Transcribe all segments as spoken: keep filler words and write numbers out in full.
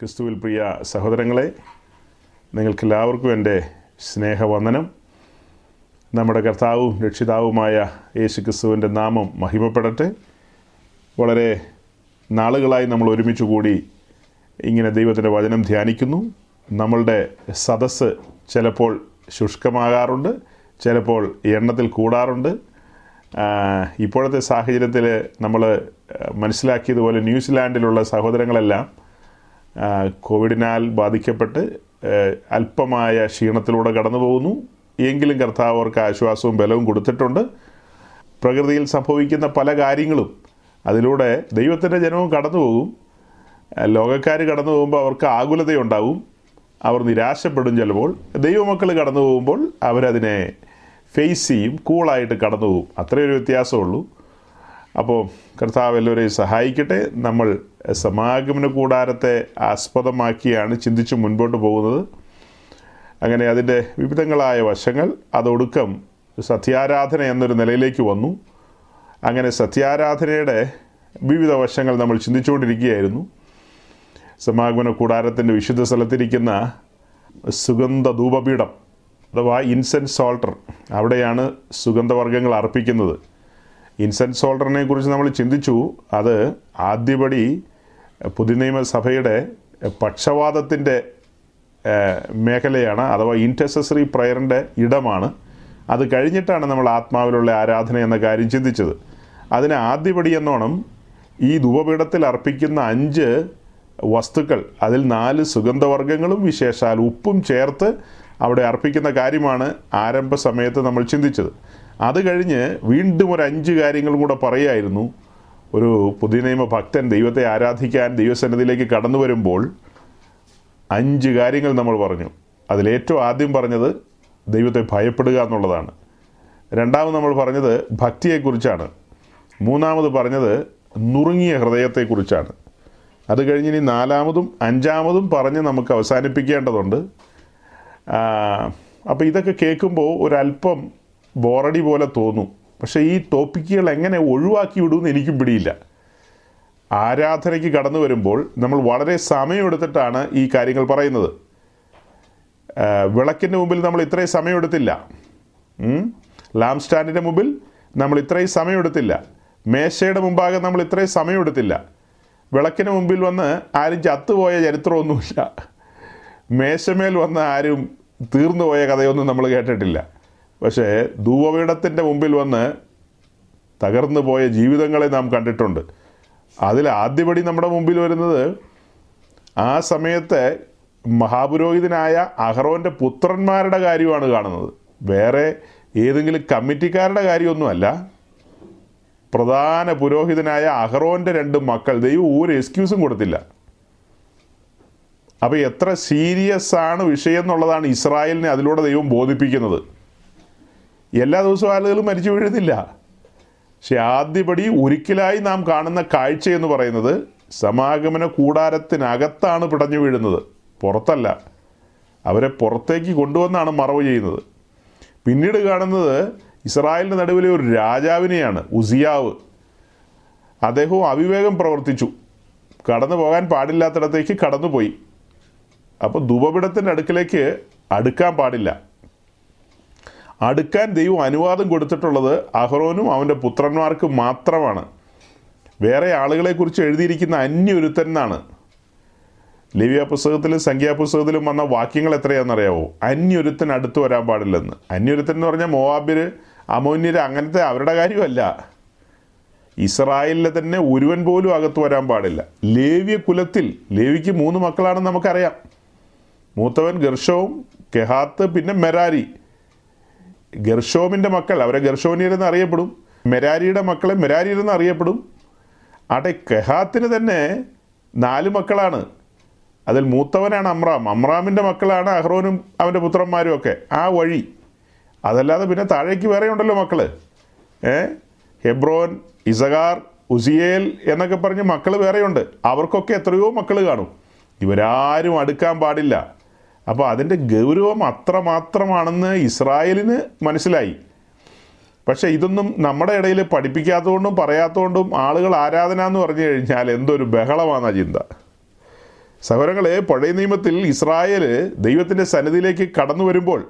ക്രിസ്തുവിൽ പ്രിയ സഹോദരങ്ങളെ, നിങ്ങൾക്കെല്ലാവർക്കും എൻ്റെ സ്നേഹവന്ദനം. നമ്മുടെ കർത്താവും രക്ഷിതാവുമായ യേശു ക്രിസ്തുവിൻ്റെ നാമം മഹിമപ്പെടട്ടെ. വളരെ നാളുകളായി നമ്മൾ ഒരുമിച്ച് കൂടി ഇങ്ങനെ ദൈവത്തിൻ്റെ വചനം ധ്യാനിക്കുന്നു. നമ്മളുടെ സദസ്സ് ചിലപ്പോൾ ശുഷ്കമാകാറുണ്ട്, ചിലപ്പോൾ എണ്ണത്തിൽ കൂടാറുണ്ട്. ഇപ്പോഴത്തെ സാഹചര്യത്തിൽ നമ്മൾ മനസ്സിലാക്കിയതുപോലെ ന്യൂസിലാൻഡിലുള്ള സഹോദരങ്ങളെല്ലാം കോവിഡിനാൽ ബാധിക്കപ്പെട്ട് അല്പമായ ക്ഷീണത്തിലൂടെ കടന്നു പോകുന്നു. എങ്കിലും കർത്താവ് അവർക്ക് ആശ്വാസവും ബലവും കൊടുത്തിട്ടുണ്ട്. പ്രകൃതിയിൽ സംഭവിക്കുന്ന പല കാര്യങ്ങളും അതിലൂടെ ദൈവത്തിൻ്റെ ജനവും കടന്നു പോകും. ലോകക്കാർ കടന്നു പോകുമ്പോൾ അവർക്ക് ആകുലതയുണ്ടാവും, അവർ നിരാശപ്പെടും. ചിലപ്പോൾ ദൈവമക്കൾ കടന്നു പോകുമ്പോൾ അവരതിനെ ഫേസ് ചെയ്യും, കൂളായിട്ട് കടന്നു പോകും. അത്രയൊരു വ്യത്യാസമുള്ളൂ. അപ്പോൾ കർത്താവ് എല്ലാവരെയും സഹായിക്കട്ടെ. നമ്മൾ സമാഗമന കൂടാരത്തെ ആസ്പദമാക്കിയാണ് ചിന്തിച്ച് മുൻപോട്ട് പോകുന്നത്. അങ്ങനെ അതിൻ്റെ വിവിധങ്ങളായ വശങ്ങൾ അതൊടുക്കം സത്യാരാധന എന്നൊരു നിലയിലേക്ക് വന്നു. അങ്ങനെ സത്യാരാധനയുടെ വിവിധ വശങ്ങൾ നമ്മൾ ചിന്തിച്ചുകൊണ്ടിരിക്കുകയായിരുന്നു. സമാഗമന കൂടാരത്തിൻ്റെ വിശുദ്ധ സ്ഥലത്തിരിക്കുന്ന സുഗന്ധ ധൂപപീഠം അഥവാ ഇൻസെൻസ് ആൾട്ടർ, അവിടെയാണ് സുഗന്ധവർഗ്ഗങ്ങൾ അർപ്പിക്കുന്നത്. ഇൻസെൻസ് ആൾട്ടറിനെ കുറിച്ച് നമ്മൾ ചിന്തിച്ചു. അത് ആദ്യപടി പുതിയ നിയമസഭയുടെ പക്ഷവാദത്തിൻ്റെ മേഖലയാണ്, അഥവാ ഇൻറ്റർസെസറി പ്രയറിൻ്റെ ഇടമാണ്. അത് കഴിഞ്ഞിട്ടാണ് നമ്മൾ ആത്മാവിലുള്ള ആരാധന എന്ന കാര്യം ചിന്തിച്ചത്. അതിന് ആദ്യപടി എന്നോണം ഈ ധൂപപീഠത്തിൽ അർപ്പിക്കുന്ന അഞ്ച് വസ്തുക്കൾ, അതിൽ നാല് സുഗന്ധവർഗ്ഗങ്ങളും വിശേഷാൽ ഉപ്പും ചേർത്ത് അവിടെ അർപ്പിക്കുന്ന കാര്യമാണ് ആരംഭ സമയത്ത് നമ്മൾ ചിന്തിച്ചത്. അത് കഴിഞ്ഞ് വീണ്ടും ഒരു അഞ്ച് കാര്യങ്ങളും കൂടെ പറയായിരുന്നു. ഒരു പുതിയ നിയമ ഭക്തൻ ദൈവത്തെ ആരാധിക്കാൻ ദൈവസന്നിധിയിലേക്ക് കടന്നു വരുമ്പോൾ അഞ്ച് കാര്യങ്ങൾ നമ്മൾ പറഞ്ഞു. അതിലേറ്റവും ആദ്യം പറഞ്ഞത് ദൈവത്തെ ഭയപ്പെടുക എന്നുള്ളതാണ്. രണ്ടാമത് നമ്മൾ പറഞ്ഞത് ഭക്തിയെക്കുറിച്ചാണ്. മൂന്നാമത് പറഞ്ഞത് നുറുങ്ങിയ ഹൃദയത്തെക്കുറിച്ചാണ്. അത് കഴിഞ്ഞ് ഇനി നാലാമതും അഞ്ചാമതും പറഞ്ഞ് നമുക്ക് അവസാനിപ്പിക്കേണ്ടതുണ്ട്. അപ്പോൾ ഇതൊക്കെ കേൾക്കുമ്പോൾ ഒരല്പം ബോറടി പോലെ തോന്നും. പക്ഷേ ഈ ടോപ്പിക്കുകൾ എങ്ങനെ ഒഴിവാക്കി വിടുമെന്ന് എനിക്കും പിടിയില്ല. ആരാധനയ്ക്ക് കടന്നു വരുമ്പോൾ നമ്മൾ വളരെ സമയമെടുത്തിട്ടാണ് ഈ കാര്യങ്ങൾ പറയുന്നത്. വിളക്കിൻ്റെ മുമ്പിൽ നമ്മൾ ഇത്രയും സമയമെടുത്തില്ല, ലാംപ് സ്റ്റാൻഡിൻ്റെ മുമ്പിൽ നമ്മൾ ഇത്രയും സമയമെടുത്തില്ല, മേശയുടെ മുമ്പാകെ നമ്മൾ ഇത്രയും സമയമെടുത്തില്ല. വിളക്കിന് മുമ്പിൽ വന്ന് ആരും ചത്തുപോയ ചരിത്രമൊന്നുമില്ല, മേശമേൽ വന്ന് ആരും തീർന്നു പോയ കഥയൊന്നും നമ്മൾ കേട്ടിട്ടില്ല. പക്ഷേ ധൂപപീഠത്തിൻ്റെ മുമ്പിൽ വന്ന് തകർന്നു പോയ ജീവിതങ്ങളെ നാം കണ്ടിട്ടുണ്ട്. അതിൽ ആദ്യപടി നമ്മുടെ മുമ്പിൽ വരുന്നത് ആ സമയത്തെ മഹാപുരോഹിതനായ അഹറോൻ്റെ പുത്രന്മാരുടെ കാര്യമാണ് കാണുന്നത്. വേറെ ഏതെങ്കിലും കമ്മിറ്റിക്കാരുടെ കാര്യമൊന്നുമല്ല, പ്രധാന പുരോഹിതനായ അഹറോൻ്റെ രണ്ട് മക്കൾ. ദൈവം ഒരു എക്സ്ക്യൂസും കൊടുത്തില്ല. അപ്പോൾ എത്ര സീരിയസ് ആണ് വിഷയം എന്നുള്ളതാണ് ഇസ്രായേലിനെ അതിലൂടെ ദൈവം ബോധിപ്പിക്കുന്നത്. എല്ലാ ദിവസവും ആളുകൾ മരിച്ചു വീഴുന്നില്ല. പക്ഷെ ആദ്യപടി ഒരിക്കലായി നാം കാണുന്ന കാഴ്ച എന്ന് പറയുന്നത് സമാഗമന കൂടാരത്തിനകത്താണ് പിടഞ്ഞു വീഴുന്നത്, പുറത്തല്ല. അവരെ പുറത്തേക്ക് കൊണ്ടുവന്നാണ് മറവ് ചെയ്യുന്നത്. പിന്നീട് കാണുന്നത് ഇസ്രായേലിൻ്റെ നടുവിലെ ഒരു രാജാവിനെയാണ്, ഉസിയാവ്. അദ്ദേഹവും അവിവേകം പ്രവർത്തിച്ചു, കടന്നു പോകാൻ പാടില്ലാത്തിടത്തേക്ക് കടന്നുപോയി. അപ്പോൾ ധൂപപീഠത്തിൻ്റെ അടുക്കിലേക്ക് അടുക്കാൻ പാടില്ല. അടുക്കാൻ ദൈവം അനുവാദം കൊടുത്തിട്ടുള്ളത് അഹ്റോനും അവൻ്റെ പുത്രന്മാർക്ക് മാത്രമാണ്. വേറെ ആളുകളെക്കുറിച്ച് എഴുതിയിരിക്കുന്ന അന്യൊരുത്തൻ എന്നാണ്. ലേവ്യ പുസ്തകത്തിലും സംഖ്യാപുസ്തകത്തിലും വന്ന വാക്യങ്ങൾ എത്രയാണെന്നറിയാവോ? അന്യൊരുത്തൻ അടുത്ത് വരാൻ പാടില്ലെന്ന്. അന്യൊരുത്തൻ എന്ന് പറഞ്ഞാൽ മോവാബ്യർ, അമോന്യർ, അങ്ങനത്തെ അവരുടെ കാര്യമല്ല. ഇസ്രായേലിലെ തന്നെ ഒരുവൻ പോലും അകത്ത് വരാൻ പാടില്ല. ലേവ്യ കുലത്തിൽ, ലേവിക്ക് മൂന്ന് മക്കളാണെന്ന് നമുക്കറിയാം. മൂത്തവൻ ഗർശോം, കെഹാത്ത്, പിന്നെ മെരാരി. ഗർശോമിൻ്റെ മക്കൾ അവരെ ഗർശോനിയരെന്ന് അറിയപ്പെടും, മെരാരിയുടെ മക്കളെ മെരാരിയരെന്ന് അറിയപ്പെടും. ആട്ടെ, കെഹാത്തിന് തന്നെ നാല് മക്കളാണ്. അതിൽ മൂത്തവനാണ് അമ്രാം. അമ്രാമിൻ്റെ മക്കളാണ് അഹ്റോനും അവൻ്റെ പുത്രന്മാരും ഒക്കെ. ആ വഴി അതല്ലാതെ പിന്നെ താഴേക്ക് വേറെ ഉണ്ടല്ലോ മക്കൾ. ഏ ഹെബ്രോൻ, ഇസഗാർ, ഉസിയേൽ എന്നൊക്കെ പറഞ്ഞ് മക്കൾ വേറെയുണ്ട്. അവർക്കൊക്കെ എത്രയോ മക്കൾ കാണും. ഇവരാരും അടുക്കാൻ പാടില്ല. അപ്പോൾ അതിൻ്റെ ഗൗരവം അത്രമാത്രമാണെന്ന് ഇസ്രായേലിന് മനസ്സിലായി. പക്ഷേ ഇതൊന്നും നമ്മുടെ ഇടയിൽ പഠിപ്പിക്കാത്തതുകൊണ്ടും പറയാത്തതുകൊണ്ടും ആളുകൾ ആരാധന എന്ന് പറഞ്ഞു കഴിഞ്ഞാൽ എന്തൊരു ബഹളമാണ് ചിന്ത. സഹോദരങ്ങളെ, പഴയ നിയമത്തിൽ ഇസ്രായേൽ ദൈവത്തിൻ്റെ സന്നിധിയിലേക്ക് കടന്നു വരുമ്പോൾ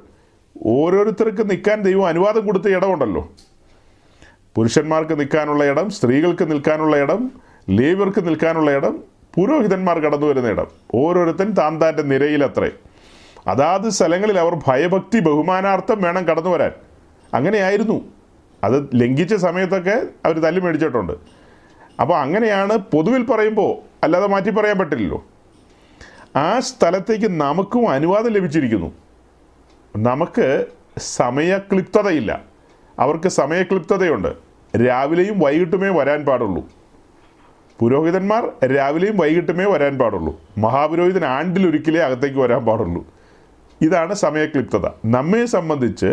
ഓരോരുത്തർക്ക് നിൽക്കാൻ ദൈവം അനുവാദം കൊടുത്ത ഇടമുണ്ടല്ലോ. പുരുഷന്മാർക്ക് നിൽക്കാനുള്ള ഇടം, സ്ത്രീകൾക്ക് നിൽക്കാനുള്ള ഇടം, ലേവ്യർക്ക് നിൽക്കാനുള്ള ഇടം, പുരോഹിതന്മാർ കടന്നു വരുന്ന ഇടം, ഓരോരുത്തൻ താൻ താൻ്റെ നിരയിലത്രേ. അതാത് സ്ഥലങ്ങളിൽ അവർ ഭയഭക്തി ബഹുമാനാർത്ഥം വേണം കടന്നു വരാൻ. അങ്ങനെയായിരുന്നു. അത് ലംഘിച്ച സമയത്തൊക്കെ അവർ തല്ലി മേടിച്ചിട്ടുണ്ട്. അപ്പോൾ അങ്ങനെയാണ് പൊതുവിൽ പറയുമ്പോൾ, അല്ലാതെ മാറ്റി പറയാൻ പറ്റില്ലല്ലോ. ആ സ്ഥലത്തേക്ക് നമുക്കും അനുവാദം ലഭിച്ചിരിക്കുന്നു. നമുക്ക് സമയക്ലിപ്തതയില്ല, അവർക്ക് സമയക്ലിപ്തതയുണ്ട്. രാവിലെയും വൈകിട്ടുമേ വരാൻ പാടുള്ളൂ. പുരോഹിതന്മാർ രാവിലെയും വൈകിട്ടുമേ വരാൻ പാടുള്ളൂ. മഹാപുരോഹിതൻ ആണ്ടിലൊരിക്കലേ അകത്തേക്ക് വരാൻ പാടുള്ളൂ. ഇതാണ് സമയക്ലിപ്തത. നമ്മെ സംബന്ധിച്ച്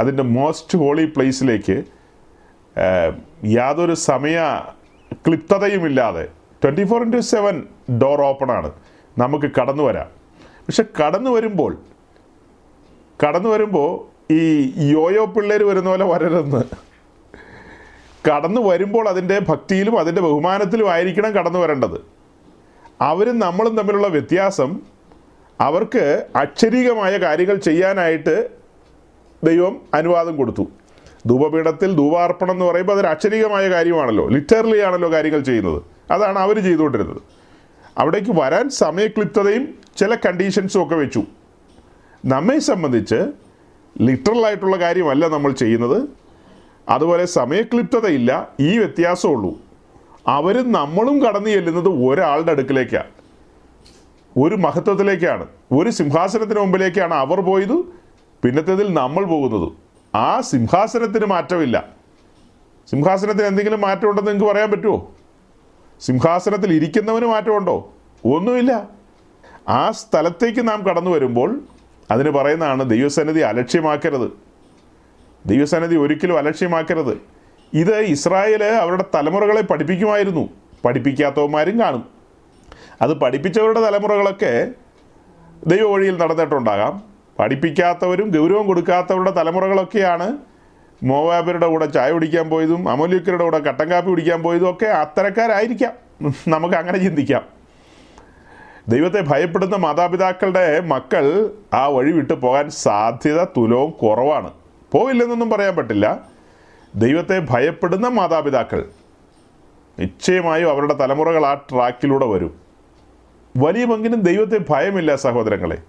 അതിൻ്റെ മോസ്റ്റ് ഹോളി പ്ലേസിലേക്ക് യാതൊരു സമയ ക്ലിപ്തതയുമില്ലാതെ twenty four into seven door ഓപ്പണാണ്, നമുക്ക് കടന്നു വരാം. പക്ഷെ കടന്നു വരുമ്പോൾ കടന്നു വരുമ്പോൾ ഈ യോയോ പിള്ളേർ വരുന്ന പോലെ വരരുതെന്ന്. കടന്നു വരുമ്പോൾ അതിൻ്റെ ഭക്തിയിലും അതിൻ്റെ ബഹുമാനത്തിലും ആയിരിക്കണം കടന്നു വരേണ്ടത്. അവരും നമ്മളും തമ്മിലുള്ള വ്യത്യാസം, അവർക്ക് അക്ഷരീകമായ കാര്യങ്ങൾ ചെയ്യാനായിട്ട് ദൈവം അനുവാദം കൊടുത്തു. ധൂപപീഠത്തിൽ ധൂപാർപ്പണം എന്ന് പറയുമ്പോൾ അതൊരു അക്ഷരീകമായ കാര്യമാണല്ലോ, ലിറ്ററലി ആണല്ലോ കാര്യങ്ങൾ ചെയ്യുന്നത്. അതാണ് അവർ ചെയ്തുകൊണ്ടിരുന്നത്. അവിടേക്ക് വരാൻ സമയക്ലിപ്തതയും ചില കണ്ടീഷൻസും ഒക്കെ വെച്ചു. നമ്മെ സംബന്ധിച്ച് ലിറ്ററലായിട്ടുള്ള കാര്യമല്ല നമ്മൾ ചെയ്യുന്നത്, അതുപോലെ സമയക്ലിപ്തതയില്ല. ഈ വ്യത്യാസമുള്ളൂ. അവരും നമ്മളും കടന്നു ചെല്ലുന്നത് ഒരാളുടെ അടുക്കിലേക്കാണ്, ഒരു മഹത്വത്തിലേക്കാണ്, ഒരു സിംഹാസനത്തിന് മുമ്പിലേക്കാണ് അവർ പോയത്. പിന്നത്തേതിൽ നമ്മൾ പോകുന്നത് ആ സിംഹാസനത്തിന് മാറ്റമില്ല. സിംഹാസനത്തിന് എന്തെങ്കിലും മാറ്റമുണ്ടെന്ന് നിങ്ങൾക്ക് പറയാൻ പറ്റുമോ? സിംഹാസനത്തിൽ ഇരിക്കുന്നവന് മാറ്റമുണ്ടോ? ഒന്നുമില്ല. ആ സ്ഥലത്തേക്ക് നാം കടന്നു വരുമ്പോൾ അതിന് പറയുന്നതാണ് ദൈവസന്നിധി അലക്ഷ്യമാക്കരുത്, ദൈവസന്നിധി ഒരിക്കലും അലക്ഷ്യമാക്കരുത്. ഇത് ഇസ്രായേൽ അവരുടെ തലമുറകളെ പഠിപ്പിക്കുമായിരുന്നു. പഠിപ്പിക്കാത്തവന്മാരും കാണും. അത് പഠിപ്പിച്ചവരുടെ തലമുറകളൊക്കെ ദൈവ വഴിയിൽ നടന്നിട്ടുണ്ടാകാം. പഠിപ്പിക്കാത്തവരും ഗൗരവം കൊടുക്കാത്തവരുടെ തലമുറകളൊക്കെയാണ് മോവാബിയുടെ കൂടെ ചായ കുടിക്കാൻ പോയതും അമൂല്യക്കരുടെ കൂടെ കട്ടൻ കാപ്പി കുടിക്കാൻ പോയതും ഒക്കെ അത്തരക്കാരായിരിക്കാം. നമുക്ക് അങ്ങനെ ചിന്തിക്കാം. ദൈവത്തെ ഭയപ്പെടുന്ന മാതാപിതാക്കളുടെ മക്കൾ ആ വഴി വിട്ടു പോകാൻ സാധ്യത തുലവും കുറവാണ്. പോയില്ലെന്നൊന്നും പറയാൻ പറ്റില്ല. ദൈവത്തെ ഭയപ്പെടുന്ന മാതാപിതാക്കൾ നിശ്ചയമായും അവരുടെ തലമുറകൾ ആ ട്രാക്കിലൂടെ വരും. വലിയ പങ്കിനും ദൈവത്തെ ഭയമില്ല സഹോദരങ്ങളെ.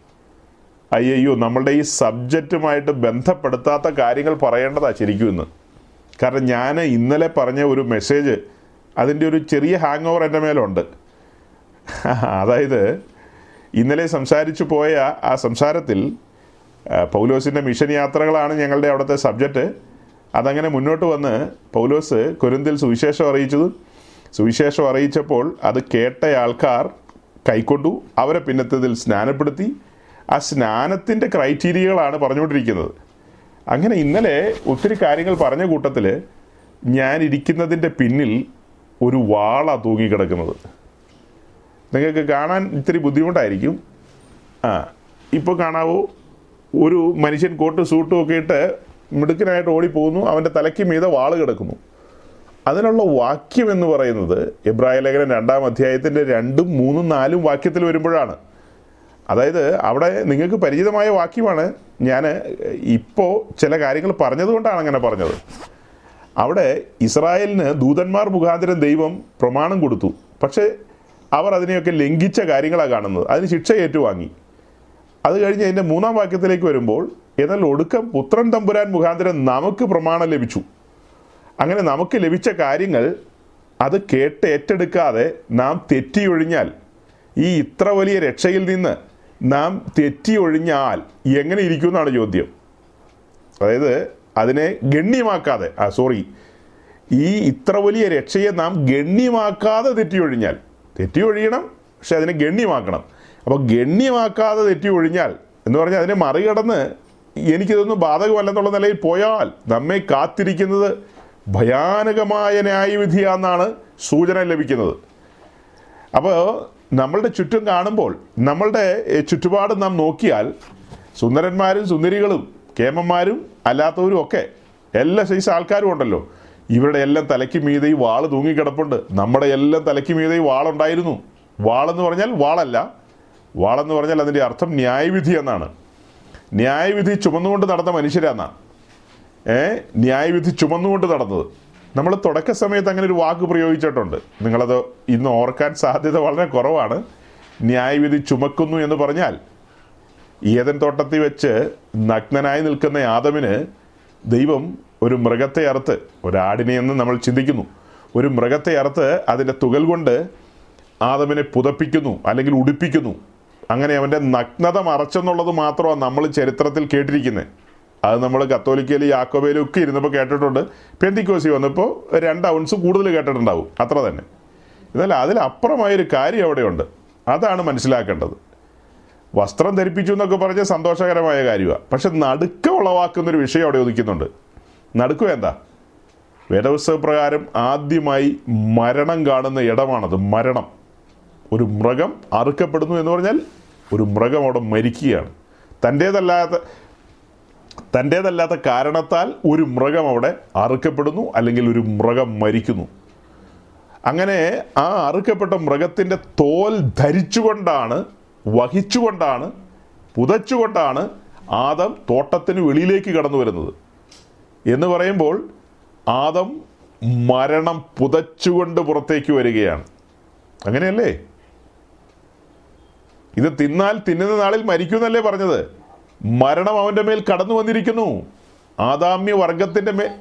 അയ്യോ, നമ്മളുടെ ഈ സബ്ജക്റ്റുമായിട്ട് ബന്ധപ്പെടുത്താത്ത കാര്യങ്ങൾ പറയേണ്ടതാണ് ശരിക്കും ഇന്ന്. കാരണം ഞാൻ ഇന്നലെ പറഞ്ഞ ഒരു മെസ്സേജ്, അതിൻ്റെ ഒരു ചെറിയ ഹാങ് ഓവർ എൻ്റെ മേലുണ്ട്. അതായത് ഇന്നലെ സംസാരിച്ചു പോയ ആ സംസാരത്തിൽ പൗലോസിൻ്റെ മിഷൻ യാത്രകളാണ് ഞങ്ങളുടെ അവിടുത്തെ സബ്ജക്റ്റ്. അതങ്ങനെ മുന്നോട്ട് വന്ന് പൗലോസ് കൊരിന്തിൽ സുവിശേഷം അറിയിച്ചത്, സുവിശേഷം അറിയിച്ചപ്പോൾ അത് കേട്ട ആൾക്കാർ കൈക്കൊണ്ടു, അവരെ പിന്നത്തതിൽ സ്നാനപ്പെടുത്തി. ആ സ്നാനത്തിൻ്റെ ക്രൈറ്റീരിയകളാണ് പറഞ്ഞുകൊണ്ടിരിക്കുന്നത്. അങ്ങനെ ഇന്നലെ ഒത്തിരി കാര്യങ്ങൾ പറഞ്ഞ കൂട്ടത്തിൽ ഞാനിരിക്കുന്നതിൻ്റെ പിന്നിൽ ഒരു വാള തൂങ്ങിക്കിടക്കുന്നത് നിങ്ങൾക്ക് കാണാൻ ഇത്തിരി ബുദ്ധിമുട്ടായിരിക്കും. ആ ഇപ്പോൾ കാണാവോ, ഒരു മനുഷ്യൻ കോട്ട് സൂട്ടും ഒക്കെ ഇട്ട് മിടുക്കനായിട്ട് ഓടിപ്പോകുന്നു. അവൻ്റെ തലയ്ക്ക് മീതെ വാള് കിടക്കുന്നു. അതിനുള്ള വാക്യം എന്ന് പറയുന്നത് എബ്രായ ലേഖനം രണ്ടാം അധ്യായത്തിൻ്റെ രണ്ടും മൂന്നും നാലും വാക്യത്തിൽ വരുമ്പോഴാണ്. അതായത് അവിടെ നിങ്ങൾക്ക് പരിചിതമായ വാക്യമാണ്. ഞാൻ ഇപ്പോൾ ചില കാര്യങ്ങൾ പറഞ്ഞതുകൊണ്ടാണ് അങ്ങനെ പറഞ്ഞത്. അവിടെ ഇസ്രായേലിന് ദൂതന്മാർ മുഖാന്തരം ദൈവം പ്രമാണം കൊടുത്തു. പക്ഷേ അവർ അതിനെയൊക്കെ ലംഘിച്ച കാര്യങ്ങളാണ് കാണുന്നത്. അതിന് ശിക്ഷ ഏറ്റുവാങ്ങി. അത് കഴിഞ്ഞ് അതിൻ്റെ മൂന്നാം വാക്യത്തിലേക്ക് വരുമ്പോൾ, എന്നാൽ ഒടുക്കം പുത്രൻ തമ്പുരാൻ മുഖാന്തരം നമുക്ക് പ്രമാണം ലഭിച്ചു. അങ്ങനെ നമുക്ക് ലഭിച്ച കാര്യങ്ങൾ അത് കേട്ട് ഏറ്റെടുക്കാതെ നാം തെറ്റിയൊഴിഞ്ഞാൽ, ഈ ഇത്ര വലിയ രക്ഷയിൽ നിന്ന് നാം തെറ്റിയൊഴിഞ്ഞാൽ എങ്ങനെ ഇരിക്കുമെന്നാണ് ചോദ്യം. അതായത് അതിനെ ഗണ്യമാക്കാതെ, ആ സോറി ഈ ഇത്ര വലിയ രക്ഷയെ നാം ഗണ്യമാക്കാതെ തെറ്റിയൊഴിഞ്ഞാൽ, തെറ്റിയൊഴിയണം പക്ഷെ അതിനെ ഗണ്യമാക്കണം. അപ്പോൾ ഗണ്യമാക്കാതെ തെറ്റിയൊഴിഞ്ഞാൽ എന്ന് പറഞ്ഞാൽ അതിനെ മറികടന്ന് എനിക്കിതൊന്നും ബാധകമല്ലെന്നുള്ള നിലയിൽ പോയാൽ നമ്മെ കാത്തിരിക്കുന്നത് ഭയാനകമായ ന്യായവിധിയാണെന്നാണ് സൂചന ലഭിക്കുന്നത്. അപ്പോൾ നമ്മളുടെ ചുറ്റും കാണുമ്പോൾ, നമ്മളുടെ ചുറ്റുപാട് നാം നോക്കിയാൽ, സുന്ദരന്മാരും സുന്ദരികളും കേമന്മാരും അല്ലാത്തവരും ഒക്കെ എല്ലാ സൈസ് ആൾക്കാരും ഉണ്ടല്ലോ. ഇവരുടെ എല്ലാം തലയ്ക്ക് മീതെ ഈ വാള് തൂങ്ങിക്കിടപ്പുണ്ട്. നമ്മുടെ എല്ലാം തലയ്ക്ക് മീതെ ഈ വാളുണ്ടായിരുന്നു. വാളെന്ന് പറഞ്ഞാൽ വാളല്ല, വാളെന്ന് പറഞ്ഞാൽ അതിൻ്റെ അർത്ഥം ന്യായവിധി എന്നാണ്. ന്യായവിധി ചുമന്നുകൊണ്ട് നടന്ന മനുഷ്യരാന്നാണ് ഏ ന്യായവിധി ചുമന്നുകൊണ്ട് നടന്നത്. നമ്മൾ തുടക്ക സമയത്ത് അങ്ങനെ ഒരു വാക്ക് പ്രയോഗിച്ചിട്ടുണ്ട്, നിങ്ങളത് ഇന്ന് ഓർക്കാൻ സാധ്യത വളരെ കുറവാണ്. ന്യായവിധി ചുമക്കുന്നു എന്ന് പറഞ്ഞാൽ ഏദൻ തോട്ടത്തിൽ വെച്ച് നഗ്നനായി നിൽക്കുന്ന ആദമിന് ദൈവം ഒരു മൃഗത്തെ അറുത്ത്, ഒരാടിനെയെന്ന് നമ്മൾ ചിന്തിക്കുന്നു, ഒരു മൃഗത്തെ അറുത്ത് അതിൻ്റെ തുകൽ കൊണ്ട് ആദമിനെ പുതപ്പിക്കുന്നു അല്ലെങ്കിൽ ഉടുപ്പിക്കുന്നു. അങ്ങനെ അവൻ്റെ നഗ്നത മറച്ചെന്നുള്ളത് മാത്രമാണ് നമ്മൾ ചരിത്രത്തിൽ കേട്ടിരിക്കുന്നത്. അത് നമ്മൾ കത്തോലിക്കയിലും യാക്കോബയിലും ഒക്കെ ഇരുന്നപ്പോൾ കേട്ടിട്ടുണ്ട്, പെന്തിക്കോസി വന്നപ്പോൾ രണ്ട് ഔൺസ് കൂടുതൽ കേട്ടിട്ടുണ്ടാവും, അത്ര തന്നെ. എന്നാൽ അതിലപ്പുറമായൊരു കാര്യം അവിടെയുണ്ട്, അതാണ് മനസ്സിലാക്കേണ്ടത്. വസ്ത്രം ധരിപ്പിച്ചു എന്നൊക്കെ പറഞ്ഞാൽ സന്തോഷകരമായ കാര്യമാണ്, പക്ഷെ നടുക്കം ഉളവാക്കുന്നൊരു വിഷയം അവിടെ ഒതുക്കുന്നുണ്ട്. നടുക്കം എന്താ? വേദപുസ്തകപ്രകാരം ആദ്യമായി മരണം കാണുന്ന ഇടമാണത്. മരണം, ഒരു മൃഗം അറുക്കപ്പെടുന്നു എന്ന് പറഞ്ഞാൽ ഒരു മൃഗം അവിടെ മരിക്കുകയാണ്. തൻ്റേതല്ലാത്ത തൻ്റേതല്ലാത്ത കാരണത്താൽ ഒരു മൃഗം അവിടെ അറുക്കപ്പെടുന്നു അല്ലെങ്കിൽ ഒരു മൃഗം മരിക്കുന്നു. അങ്ങനെ ആ അറുക്കപ്പെട്ട മൃഗത്തിൻ്റെ തോൽ ധരിച്ചുകൊണ്ടാണ്, വഹിച്ചുകൊണ്ടാണ്, പുതച്ചുകൊണ്ടാണ് ആദം തോട്ടത്തിന് വെളിയിലേക്ക് കടന്നു വരുന്നത് എന്ന് പറയുമ്പോൾ ആദം മരണം പുതച്ചുകൊണ്ട് പുറത്തേക്ക് വരികയാണ്. അങ്ങനെയല്ലേ? ഇത് തിന്നാൽ തിന്നുന്ന നാളിൽ മരിക്കുന്നല്ലേ പറഞ്ഞത്? മരണം അവൻ്റെ മേൽ കടന്നു വന്നിരിക്കുന്നു, ആദാമ്യ വർഗത്തിൻ്റെ മേൽ.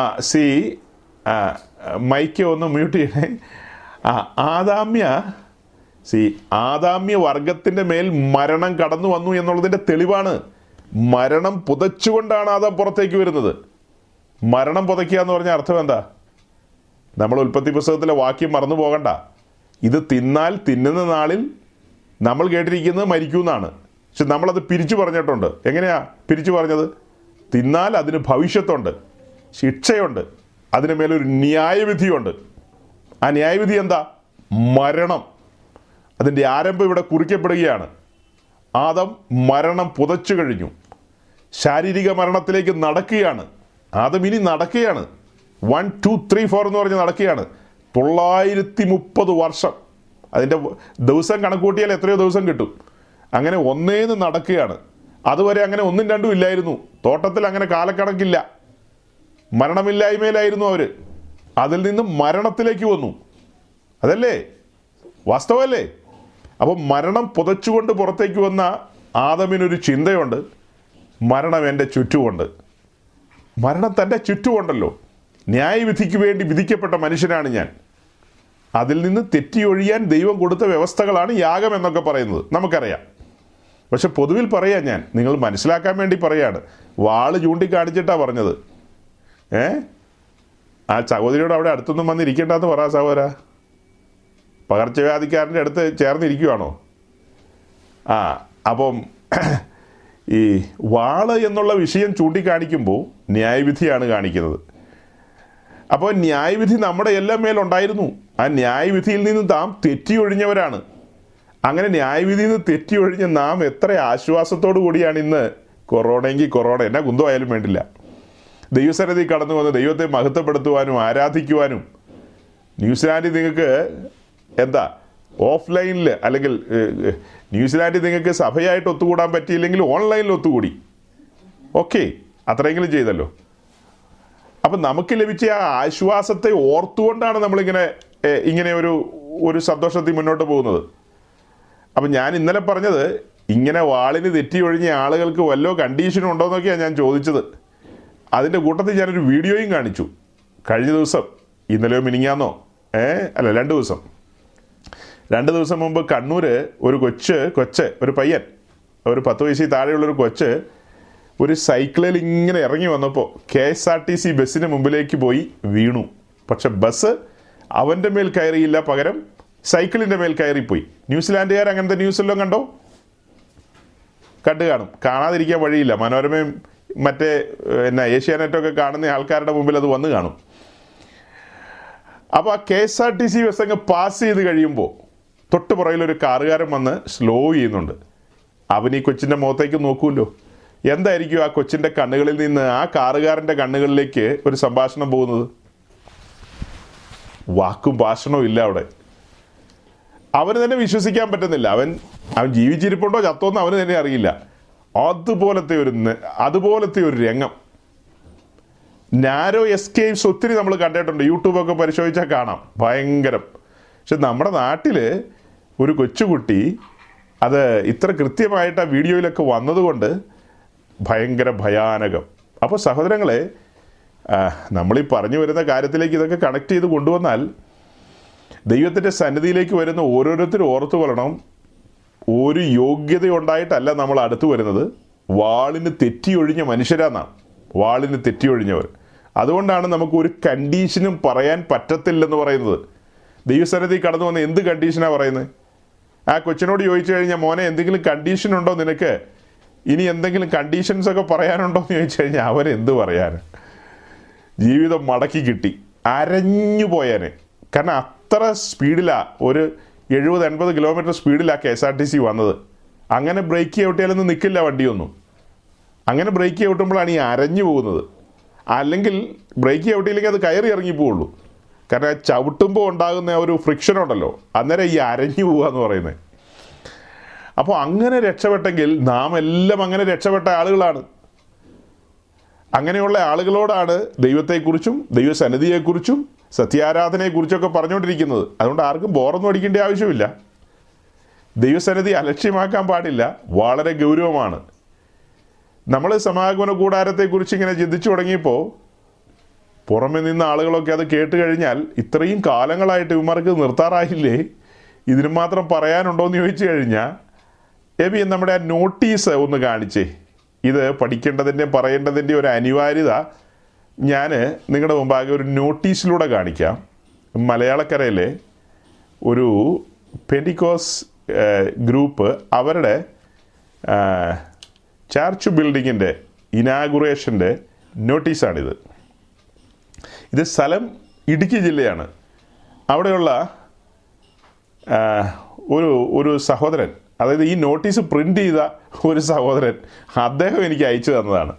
ആ സി ആ മൈക്ക് ഒന്ന് മ്യൂട്ട് ചെയ്യണേ. ആ ആദാമ്യ സി ആദാമ്യ വർഗത്തിൻ്റെ മേൽ മരണം കടന്നു വന്നു എന്നുള്ളതിൻ്റെ തെളിവാണ് മരണം പുതച്ചുകൊണ്ടാണ് ആദാം പുറത്തേക്ക് വരുന്നത്. മരണം പുതയ്ക്കുക എന്ന് പറഞ്ഞ അർത്ഥം എന്താ? നമ്മൾ ഉൽപ്പത്തി പുസ്തകത്തിലെ വാക്യം മറന്നു പോകണ്ട. ഇത് തിന്നാൽ തിന്നുന്ന നാളിൽ നമ്മൾ കേട്ടിരിക്കുന്നത് മരിക്കുമെന്നാണ്, പക്ഷെ നമ്മളത് പിരിച്ചു പറഞ്ഞിട്ടുണ്ട്. എങ്ങനെയാ പിരിച്ചു പറഞ്ഞത്? തിന്നാൽ അതിന് ഭവിഷ്യത്തുണ്ട്, ശിക്ഷയുണ്ട്, അതിന് മേലൊരു ന്യായവിധിയുണ്ട്. ആ ന്യായവിധി എന്താ? മരണം. അതിൻ്റെ ആരംഭം ഇവിടെ കുറിക്കപ്പെടുകയാണ്. ആദം മരണം പുതച്ചു കഴിഞ്ഞു, ശാരീരിക മരണത്തിലേക്ക് നടക്കുകയാണ്. ആദം ഇനി നടക്കുകയാണ്, വൺ ടു ത്രീ ഫോർ എന്ന് പറഞ്ഞ് നടക്കുകയാണ്. തൊള്ളായിരത്തി മുപ്പത് വർഷം, അതിൻ്റെ ദിവസം കണക്കൂട്ടിയാൽ എത്രയോ ദിവസം കിട്ടും. അങ്ങനെ ഒന്നേന്ന് നടക്കുകയാണ്. അതുവരെ അങ്ങനെ ഒന്നും രണ്ടും ഇല്ലായിരുന്നു, തോട്ടത്തിൽ അങ്ങനെ കാലക്കണക്കില്ല, മരണമില്ലായ്മയിലായിരുന്നു അവർ. അതിൽ നിന്ന് മരണത്തിലേക്ക് വന്നു, അതല്ലേ വാസ്തവല്ലേ? അപ്പോൾ മരണം പുതച്ചുകൊണ്ട് പുറത്തേക്ക് വന്ന ആദമിനൊരു ചിന്തയുണ്ട്, മരണം എൻ്റെ ചുറ്റുമുണ്ട്. മരണം തൻ്റെ ചുറ്റുമുണ്ടല്ലോ. ന്യായവിധിക്ക് വേണ്ടി വിധിക്കപ്പെട്ട മനുഷ്യനാണ് ഞാൻ. അതിൽ നിന്ന് തെറ്റിയൊഴിയാൻ ദൈവം കൊടുത്ത വ്യവസ്ഥകളാണ് യാഗം എന്നൊക്കെ പറയുന്നത്, നമുക്കറിയാം. പക്ഷെ പൊതുവിൽ പറയാം, ഞാൻ നിങ്ങൾ മനസ്സിലാക്കാൻ വേണ്ടി പറയാണ്, വാള് ചൂണ്ടിക്കാണിച്ചിട്ടാണ് പറഞ്ഞത്. ഏ ആ സഹോദരിയോട് അവിടെ അടുത്തൊന്നും വന്നിരിക്കേണ്ടെന്ന് പറ സഹോദരാ. പകർച്ചവ്യാധിക്കാരൻ്റെ അടുത്ത് ചേർന്നിരിക്കുകയാണോ? ആ അപ്പം ഈ വാള് എന്നുള്ള വിഷയം ചൂണ്ടിക്കാണിക്കുമ്പോൾ ന്യായവിധിയാണ് കാണിക്കുന്നത്. അപ്പോൾ ന്യായവിധി നമ്മുടെ എല്ലാം മേലുണ്ടായിരുന്നു. ആ ന്യായവിധിയിൽ നിന്ന് നാം തെറ്റിയൊഴിഞ്ഞവരാണ്. അങ്ങനെ ന്യായവിധിയിൽ നിന്ന് തെറ്റിയൊഴിഞ്ഞ് നാം എത്ര ആശ്വാസത്തോടു കൂടിയാണ് ഇന്ന് കൊറോണയെങ്കിൽ കൊറോണ, എന്നാ കുന്തമായാലും വേണ്ടില്ല, ദൈവസന്നിധി കടന്നു വന്ന് ദൈവത്തെ മഹത്വപ്പെടുത്തുവാനും ആരാധിക്കുവാനും. ന്യൂസിലാൻഡിൽ നിങ്ങൾക്ക് എന്താ ഓഫ്ലൈനിൽ, അല്ലെങ്കിൽ ന്യൂസിലാൻഡിൽ നിങ്ങൾക്ക് സഭയായിട്ട് ഒത്തുകൂടാൻ പറ്റിയില്ലെങ്കിൽ ഓൺലൈനിൽ ഒത്തുകൂടി, ഓക്കെ, അത്രയെങ്കിലും ചെയ്തല്ലോ. അപ്പം നമുക്ക് ലഭിച്ച ആ ആശ്വാസത്തെ ഓർത്തുകൊണ്ടാണ് നമ്മളിങ്ങനെ ഇങ്ങനെ ഒരു ഒരു സന്തോഷത്തിൽ മുന്നോട്ട് പോകുന്നത്. അപ്പം ഞാൻ ഇന്നലെ പറഞ്ഞത്, ഇങ്ങനെ വാളിന് തെറ്റിയൊഴിഞ്ഞ ആളുകൾക്ക് വല്ലോ കണ്ടീഷനും ഉണ്ടോ എന്നൊക്കെയാണ് ഞാൻ ചോദിച്ചത്. അതിൻ്റെ കൂട്ടത്തിൽ ഞാനൊരു വീഡിയോയും കാണിച്ചു കഴിഞ്ഞ ദിവസം, ഇന്നലെയോ മിനിങ്ങാന്നോ ഏ അല്ല രണ്ട് ദിവസം രണ്ട് ദിവസം മുമ്പ് കണ്ണൂർ ഒരു കൊച്ച് കൊച്ച് ഒരു പയ്യൻ, ഒരു പത്ത് വയസ്സിൽ താഴെയുള്ളൊരു കൊച്ച് ഒരു സൈക്കിളിൽ ഇങ്ങനെ ഇറങ്ങി വന്നപ്പോൾ K S R T C ബസ്സിന് മുമ്പിലേക്ക് പോയി വീണു. പക്ഷെ ബസ് അവൻ്റെ മേൽ കയറിയില്ല, പകരം സൈക്കിളിൻ്റെ മേൽ കയറിപ്പോയി. ന്യൂസിലാൻഡുകാർ അങ്ങനത്തെ ന്യൂസെല്ലാം കണ്ടോ? കണ്ടു കാണും, കാണാതിരിക്കാൻ വഴിയില്ല. മനോരമയും മറ്റേ എന്നാ ഏഷ്യാനെറ്റൊക്കെ കാണുന്ന ആൾക്കാരുടെ മുമ്പിൽ അത് വന്ന് കാണും. അപ്പോൾ ആ K S R T C bus അങ്ങ് പാസ് ചെയ്ത് കഴിയുമ്പോൾ തൊട്ട് പുറകിലൊരു കാറുകാരൻ വന്ന് സ്ലോ ചെയ്യുന്നുണ്ട്. അവൻ ഈ കൊച്ചിൻ്റെ മുഖത്തേക്ക് നോക്കുമല്ലോ, എന്തായിരിക്കും ആ കൊച്ചിൻ്റെ കണ്ണുകളിൽ നിന്ന് ആ കാറുകാരൻ്റെ കണ്ണുകളിലേക്ക് ഒരു സംഭാഷണം പോകുന്നത്? വാക്കും ഭാഷണവും ഇല്ല അവിടെ. അവന് തന്നെ വിശ്വസിക്കാൻ പറ്റുന്നില്ല. അവൻ അവൻ ജീവിച്ചിരിപ്പുണ്ടോ ചത്തോന്ന് അവന് തന്നെ അറിയില്ല. അതുപോലത്തെ ഒരു അതുപോലത്തെ ഒരു രംഗം നാരോ എസ്കേപ്സ് ഒത്തിരി നമ്മൾ കണ്ടിട്ടുണ്ട്. യൂട്യൂബൊക്കെ പരിശോധിച്ചാൽ കാണാം, ഭയങ്കരം. പക്ഷെ നമ്മുടെ നാട്ടിൽ ഒരു കൊച്ചുകുട്ടി അത് ഇത്ര കൃത്യമായിട്ട് ആ വീഡിയോയിലൊക്കെ വന്നതുകൊണ്ട് ഭയങ്കര ഭയാനകം. അപ്പോൾ സഹോദരങ്ങളെ, നമ്മളീ പറഞ്ഞു വരുന്ന കാര്യത്തിലേക്ക് ഇതൊക്കെ കണക്ട് ചെയ്ത് കൊണ്ടുവന്നാൽ ദൈവത്തിൻ്റെ സന്നിധിയിലേക്ക് വരുന്ന ഓരോരുത്തരും ഓർത്തു കൊള്ളണം, ഒരു യോഗ്യതയുണ്ടായിട്ടല്ല നമ്മൾ അടുത്ത് വരുന്നത്, വാളിന് തെറ്റിയൊഴിഞ്ഞ മനുഷ്യരാന്നാണ്, വാളിന് തെറ്റിയൊഴിഞ്ഞവർ. അതുകൊണ്ടാണ് നമുക്ക് ഒരു കണ്ടീഷനും പറയാൻ പറ്റത്തില്ലെന്ന് പറയുന്നത്. ദൈവസന്നിധി കടന്നു വന്ന എന്ത് കണ്ടീഷനാണ് പറയുന്നത്? ആ കൊച്ചിനോട് ചോദിച്ചു കഴിഞ്ഞാൽ, മോനെ എന്തെങ്കിലും കണ്ടീഷനുണ്ടോ നിനക്ക്, ഇനി എന്തെങ്കിലും കണ്ടീഷൻസൊക്കെ പറയാനുണ്ടോ എന്ന് ചോദിച്ചു കഴിഞ്ഞാൽ അവരെന്ത് പറയാൻ, ജീവിതം മടക്കി കിട്ടി, അരഞ്ഞു പോയാന്. കാരണം അത്ര സ്പീഡിലാണ്, ഒരു എഴുപത് എൺപത് കിലോമീറ്റർ സ്പീഡിലാണ് K S R T C വന്നത്. അങ്ങനെ ബ്രേക്ക് ചവിട്ടിയാലൊന്നും നിൽക്കില്ല വണ്ടിയൊന്നും. അങ്ങനെ ബ്രേക്ക് ചവിട്ടുമ്പോഴാണ് ഈ അരഞ്ഞു പോകുന്നത്. അല്ലെങ്കിൽ ബ്രേക്ക് ചവിട്ടിയില്ലെങ്കിൽ അത് കയറി ഇറങ്ങി പോവുള്ളൂ. കാരണം ആ ചവിട്ടുമ്പോൾ ഉണ്ടാകുന്ന ഒരു ഫ്രിക്ഷനുണ്ടല്ലോ, അന്നേരം ഈ അരഞ്ഞു പോവുക എന്ന് പറയുന്നത്. അപ്പോൾ അങ്ങനെ രക്ഷപ്പെട്ടെങ്കിൽ നാം എല്ലാം അങ്ങനെ രക്ഷപ്പെട്ട ആളുകളാണ്. അങ്ങനെയുള്ള ആളുകളോടാണ് ദൈവത്തെക്കുറിച്ചും ദൈവസന്നിധിയെക്കുറിച്ചും സത്യാരാധനയെക്കുറിച്ചൊക്കെ പറഞ്ഞുകൊണ്ടിരിക്കുന്നത്. അതുകൊണ്ട് ആർക്കും ബോറൊന്നും അടിക്കേണ്ട ആവശ്യമില്ല. ദൈവസന്നിധി അലക്ഷ്യമാക്കാൻ പാടില്ല, വളരെ ഗൗരവമാണ്. നമ്മൾ സമാഗമന കൂടാരത്തെക്കുറിച്ച് ഇങ്ങനെ ചിന്തിച്ചു തുടങ്ങിയപ്പോൾ പുറമെ നിന്ന ആളുകളൊക്കെ അത് കേട്ട് കഴിഞ്ഞാൽ, ഇത്രയും കാലങ്ങളായിട്ട് ഇവന്മാർക്ക് നിർത്താറായില്ലേ, ഇതിന് മാത്രം പറയാനുണ്ടോയെന്ന് ചോദിച്ചു കഴിഞ്ഞാൽ, എബി നമ്മുടെ ആ നോട്ടീസ് ഒന്ന് കാണിച്ചേ, ഇത് പഠിക്കേണ്ടതിൻ്റെ പറയേണ്ടതിൻ്റെ ഒരു അനിവാര്യത ഞാൻ നിങ്ങളുടെ മുമ്പാകെ ഒരു നോട്ടീസിലൂടെ കാണിക്കാം. മലയാളക്കരയിലെ ഒരു പെൻഡിക്കോസ് ഗ്രൂപ്പ് അവരുടെ ചർച്ച് ബിൽഡിങ്ങിൻ്റെ ഇനാഗുറേഷൻ്റെ നോട്ടീസാണിത്. ഇത് സ്ഥലം ഇടുക്കി ജില്ലയാണ്. അവിടെയുള്ള ഒരു ഒരു സഹോദരൻ, അതായത് ഈ നോട്ടീസ് പ്രിൻ്റ് ചെയ്ത ഒരു സഹോദരൻ, അദ്ദേഹം എനിക്ക് അയച്ചു തന്നതാണ്.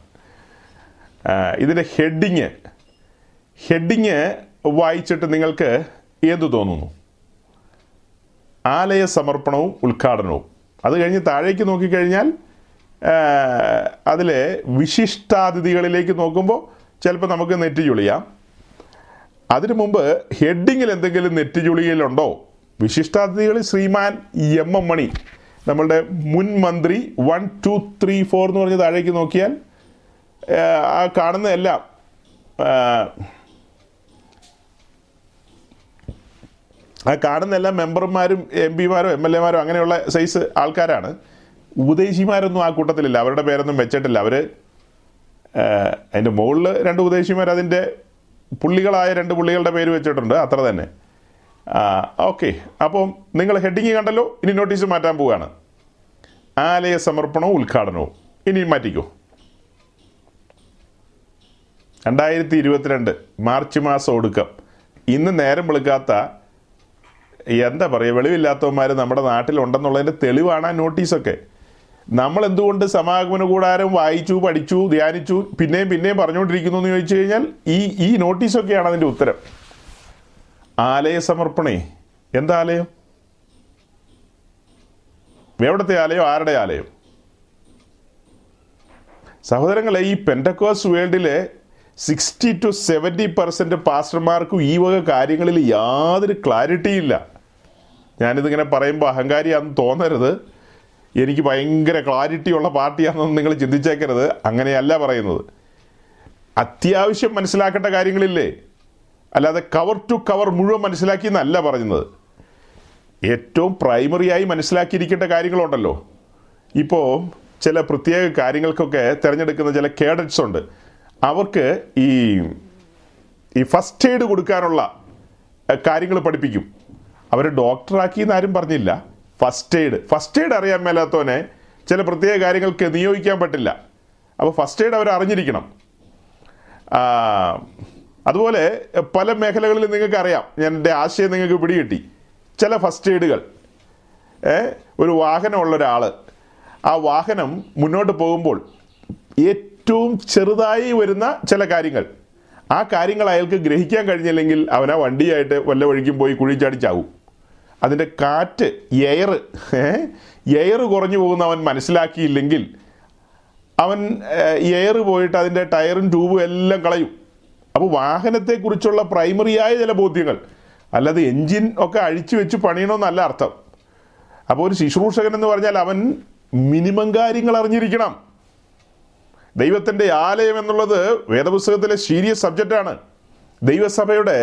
ഇതിൻ്റെ ഹെഡിങ് ഹെഡിങ് വായിച്ചിട്ട് നിങ്ങൾക്ക് ഏതു തോന്നുന്നു? ആലയ സമർപ്പണവും ഉദ്ഘാടനവും. അത് കഴിഞ്ഞ് താഴേക്ക് നോക്കിക്കഴിഞ്ഞാൽ അതിലെ വിശിഷ്ടാതിഥികളിലേക്ക് നോക്കുമ്പോൾ ചിലപ്പോൾ നമുക്ക് നെറ്റിചുളിയാം. അതിനു മുമ്പ് ഹെഡിങ്ങിൽ എന്തെങ്കിലും നെറ്റിചുളിയിലുണ്ടോ? വിശിഷ്ടാതിഥികളിൽ ശ്രീമാൻ എം എം മണി, നമ്മളുടെ മുൻ മന്ത്രി, വൺ ടു ത്രീ ഫോർ എന്ന് പറഞ്ഞ് താഴേക്ക് നോക്കിയാൽ ആ കാണുന്നതെല്ലാം ആ കാണുന്ന എല്ലാ മെമ്പർമാരും എം പിമാരോ എം എൽ എമാരോ അങ്ങനെയുള്ള സൈസ് ആൾക്കാരാണ്. ഉപദേശിമാരൊന്നും ആ കൂട്ടത്തിലില്ല, അവരുടെ പേരൊന്നും വെച്ചിട്ടില്ല. അവർ അതിൻ്റെ മുകളിൽ രണ്ട് ഉപദേശിമാർ, അതിൻ്റെ പുള്ളികളായ രണ്ട് പുള്ളികളുടെ പേര് വെച്ചിട്ടുണ്ട്, അത്ര തന്നെ. ഓക്കെ, അപ്പം നിങ്ങൾ ഹെഡിങ് കണ്ടല്ലോ, ഇനി നോട്ടീസ് മാറ്റാൻ പോവുകയാണ്. ആലയ സമർപ്പണവും ഉദ്ഘാടനവും ഇനി മാറ്റിക്കോ. രണ്ടായിരത്തി ഇരുപത്തിരണ്ട് മാർച്ച് മാസം ഒടുക്കം. ഇന്ന് നേരം വെളുക്കാത്ത, എന്താ പറയുക, വെളിവില്ലാത്തവന്മാർ നമ്മുടെ നാട്ടിലുണ്ടെന്നുള്ളതിൻ്റെ തെളിവാണ് ആ നോട്ടീസൊക്കെ. നമ്മളെന്തുകൊണ്ട് സമാഗമന കൂടാരം വായിച്ചു, പഠിച്ചു, ധ്യാനിച്ചു, പിന്നെയും പിന്നെയും പറഞ്ഞുകൊണ്ടിരിക്കുന്നു എന്ന് ചോദിച്ചു കഴിഞ്ഞാൽ ഈ ഈ നോട്ടീസൊക്കെയാണ് അതിൻ്റെ ഉത്തരം. ആലയ സമർപ്പണേ, എന്താ ആലയം? എവിടുത്തെ ആലയം? ആരുടെ ആലയം? സഹോദരങ്ങളെ, ഈ പെന്റക്കോസ്റ്റ് വേൾഡിലെ സിക്സ്റ്റി ടു സെവൻറ്റി പെർസെൻറ്റ് പാസ്റ്റർമാർക്കും ഈ വക കാര്യങ്ങളിൽ യാതൊരു ക്ലാരിറ്റിയില്ല. ഞാനിതിങ്ങനെ പറയുമ്പോൾ അഹങ്കാരിയാണെന്ന് തോന്നരുത്, എനിക്ക് ഭയങ്കര ക്ലാരിറ്റിയുള്ള പാർട്ടിയാണെന്നൊന്നും നിങ്ങൾ ചിന്തിച്ചേക്കരുത്. അങ്ങനെയല്ല പറയുന്നത്. അത്യാവശ്യം മനസ്സിലാക്കേണ്ട കാര്യങ്ങളില്ലേ, അല്ലാതെ കവർ ടു കവർ മുഴുവൻ മനസ്സിലാക്കി എന്നല്ല പറയുന്നത്. ഏറ്റവും പ്രൈമറിയായി മനസ്സിലാക്കിയിരിക്കേണ്ട കാര്യങ്ങളുണ്ടല്ലോ. ഇപ്പോൾ ചില പ്രത്യേക കാര്യങ്ങൾക്കൊക്കെ തിരഞ്ഞെടുക്കുന്ന ചില കേഡറ്റ്സ് ഉണ്ട്. അവർക്ക് ഈ ഈ ഫസ്റ്റ് എയ്ഡ് കൊടുക്കാനുള്ള കാര്യങ്ങൾ പഠിപ്പിക്കും. അവർ ഡോക്ടറാക്കി എന്നാരും പറഞ്ഞില്ല. ഫസ്റ്റ് എയ്ഡ് ഫസ്റ്റ് എയ്ഡ് അറിയാൻ മേലാത്തവനെ ചില പ്രത്യേക കാര്യങ്ങൾക്ക് നിയോഗിക്കാൻ പറ്റില്ല. അപ്പോൾ ഫസ്റ്റ് എയ്ഡ് അവർ അറിഞ്ഞിരിക്കണം. അതുപോലെ പല മേഖലകളിൽ നിങ്ങൾക്കറിയാം, ഞാൻ എൻ്റെ ആശയം നിങ്ങൾക്ക് പിടികിട്ടി. ചില ഫസ്റ്റ് എയ്ഡുകൾ, ഒരു വാഹനമുള്ള ഒരാൾ ആ വാഹനം മുന്നോട്ട് പോകുമ്പോൾ ഏറ്റവും ചെറുതായി വരുന്ന ചില കാര്യങ്ങൾ, ആ കാര്യങ്ങൾ അയാൾക്ക് ഗ്രഹിക്കാൻ കഴിഞ്ഞില്ലെങ്കിൽ അവൻ ആ വണ്ടിയായിട്ട് വല്ല വഴിക്കും പോയി കുഴിച്ചടിച്ചാവും. അതിൻ്റെ കാറ്റ് എയർ എയർ കുറഞ്ഞു പോകുന്ന അവൻ മനസ്സിലാക്കിയില്ലെങ്കിൽ അവൻ എയർ പോയിട്ട് അതിൻ്റെ ടയറും ട്യൂബും എല്ലാം കളയും. അപ്പോൾ വാഹനത്തെക്കുറിച്ചുള്ള പ്രൈമറിയായ ചില ബോധ്യങ്ങൾ, അല്ലാതെ എൻജിൻ ഒക്കെ അഴിച്ചു വെച്ച് പണിയണമെന്നല്ല അർത്ഥം. അപ്പോൾ ഒരു ശുശ്രൂഷകൻ എന്ന് പറഞ്ഞാൽ അവൻ മിനിമം കാര്യങ്ങൾ അറിഞ്ഞിരിക്കണം. ദൈവത്തിൻ്റെ ആലയം എന്നുള്ളത് വേദപുസ്തകത്തിലെ സീരിയസ് സബ്ജക്റ്റാണ്. ദൈവസഭയുടെ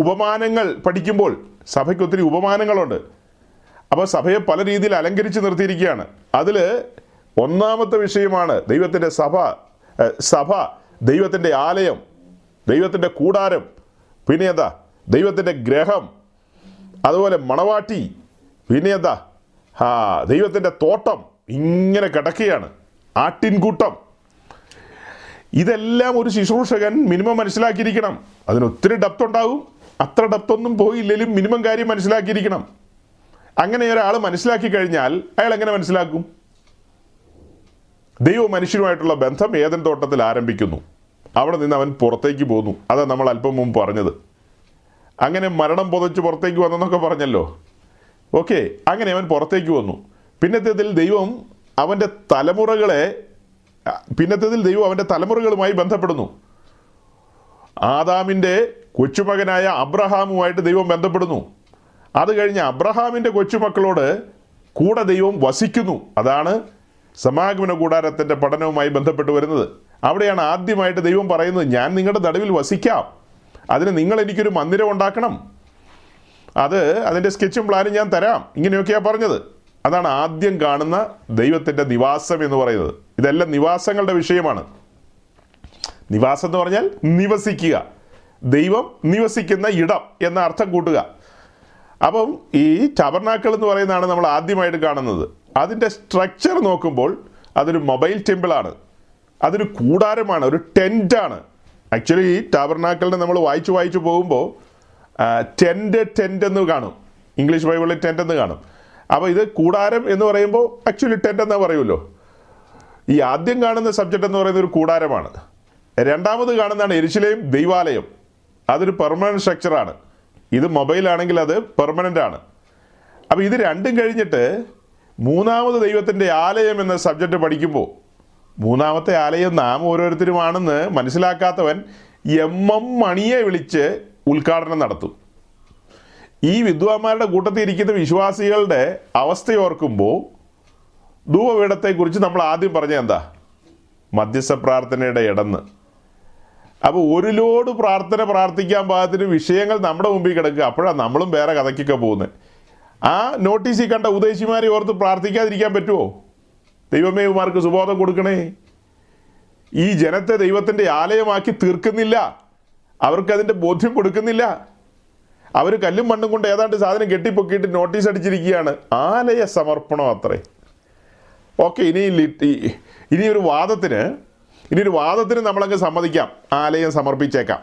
ഉപമാനങ്ങൾ പഠിക്കുമ്പോൾ സഭയ്ക്ക് ഒത്തിരി ഉപമാനങ്ങളുണ്ട്. അപ്പോൾ സഭയെ പല രീതിയിൽ അലങ്കരിച്ച് നിർത്തിയിരിക്കുകയാണ്. അതിൽ ഒന്നാമത്തെ വിഷയമാണ് ദൈവത്തിൻ്റെ സഭ, സഭ ദൈവത്തിൻ്റെ ആലയം, ദൈവത്തിൻ്റെ കൂടാരം, പിന്നെ എന്താ ദൈവത്തിൻ്റെ ഗ്രഹം, അതുപോലെ മണവാട്ടി, പിന്നെ എന്താ ആ ദൈവത്തിൻ്റെ തോട്ടം, ഇങ്ങനെ കിടക്കുകയാണ് ആട്ടിൻകൂട്ടം. ഇതെല്ലാം ഒരു ശുശ്രൂഷകൻ മിനിമം മനസ്സിലാക്കിയിരിക്കണം. അതിനൊത്തിരി ഡെപ്ത് ഉണ്ടാകും, അത്ര ഡെപ്തൊന്നും പോയില്ലെങ്കിലും മിനിമം കാര്യം മനസ്സിലാക്കിയിരിക്കണം. അങ്ങനെ ഒരാൾ മനസ്സിലാക്കി കഴിഞ്ഞാൽ അയാൾ എങ്ങനെ മനസ്സിലാക്കും? ദൈവവും മനുഷ്യനുമായിട്ടുള്ള ബന്ധം ഏദൻ തോട്ടത്തിൽ ആരംഭിക്കുന്നു, അവിടെ നിന്ന് അവൻ പുറത്തേക്ക് പോന്നു. അതാ നമ്മൾ അല്പം മുമ്പ് പറഞ്ഞത്. അങ്ങനെ മരണം പുതച്ച് പുറത്തേക്ക് വന്നെന്നൊക്കെ പറഞ്ഞല്ലോ. ഓക്കെ, അങ്ങനെ അവൻ പുറത്തേക്ക് വന്നു. പിന്നത്തേതിൽ ദൈവം അവൻ്റെ തലമുറകളെ പിന്നത്തേതിൽ ദൈവം അവൻ്റെ തലമുറകളുമായി ബന്ധപ്പെടുന്നു. ആദാമിൻ്റെ കൊച്ചുമകനായ അബ്രഹാമുമായിട്ട് ദൈവം ബന്ധപ്പെടുന്നു. അത് കഴിഞ്ഞ് അബ്രഹാമിൻ്റെ കൊച്ചുമക്കളോട് കൂടെ ദൈവം വസിക്കുന്നു. അതാണ് സമാഗമന കൂടാരത്തിൻ്റെ പഠനവുമായി ബന്ധപ്പെട്ട് വരുന്നത്. അവിടെയാണ് ആദ്യമായിട്ട് ദൈവം പറയുന്നത്, ഞാൻ നിങ്ങളുടെ നടുവിൽ വസിക്കാം, അതിന് നിങ്ങൾ എനിക്കൊരു മന്ദിരം ഉണ്ടാക്കണം, അത് അതിൻ്റെ സ്കെച്ചും പ്ലാനും ഞാൻ തരാം, ഇങ്ങനെയൊക്കെയാണ് പറഞ്ഞത്. അതാണ് ആദ്യം കാണുന്ന ദൈവത്തിൻ്റെ നിവാസം എന്ന് പറയുന്നത്. ഇതെല്ലാം നിവാസങ്ങളുടെ വിഷയമാണ്. നിവാസം എന്ന് പറഞ്ഞാൽ നിവസിക്കുക, ദൈവം നിവസിക്കുന്ന ഇടം എന്ന അർത്ഥം കൂട്ടുക. അപ്പം ഈ ടാബർനാക്കൾ എന്ന് പറയുന്നതാണ് നമ്മൾ ആദ്യമായിട്ട് കാണുന്നത്. അതിൻ്റെ സ്ട്രക്ചർ നോക്കുമ്പോൾ അതൊരു മൊബൈൽ ടെമ്പിളാണ്, അതൊരു കൂടാരമാണ്, ഒരു ടെൻ്റാണ്. ആക്ച്വലി ഈ ടാബർനാക്കളിനെ നമ്മൾ വായിച്ചു വായിച്ചു പോകുമ്പോൾ ടെൻ്റ് ടെൻ്റ് എന്ന് കാണും, ഇംഗ്ലീഷ് ബൈബിളിൽ ടെൻ്റ് എന്ന് കാണും. അപ്പോൾ ഇത് കൂടാരം എന്ന് പറയുമ്പോൾ ആക്ച്വലി ടെൻ്റ് എന്നാ പറയുമല്ലോ. ഈ ആദ്യം കാണുന്ന സബ്ജക്റ്റ് എന്ന് പറയുന്നത് ഒരു കൂടാരമാണ്. രണ്ടാമത് കാണുന്നതാണ് യെരുശലേം ദൈവാലയം, അതൊരു പെർമനൻറ്റ് സ്ട്രക്ചറാണ്. ഇത് മൊബൈലാണെങ്കിൽ അത് പെർമനൻ്റ് ആണ്. അപ്പോൾ ഇത് രണ്ടും കഴിഞ്ഞിട്ട് മൂന്നാമത് ദൈവത്തിൻ്റെ ആലയം എന്ന സബ്ജക്റ്റ് പഠിക്കുമ്പോൾ മൂന്നാമത്തെ ആലയം നാം ഓരോരുത്തരുമാണെന്ന് മനസ്സിലാക്കാത്തവൻ എം എം മണിയെ വിളിച്ച് ഉദ്ഘാടനം നടത്തും. ഈ വിദ്വാന്മാരുടെ കൂട്ടത്തിൽ ഇരിക്കുന്ന വിശ്വാസികളുടെ അവസ്ഥയോർക്കുമ്പോൾ ധൂപപീഠത്തെക്കുറിച്ച് നമ്മൾ ആദ്യം പറഞ്ഞ എന്താ, മധ്യസ്ഥ പ്രാർത്ഥനയുടെ ഇടന്ന്. അപ്പോൾ ഒരു ലോഡ് പ്രാർത്ഥന പ്രാർത്ഥിക്കാൻ പാകത്തിന് വിഷയങ്ങൾ നമ്മുടെ മുമ്പിൽ കിടക്കുക. അപ്പോഴാണ് നമ്മളും വേറെ കഥയ്ക്കൊക്കെ പോകുന്നത്. ആ നോട്ടീസിൽ കണ്ട ഉദ്ദേശിമാരെ ഓർത്ത് പ്രാർത്ഥിക്കാതിരിക്കാൻ പറ്റുമോ? ദൈവമേ ഇവർക്ക് സുബോധം കൊടുക്കണേ. ഈ ജനത്തെ ദൈവത്തിൻ്റെ ആലയമാക്കി തീർക്കുന്നില്ല, അവർക്കതിൻ്റെ ബോധ്യം കൊടുക്കുന്നില്ല. അവർ കല്ലും മണ്ണും കൊണ്ട് ഏതാണ്ട് സാധനം കെട്ടിപ്പൊക്കിയിട്ട് നോട്ടീസ് അടിച്ചിരിക്കുകയാണ്, ആലയ സമർപ്പണം അത്രേ. ഓക്കെ, ഇനി ഇനി ഒരു വാദത്തിന് ഇനി ഒരു വാദത്തിന് നമ്മളങ്ങ് സമ്മതിക്കാം, ആലയം സമർപ്പിച്ചേക്കാം.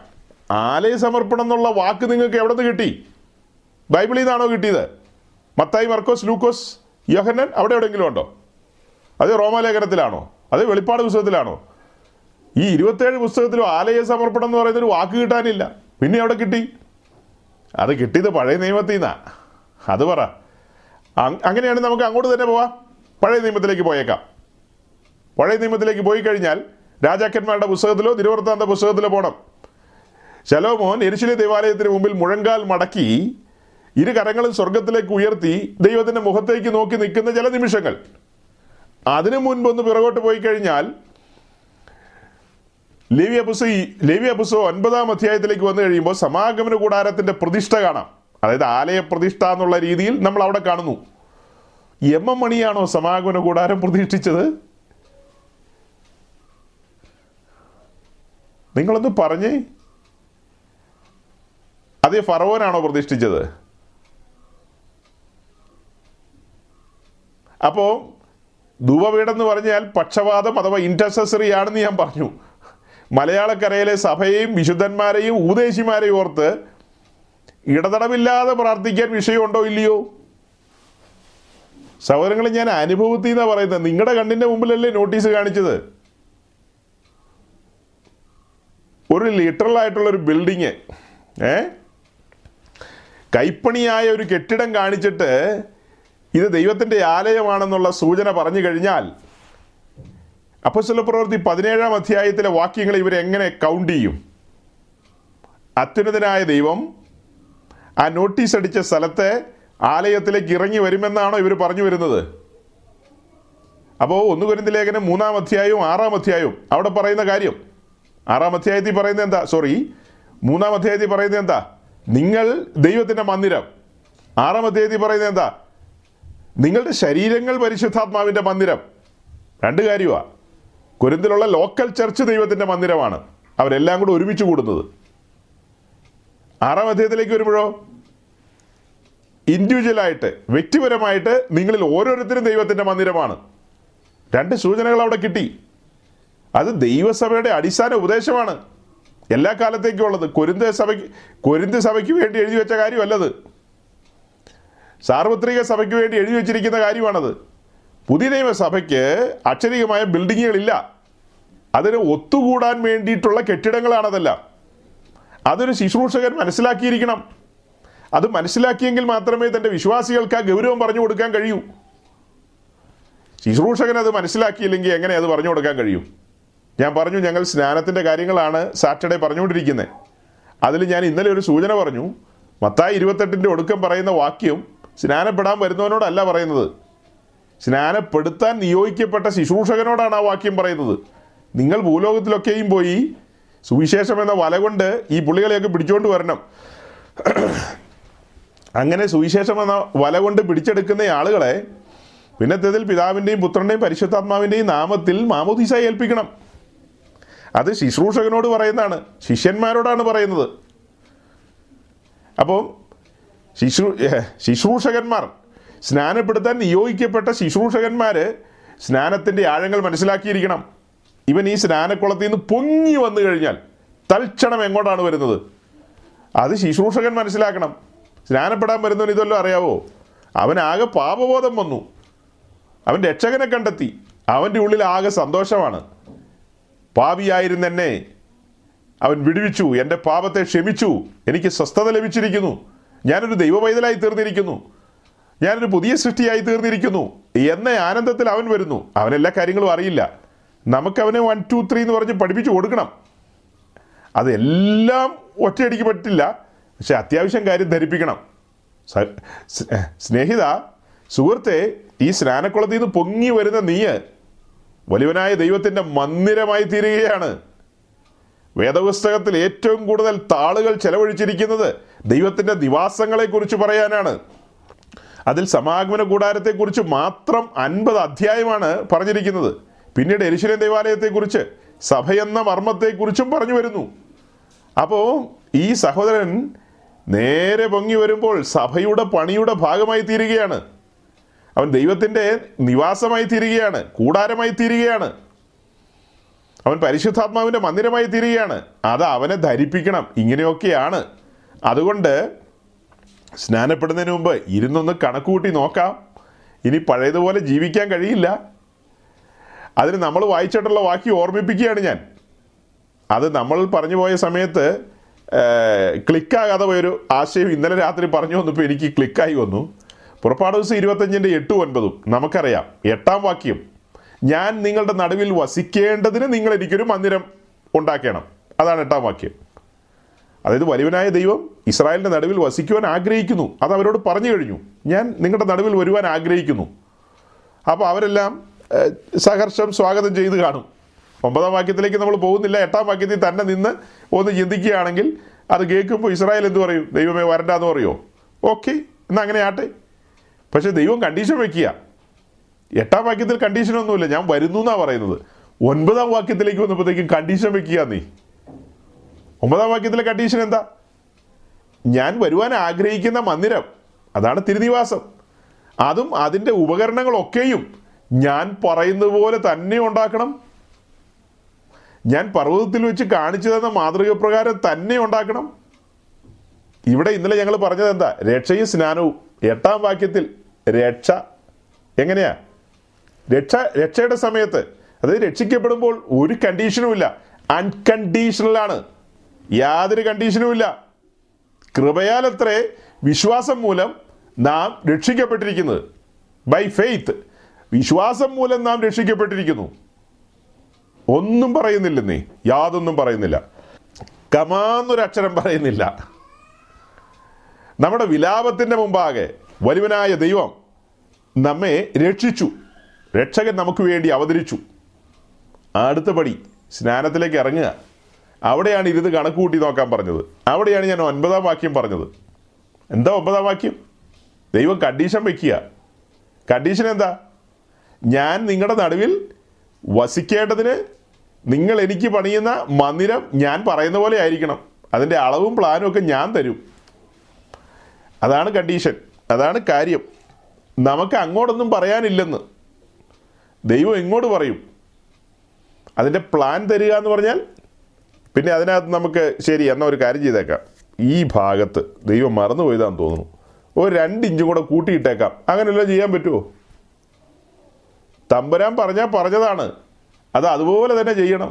ആലയ സമർപ്പണം എന്നുള്ള വാക്ക് നിങ്ങൾക്ക് എവിടെ നിന്ന് കിട്ടി? ബൈബിളിൽ നിന്നാണോ കിട്ടിയത്? മത്തായി, മർക്കോസ്, ലൂക്കോസ്, യോഹന്നാൻ, അവിടെ എവിടെയെങ്കിലും ഉണ്ടോ? അത് റോമാലേഖനത്തിലാണോ? അത് വെളിപ്പാട് പുസ്തകത്തിലാണോ? ഈ ഇരുപത്തേഴ് പുസ്തകത്തിലും ആലയ സമർപ്പണം എന്ന് പറയുന്നൊരു വാക്ക് കിട്ടാനില്ല. പിന്നെ എവിടെ കിട്ടി? അത് കിട്ടിയത് പഴയ നിയമത്തിൽ നിന്നാണ്. അത് പറ. അങ്ങനെയാണ് നമുക്ക് അങ്ങോട്ട് തന്നെ പോവാം, പഴയ നിയമത്തിലേക്ക് പോയേക്കാം. പഴയ നിയമത്തിലേക്ക് പോയി കഴിഞ്ഞാൽ രാജാക്കന്മാരുടെ പുസ്തകത്തിലോ തിരുവൃത്താന്ത പുസ്തകത്തിലോ പോകണം. ശലോമോൻ യെരുശലേം ദേവാലയത്തിന് മുമ്പിൽ മുഴങ്കാൽ മടക്കി ഇരു കരങ്ങളും സ്വർഗത്തിലേക്ക് ഉയർത്തി ദൈവത്തിൻ്റെ മുഖത്തേക്ക് നോക്കി നിൽക്കുന്ന ചില നിമിഷങ്ങൾ. അതിനു മുൻപൊന്ന് പിറകോട്ട് പോയി കഴിഞ്ഞാൽ ലേവ്യ പുസ്തകം ലേവ്യ പുസ്തകം ഒൻപതാം അധ്യായത്തിലേക്ക് വന്നു കഴിയുമ്പോൾ സമാഗമന കൂടാരത്തിൻ്റെ പ്രതിഷ്ഠ കാണാം. അതായത് ആലയ പ്രതിഷ്ഠ എന്നുള്ള രീതിയിൽ നമ്മൾ അവിടെ കാണുന്നു. എം എം മണിയാണോ സമാഗമന കൂടാരം പ്രതിഷ്ഠിച്ചത്? നിങ്ങളൊന്ന് പറഞ്ഞേ. അതേ, ഫറവോനാണോ പ്രതിഷ്ഠിച്ചത്? അപ്പോൾ ധൂപപീഠമെന്ന് പറഞ്ഞാൽ പക്ഷവാദം അഥവാ ഇൻറ്റർസെസറി ആണെന്ന് ഞാൻ പറഞ്ഞു. മലയാളക്കരയിലെ സഭയെയും വിശുദ്ധന്മാരെയും ഉപദേശിമാരെയും ഓർത്ത് ഇടതടവില്ലാതെ പ്രാർത്ഥിക്കാൻ വിഷയമുണ്ടോ ഇല്ലയോ? സഹോദരങ്ങൾ, ഞാൻ അനുഭവത്തിൽ നിന്നാണ് പറയുന്നത്. നിങ്ങളുടെ കണ്ണിൻ്റെ മുമ്പിലല്ലേ നോട്ടീസ് കാണിച്ചത്? ഒരു ലിറ്ററലായിട്ടുള്ളൊരു ബിൽഡിങ് ഏ കൈപ്പണിയായ ഒരു കെട്ടിടം കാണിച്ചിട്ട് ഇത് ദൈവത്തിൻ്റെ ആലയമാണെന്നുള്ള സൂചന പറഞ്ഞു കഴിഞ്ഞാൽ അപ്പോസ്തല പ്രവൃത്തി പതിനേഴാം അധ്യായത്തിലെ വാക്യങ്ങൾ ഇവരെങ്ങനെ കൗണ്ട് ചെയ്യും? അത്യുന്നതനായ ദൈവം ആ നോട്ടീസ് അടിച്ച സ്ഥലത്തെ ആലയത്തിലേക്ക് ഇറങ്ങി വരുമെന്നാണോ ഇവർ പറഞ്ഞു വരുന്നത്? അപ്പോൾ ഒന്ന് കൊരിന്ത്യർ ലേഖനം മൂന്നാം അധ്യായവും ആറാം അധ്യായവും അവിടെ പറയുന്ന കാര്യം, ആറാം അധ്യായത്തിൽ പറയുന്നത് എന്താ സോറി മൂന്നാം അധ്യായത്തിൽ പറയുന്നത് എന്താ? നിങ്ങൾ ദൈവത്തിൻ്റെ മന്ദിരം. ആറാം അധ്യായത്തിൽ പറയുന്നത് എന്താ? നിങ്ങളുടെ ശരീരങ്ങൾ പരിശുദ്ധാത്മാവിൻ്റെ മന്ദിരം. രണ്ട് കാര്യമാണ്. കൊരിന്തിലുള്ള ലോക്കൽ ചർച്ച് ദൈവത്തിൻ്റെ മന്ദിരമാണ്, അവരെല്ലാം കൂടെ ഒരുമിച്ച് കൂടുന്നത്. ആറാം അധ്യായത്തിലേക്ക് വരുമ്പോഴോ ഇൻഡിവിജ്വലായിട്ട് വ്യക്തിപരമായിട്ട് നിങ്ങളിൽ ഓരോരുത്തരും ദൈവത്തിൻ്റെ മന്ദിരമാണ്. രണ്ട് സൂചനകൾ അവിടെ കിട്ടി. അത് ദൈവസഭയുടെ അടിസ്ഥാന ഉപദേശമാണ്, എല്ലാ കാലത്തേക്കും ഉള്ളത്. കൊരിന്ത്യ സഭയ്ക്ക് കൊരിന്ത്യ സഭയ്ക്ക് വേണ്ടി എഴുതി വെച്ച കാര്യമല്ലത്, സാർവത്രിക സഭയ്ക്ക് വേണ്ടി എഴുതി വെച്ചിരിക്കുന്ന കാര്യമാണത്. പുതിയ നിയമസഭയ്ക്ക് അക്ഷരികമായ ബിൽഡിങ്ങുകളില്ല, അതിന് ഒത്തുകൂടാൻ വേണ്ടിയിട്ടുള്ള കെട്ടിടങ്ങളാണതെല്ലാം. അതൊരു ശുശ്രൂഷകൻ മനസ്സിലാക്കിയിരിക്കണം. അത് മനസ്സിലാക്കിയെങ്കിൽ മാത്രമേ തൻ്റെ വിശ്വാസികൾക്ക് ആ ഗൗരവം പറഞ്ഞു കൊടുക്കാൻ കഴിയൂ. ശുശ്രൂഷകൻ അത് മനസ്സിലാക്കിയില്ലെങ്കിൽ എങ്ങനെ അത് പറഞ്ഞു കൊടുക്കാൻ കഴിയും? ഞാൻ പറഞ്ഞു, ഞങ്ങൾ സ്നാനത്തിൻ്റെ കാര്യങ്ങളാണ് സാറ്റർഡേ പറഞ്ഞുകൊണ്ടിരിക്കുന്നത്. അതിൽ ഞാൻ ഇന്നലെ ഒരു സൂചന പറഞ്ഞു. മത്തായി ഇരുപത്തെട്ടിൻ്റെ ഒടുക്കം പറയുന്ന വാക്യം സ്നാനപ്പെടാൻ വരുന്നവനോടല്ല പറയുന്നത്, സ്നാനപ്പെടുത്താൻ നിയോഗിക്കപ്പെട്ട ശുശ്രൂഷകനോടാണ് ആ വാക്യം പറയുന്നത്. നിങ്ങൾ ഭൂലോകത്തിലൊക്കെയും പോയി സുവിശേഷം എന്ന വല കൊണ്ട് ഈ പുള്ളികളെയൊക്കെ പിടിച്ചുകൊണ്ട് വരണം. അങ്ങനെ സുവിശേഷം എന്ന വല കൊണ്ട് പിടിച്ചെടുക്കുന്ന ആളുകളെ പിന്നത്തേതിൽ പിതാവിൻ്റെയും പുത്രൻ്റെയും പരിശുദ്ധാത്മാവിൻ്റെയും നാമത്തിൽ മാമോദീസ ഏൽപ്പിക്കണം. അത് ശുശ്രൂഷകനോട് പറയുന്നതാണ്, ശിഷ്യന്മാരോടാണ് പറയുന്നത്. അപ്പോൾ ശുശ്രൂ ശുശ്രൂഷകന്മാർ സ്നാനപ്പെടുത്താൻ നിയോഗിക്കപ്പെട്ട ശുശ്രൂഷകന്മാർ സ്നാനത്തിൻ്റെ ആഴങ്ങൾ മനസ്സിലാക്കിയിരിക്കണം. ഇവൻ ഈ സ്നാനക്കുളത്തിൽ നിന്ന് പൊങ്ങി വന്നു കഴിഞ്ഞാൽ തൽക്ഷണം എങ്ങോട്ടാണ് വരുന്നത്? അത് ശുശ്രൂഷകൻ മനസ്സിലാക്കണം. സ്നാനപ്പെടാൻ വരുന്നവന് ഇതല്ലോ അറിയാവോ? അവനാകെ പാപബോധം വന്നു, അവൻ രക്ഷകനെ കണ്ടെത്തി, അവൻ്റെ ഉള്ളിൽ ആകെ സന്തോഷമാണ്. പാപിയായിരുന്നെന്നെ അവൻ വിടുവിച്ചു, എൻ്റെ പാപത്തെ ക്ഷമിച്ചു, എനിക്ക് സ്വസ്ഥത ലഭിച്ചിരിക്കുന്നു, ഞാനൊരു ദൈവപൈതലായി തീർന്നിരിക്കുന്നു, ഞാനൊരു പുതിയ സൃഷ്ടിയായി തീർന്നിരിക്കുന്നു എന്ന ആനന്ദത്തിൽ അവൻ വരുന്നു. അവനെല്ലാ കാര്യങ്ങളും അറിയില്ല, നമുക്കവനെ വൺ ടു ത്രീ എന്ന് പറഞ്ഞ് പഠിപ്പിച്ചു കൊടുക്കണം. അതെല്ലാം ഒറ്റയടിക്ക് പറ്റില്ല, പക്ഷെ അത്യാവശ്യം കാര്യം ധരിപ്പിക്കണം. സ്നേഹിത സുഹൃത്തെ, ഈ സ്നാനക്കുളത്തിൽ നിന്ന് പൊങ്ങി വരുന്ന നീ വലിയവനായ ദൈവത്തിൻ്റെ മന്ദിരമായി തീരുകയാണ്. വേദപുസ്തകത്തിൽ ഏറ്റവും കൂടുതൽ താളുകൾ ചെലവഴിച്ചിരിക്കുന്നത് ദൈവത്തിൻ്റെ നിവാസങ്ങളെക്കുറിച്ച് പറയാനാണ്. അതിൽ സമാഗമന കൂടാരത്തെക്കുറിച്ച് മാത്രം അൻപത് അധ്യായമാണ് പറഞ്ഞിരിക്കുന്നത്. പിന്നീട് എരിശിലേം ദേവാലയത്തെക്കുറിച്ച്, സഭയെന്ന മർമ്മത്തെക്കുറിച്ചും പറഞ്ഞു വരുന്നു. അപ്പോൾ ഈ സഹോദരൻ നേരെ പൊങ്ങി വരുമ്പോൾ സഭയുടെ പണിയുടെ ഭാഗമായി തീരുകയാണ്. അവൻ ദൈവത്തിൻ്റെ നിവാസമായി തീരുകയാണ്, കൂടാരമായി തീരുകയാണ്, അവൻ പരിശുദ്ധാത്മാവിൻ്റെ മന്ദിരമായി തീരുകയാണ്. അത് അവനെ ധരിപ്പിക്കണം, ഇങ്ങനെയൊക്കെയാണ്. അതുകൊണ്ട് സ്നാനപ്പെടുന്നതിന് മുമ്പ് ഇരുന്നൊന്ന് കണക്കുകൂട്ടി നോക്കാം. ഇനി പഴയതുപോലെ ജീവിക്കാൻ കഴിയില്ല. അതിന് നമ്മൾ വായിച്ചിട്ടുള്ള വാക്യം ഓർമ്മിപ്പിക്കുകയാണ് ഞാൻ. അത് നമ്മൾ പറഞ്ഞു പോയ സമയത്ത് ക്ലിക്കാകാതെ പോയൊരു ആശയം ഇന്നലെ രാത്രി പറഞ്ഞു വന്നപ്പോൾ എനിക്ക് ക്ലിക്കായി വന്നു. പുറപ്പാട് ദിവസം ഇരുപത്തഞ്ചിൻ്റെ എട്ട് ഒൻപതും നമുക്കറിയാം. എട്ടാം വാക്യം, ഞാൻ നിങ്ങളുടെ നടുവിൽ വസിക്കേണ്ടതിന് നിങ്ങൾ എനിക്കൊരു മന്ദിരം ഉണ്ടാക്കണം. അതാണ് എട്ടാം വാക്യം. അതായത് വലിയവനായ ദൈവം ഇസ്രായേലിൻ്റെ നടുവിൽ വസിക്കുവാൻ ആഗ്രഹിക്കുന്നു. അത് അവരോട് പറഞ്ഞു കഴിഞ്ഞു, ഞാൻ നിങ്ങളുടെ നടുവിൽ വരുവാൻ ആഗ്രഹിക്കുന്നു. അപ്പോൾ അവരെല്ലാം സഹർഷം സ്വാഗതം ചെയ്ത് കാണും. ഒമ്പതാം വാക്യത്തിലേക്ക് നമ്മൾ പോകുന്നില്ല. എട്ടാം വാക്യത്തിൽ തന്നെ നിന്ന് ഒന്ന് ചിന്തിക്കുകയാണെങ്കിൽ അത് കേൾക്കുമ്പോൾ ഇസ്രായേൽ എന്ത് പറയും? ദൈവമേ വരണ്ടാന്ന് പറയുമോ? ഓക്കെ, എന്നാൽ അങ്ങനെ ആട്ടെ. പക്ഷേ ദൈവം കണ്ടീഷൻ വയ്ക്കുക. എട്ടാം വാക്യത്തിൽ കണ്ടീഷനൊന്നുമില്ല, ഞാൻ വരുന്നു എന്നാണ് പറയുന്നത്. ഒൻപതാം വാക്യത്തിലേക്ക് വന്നപ്പോഴത്തേക്കും കണ്ടീഷൻ വയ്ക്കുക നീ. ഒമ്പതാം വാക്യത്തിലെ കണ്ടീഷൻ എന്താ? ഞാൻ വരുവാൻ ആഗ്രഹിക്കുന്ന മന്ദിരം, അതാണ് തിരുനിവാസം, അതും അതിൻ്റെ ഉപകരണങ്ങളൊക്കെയും ഞാൻ പറയുന്നത് പോലെ തന്നെ ഉണ്ടാക്കണം. ഞാൻ പർവ്വതത്തിൽ വെച്ച് കാണിച്ചു തന്ന മാതൃക പ്രകാരം തന്നെ ഉണ്ടാക്കണം. ഇവിടെ ഇന്നലെ ഞങ്ങൾ പറഞ്ഞത് എന്താ? രക്ഷയും സ്നാനവും. എട്ടാം വാക്യത്തിൽ രക്ഷ എങ്ങനെയാ? രക്ഷ രക്ഷയുടെ സമയത്ത്, അതായത് രക്ഷിക്കപ്പെടുമ്പോൾ ഒരു കണ്ടീഷനുമില്ല, അൺകണ്ടീഷണലാണ്. യാതൊരു കണ്ടീഷനുമില്ല. കൃപയാലത്രേ വിശ്വാസം മൂലം നാം രക്ഷിക്കപ്പെട്ടിരിക്കുന്നത്. ബൈ ഫെയ്ത്ത്, വിശ്വാസം മൂലം നാം രക്ഷിക്കപ്പെട്ടിരിക്കുന്നു. ഒന്നും പറയുന്നില്ലെന്നേ, യാതൊന്നും പറയുന്നില്ല, കമാന്നൊരക്ഷരം പറയുന്നില്ല. നമ്മുടെ വിലാപത്തിൻ്റെ മുമ്പാകെ വലുവനായ ദൈവം നമ്മെ രക്ഷിച്ചു. രക്ഷകൻ നമുക്ക് വേണ്ടി അവതരിച്ചു. അടുത്ത പടി സ്നാനത്തിലേക്ക് ഇറങ്ങുക. അവിടെയാണ് ഇരുന്ന് കണക്ക് കൂട്ടി നോക്കാൻ പറഞ്ഞത്. അവിടെയാണ് ഞാൻ ഒൻപതാം വാക്യം പറഞ്ഞത്. എന്താ ഒമ്പതാം വാക്യം? ദൈവം കണ്ടീഷൻ വയ്ക്കുക. കണ്ടീഷൻ എന്താ? ഞാൻ നിങ്ങളുടെ നടുവിൽ വസിക്കേണ്ടതിന് നിങ്ങൾ എനിക്ക് പണിയുന്ന മന്ദിരം ഞാൻ പറയുന്ന പോലെ ആയിരിക്കണം. അതിൻ്റെ അളവും പ്ലാനും ഒക്കെ ഞാൻ തരും. അതാണ് കണ്ടീഷൻ, അതാണ് കാര്യം. നമുക്ക് അങ്ങോട്ടൊന്നും പറയാനില്ലെന്ന്, ദൈവം ഇങ്ങോട്ട് പറയും. അതിൻ്റെ പ്ലാൻ തരിക എന്ന് പറഞ്ഞാൽ പിന്നെ അതിനകത്ത് നമുക്ക് ശരി എന്നാൽ ഒരു കാര്യം ചെയ്തേക്കാം, ഈ ഭാഗത്ത് ദൈവം മറന്നുപോയതാന്ന് തോന്നുന്നു, ഒരു രണ്ട് ഇഞ്ചും കൂടെ കൂട്ടിയിട്ടേക്കാം, അങ്ങനെയല്ല ചെയ്യാൻ പറ്റുമോ? തമ്പുരാൻ പറഞ്ഞാൽ പറഞ്ഞതാണ്, അത് അതുപോലെ തന്നെ ചെയ്യണം.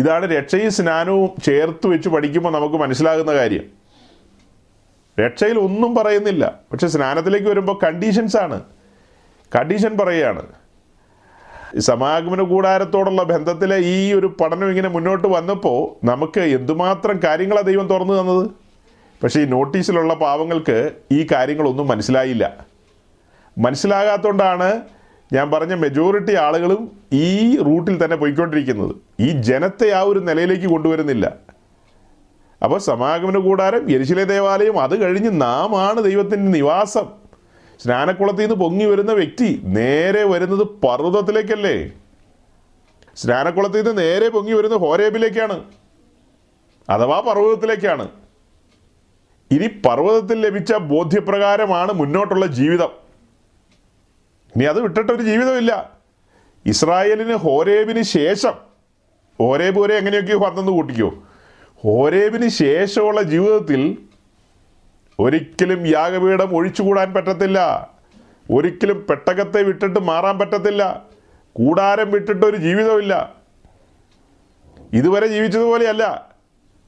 ഇതാണ് രക്ഷയും സ്നാനവും ചേർത്ത് വെച്ച് പഠിക്കുമ്പോൾ നമുക്ക് മനസ്സിലാകുന്ന കാര്യം. രക്ഷയിൽ ഒന്നും പറയുന്നില്ല, പക്ഷെ സ്നാനത്തിലേക്ക് വരുമ്പോൾ കണ്ടീഷൻസാണ്, കണ്ടീഷൻ പറയുകയാണ്. സമാഗമന കൂടാരത്തോടുള്ള ബന്ധത്തിലെ ഈ ഒരു പഠനം ഇങ്ങനെ മുന്നോട്ട് വന്നപ്പോൾ നമുക്ക് എന്തുമാത്രം കാര്യങ്ങളാണ് ദൈവം തുറന്നു തന്നത്. പക്ഷേ ഈ നോട്ടീസിലുള്ള പാവങ്ങൾക്ക് ഈ കാര്യങ്ങളൊന്നും മനസ്സിലായില്ല. മനസ്സിലാകാത്തതുകൊണ്ടാണ് ഞാൻ പറഞ്ഞ മെജോറിറ്റി ആളുകളും ഈ റൂട്ടിൽ തന്നെ പോയിക്കൊണ്ടിരിക്കുന്നത്. ഈ ജനത്തെ ആ ഒരു നിലയിലേക്ക് കൊണ്ടുവരുന്നില്ല. അപ്പോൾ സമാഗമന കൂടാരം, യെരുശലേം ദേവാലയം, അത് കഴിഞ്ഞ് നാം ആണ് ദൈവത്തിൻ്റെ നിവാസം. സ്നാനക്കുളത്തിൽ നിന്ന് പൊങ്ങി വരുന്ന വ്യക്തി നേരെ വരുന്നത് പർവ്വതത്തിലേക്കല്ലേ? സ്നാനക്കുളത്തിൽ നിന്ന് നേരെ പൊങ്ങി വരുന്നത് ഹോരേബിലേക്കാണ്, അഥവാ പർവ്വതത്തിലേക്കാണ്. ഇനി പർവ്വതത്തിൽ ലഭിച്ച ബോധ്യപ്രകാരമാണ് മുന്നോട്ടുള്ള ജീവിതം. ഇനി അത് വിട്ടിട്ടൊരു ജീവിതമില്ല. ഇസ്രായേലിന് ഹോരേബിന് ശേഷം, ഹോരേബ് വരെ എങ്ങനെയൊക്കെയോ വന്നെന്ന് കൂട്ടിക്കോ, ഹോരേബിന് ശേഷമുള്ള ജീവിതത്തിൽ ഒരിക്കലും യാഗപീഠം ഒഴിച്ചുകൂടാൻ പറ്റത്തില്ല. ഒരിക്കലും പെട്ടകത്തെ വിട്ടിട്ട് മാറാൻ പറ്റത്തില്ല. കൂടാരം വിട്ടിട്ടൊരു ജീവിതമില്ല. ഇതുവരെ ജീവിച്ചതുപോലെയല്ല.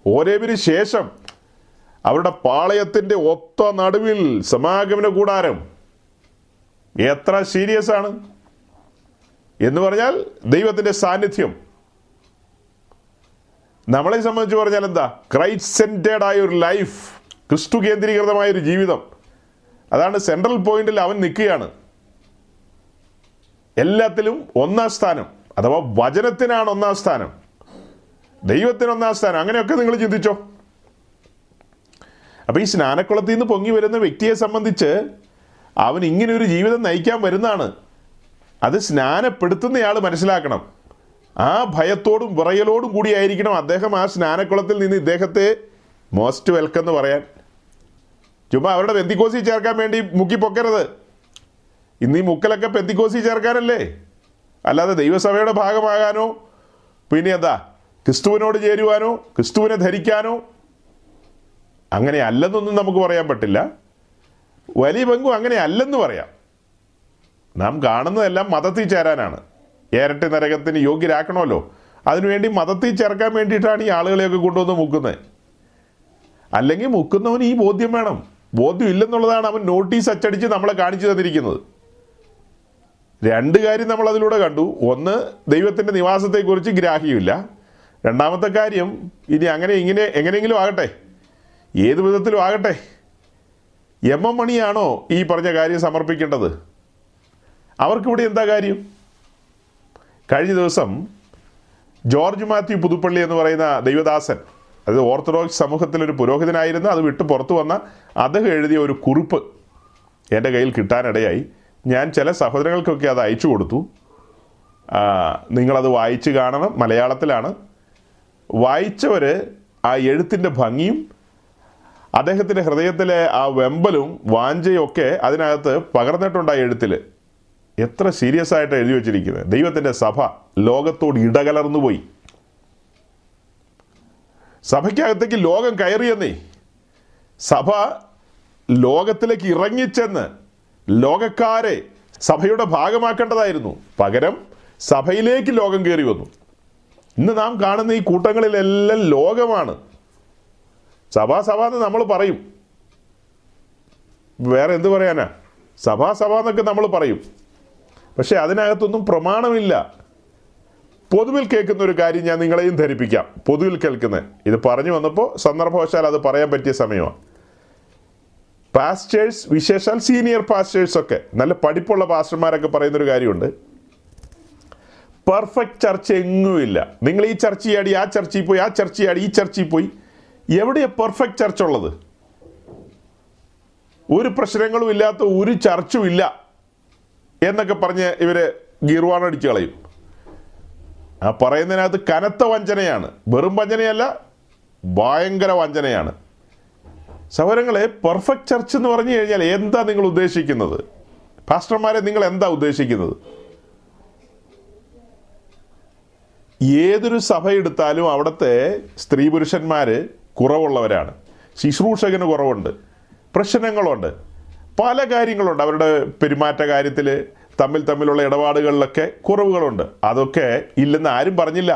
ഹോരേബിന് ശേഷം അവരുടെ പാളയത്തിൻ്റെ ഒത്ത നടുവിൽ സമാഗമന കൂടാരം. എത്ര സീരിയസ് ആണ് എന്ന് പറഞ്ഞാൽ ദൈവത്തിൻ്റെ സാന്നിധ്യം. നമ്മളെ സംബന്ധിച്ച് പറഞ്ഞാൽ എന്താ? ക്രൈസ്റ്റ് സെൻറ്റേഡ് ആയ ഒരു ലൈഫ്, ക്രിസ്തു കേന്ദ്രീകൃതമായൊരു ജീവിതം. അതാണ് സെൻട്രൽ പോയിന്റിൽ അവൻ നിൽക്കുകയാണ്. എല്ലാത്തിലും ഒന്നാം സ്ഥാനം, അഥവാ വചനത്തിനാണ് ഒന്നാം സ്ഥാനം, ദൈവത്തിന് ഒന്നാം സ്ഥാനം. അങ്ങനെയൊക്കെ നിങ്ങൾ ചിന്തിച്ചോ. അപ്പോൾ ഈ സ്നാനക്കുളത്തിൽ നിന്ന് പൊങ്ങി വരുന്ന വ്യക്തിയെ സംബന്ധിച്ച് അവൻ ഇങ്ങനെ ഒരു ജീവിതം നയിക്കാൻ വരുന്നതാണ്. അത് സ്നാനപ്പെടുത്തുന്നയാൾ മനസ്സിലാക്കണം. ആ ഭയത്തോടും വിറയലോടും കൂടിയായിരിക്കണം അദ്ദേഹം ആ സ്നാനക്കുളത്തിൽ നിന്ന് ഇദ്ദേഹത്തെ മോസ്റ്റ് വെൽക്കം എന്ന് പറയാൻ. ചുമ്മാ അവരുടെ പെന്തിക്കോസി ചേർക്കാൻ വേണ്ടി മുക്കി പൊക്കരുത്. ഇന്നീ മുക്കലൊക്കെ പെന്തിക്കോസി ചേർക്കാനല്ലേ, അല്ലാതെ ദൈവസഭയുടെ ഭാഗമാകാനോ പിന്നെ എന്താ ക്രിസ്തുവിനോട് ചേരുവാനോ ക്രിസ്തുവിനെ ധരിക്കാനോ അങ്ങനെ അല്ലെന്നൊന്നും നമുക്ക് പറയാൻ പറ്റില്ല. വലിയ പങ്കും അങ്ങനെ അല്ലെന്ന് പറയാം. നാം കാണുന്നതെല്ലാം മതത്തിൽ ചേരാനാണ്. ഏരട്ടി നരകത്തിന് യോഗ്യരാക്കണമല്ലോ, അതിനുവേണ്ടി മതത്തിൽ ചേർക്കാൻ വേണ്ടിയിട്ടാണ് ഈ ആളുകളെയൊക്കെ കൊണ്ടുവന്ന് മുക്കുന്നത്. അല്ലെങ്കിൽ മുക്കുന്നവന് ഈ ബോധ്യം വേണം. ബോധ്യം ഇല്ലെന്നുള്ളതാണ് അവൻ നോട്ടീസ് അച്ചടിച്ച് നമ്മളെ കാണിച്ചു തന്നിരിക്കുന്നത്. രണ്ട് കാര്യം നമ്മൾ അതിലൂടെ കണ്ടു. ഒന്ന്, ദൈവത്തിൻ്റെ നിവാസത്തെക്കുറിച്ച് ഗ്രാഹ്യമില്ല. രണ്ടാമത്തെ കാര്യം, ഇനി അങ്ങനെ ഇങ്ങനെ എങ്ങനെയെങ്കിലും ആകട്ടെ, ഏത് വിധത്തിലും ആകട്ടെ, എം എം മണിയാണോ ഈ പറഞ്ഞ കാര്യം സമർപ്പിക്കേണ്ടത്? അവർക്കിവിടെ എന്താ കാര്യം? കഴിഞ്ഞ ദിവസം ജോർജ് മാത്യു പുതുപ്പള്ളി എന്ന് പറയുന്ന ദൈവദാസൻ, അത് ഓർത്തഡോക്സ് സമൂഹത്തിലൊരു പുരോഹിതനായിരുന്നു, അത് വിട്ട് പുറത്തു വന്ന അദ്ദേഹം എഴുതിയ ഒരു കുറിപ്പ് എൻ്റെ കയ്യിൽ കിട്ടാനിടയായി. ഞാൻ ചില സഹോദരങ്ങൾക്കൊക്കെ അത് അയച്ചു കൊടുത്തു. നിങ്ങളത് വായിച്ച് കാണണം. മലയാളത്തിലാണ്. വായിച്ചവർ ആ എഴുത്തിൻ്റെ ഭംഗിയും അദ്ദേഹത്തിൻ്റെ ഹൃദയത്തിലെ ആ വെമ്പലും വാഞ്ചയും ഒക്കെ അതിനകത്ത് പകർന്നിട്ടുണ്ട്. ആ എഴുത്തിൽ എത്ര സീരിയസ് ആയിട്ട് എഴുതി വച്ചിരിക്കുന്നത്. ദൈവത്തിൻ്റെ സഭ ലോകത്തോട് ഇടകലർന്നു പോയി. സഭയ്ക്കകത്തേക്ക് ലോകം കയറിയെന്നേ. സഭ ലോകത്തിലേക്ക് ഇറങ്ങിച്ചെന്ന് ലോകക്കാരെ സഭയുടെ ഭാഗമാക്കേണ്ടതായിരുന്നു. പകരം സഭയിലേക്ക് ലോകം കയറി വന്നു. ഇന്ന് നാം കാണുന്ന ഈ കൂട്ടങ്ങളിലെല്ലാം ലോകമാണ്. സഭാ സഭ എന്ന് നമ്മൾ പറയും, വേറെ എന്ത് പറയാനാ, സഭാ സഭ എന്നൊക്കെ നമ്മൾ പറയും. പക്ഷെ അതിനകത്തൊന്നും പ്രമാണമില്ല. പൊതുവിൽ കേൾക്കുന്ന ഒരു കാര്യം ഞാൻ നിങ്ങളെയും ധരിപ്പിക്കാം. പൊതുവിൽ കേൾക്കുന്നത് ഇത് പറഞ്ഞു വന്നപ്പോൾ സന്ദർഭവശാൽ അത് പറയാൻ പറ്റിയ സമയമാണ്. പാസ്റ്റേഴ്സ്, വിശേഷാൽ സീനിയർ പാസ്റ്റേഴ്സൊക്കെ, നല്ല പഠിപ്പുള്ള പാസ്റ്റർമാരൊക്കെ പറയുന്നൊരു കാര്യമുണ്ട്, പെർഫെക്റ്റ് ചർച്ച എങ്ങുമില്ല. നിങ്ങൾ ഈ ചർച്ചയാടി ആ ചർച്ചയിൽ പോയി, ആ ചർച്ചയാടി ഈ ചർച്ചയിൽ പോയി, എവിടെയാണ് പെർഫെക്റ്റ് ചർച്ച ഉള്ളത്? ഒരു പ്രശ്നങ്ങളും ഇല്ലാത്ത ഒരു ചർച്ചും ഇല്ല എന്നൊക്കെ പറഞ്ഞ് ഇവർ ഗീർവാണടിച്ച് കളയും. ആ പറയുന്നതിനകത്ത് കനത്ത വഞ്ചനയാണ്. വെറും വഞ്ചനയല്ല, ഭയങ്കര വഞ്ചനയാണ്. സഹോദരങ്ങളെ, പെർഫെക്റ്റ് ചർച്ച് എന്ന് പറഞ്ഞു കഴിഞ്ഞാൽ എന്താ നിങ്ങൾ ഉദ്ദേശിക്കുന്നത്? പാസ്റ്റർമാരെ, നിങ്ങൾ എന്താ ഉദ്ദേശിക്കുന്നത്? ഏതൊരു സഭ എടുത്താലും അവിടുത്തെ സ്ത്രീ പുരുഷന്മാർ കുറവുള്ളവരാണ്, ശുശ്രൂഷകന് കുറവുണ്ട്, പ്രശ്നങ്ങളുണ്ട്, പല കാര്യങ്ങളുണ്ട്, അവരുടെ പെരുമാറ്റ കാര്യത്തിൽ തമ്മിൽ തമ്മിലുള്ള ഇടപാടുകളിലൊക്കെ കുറവുകളുണ്ട്. അതൊക്കെ ഇല്ലെന്ന് ആരും പറഞ്ഞില്ല.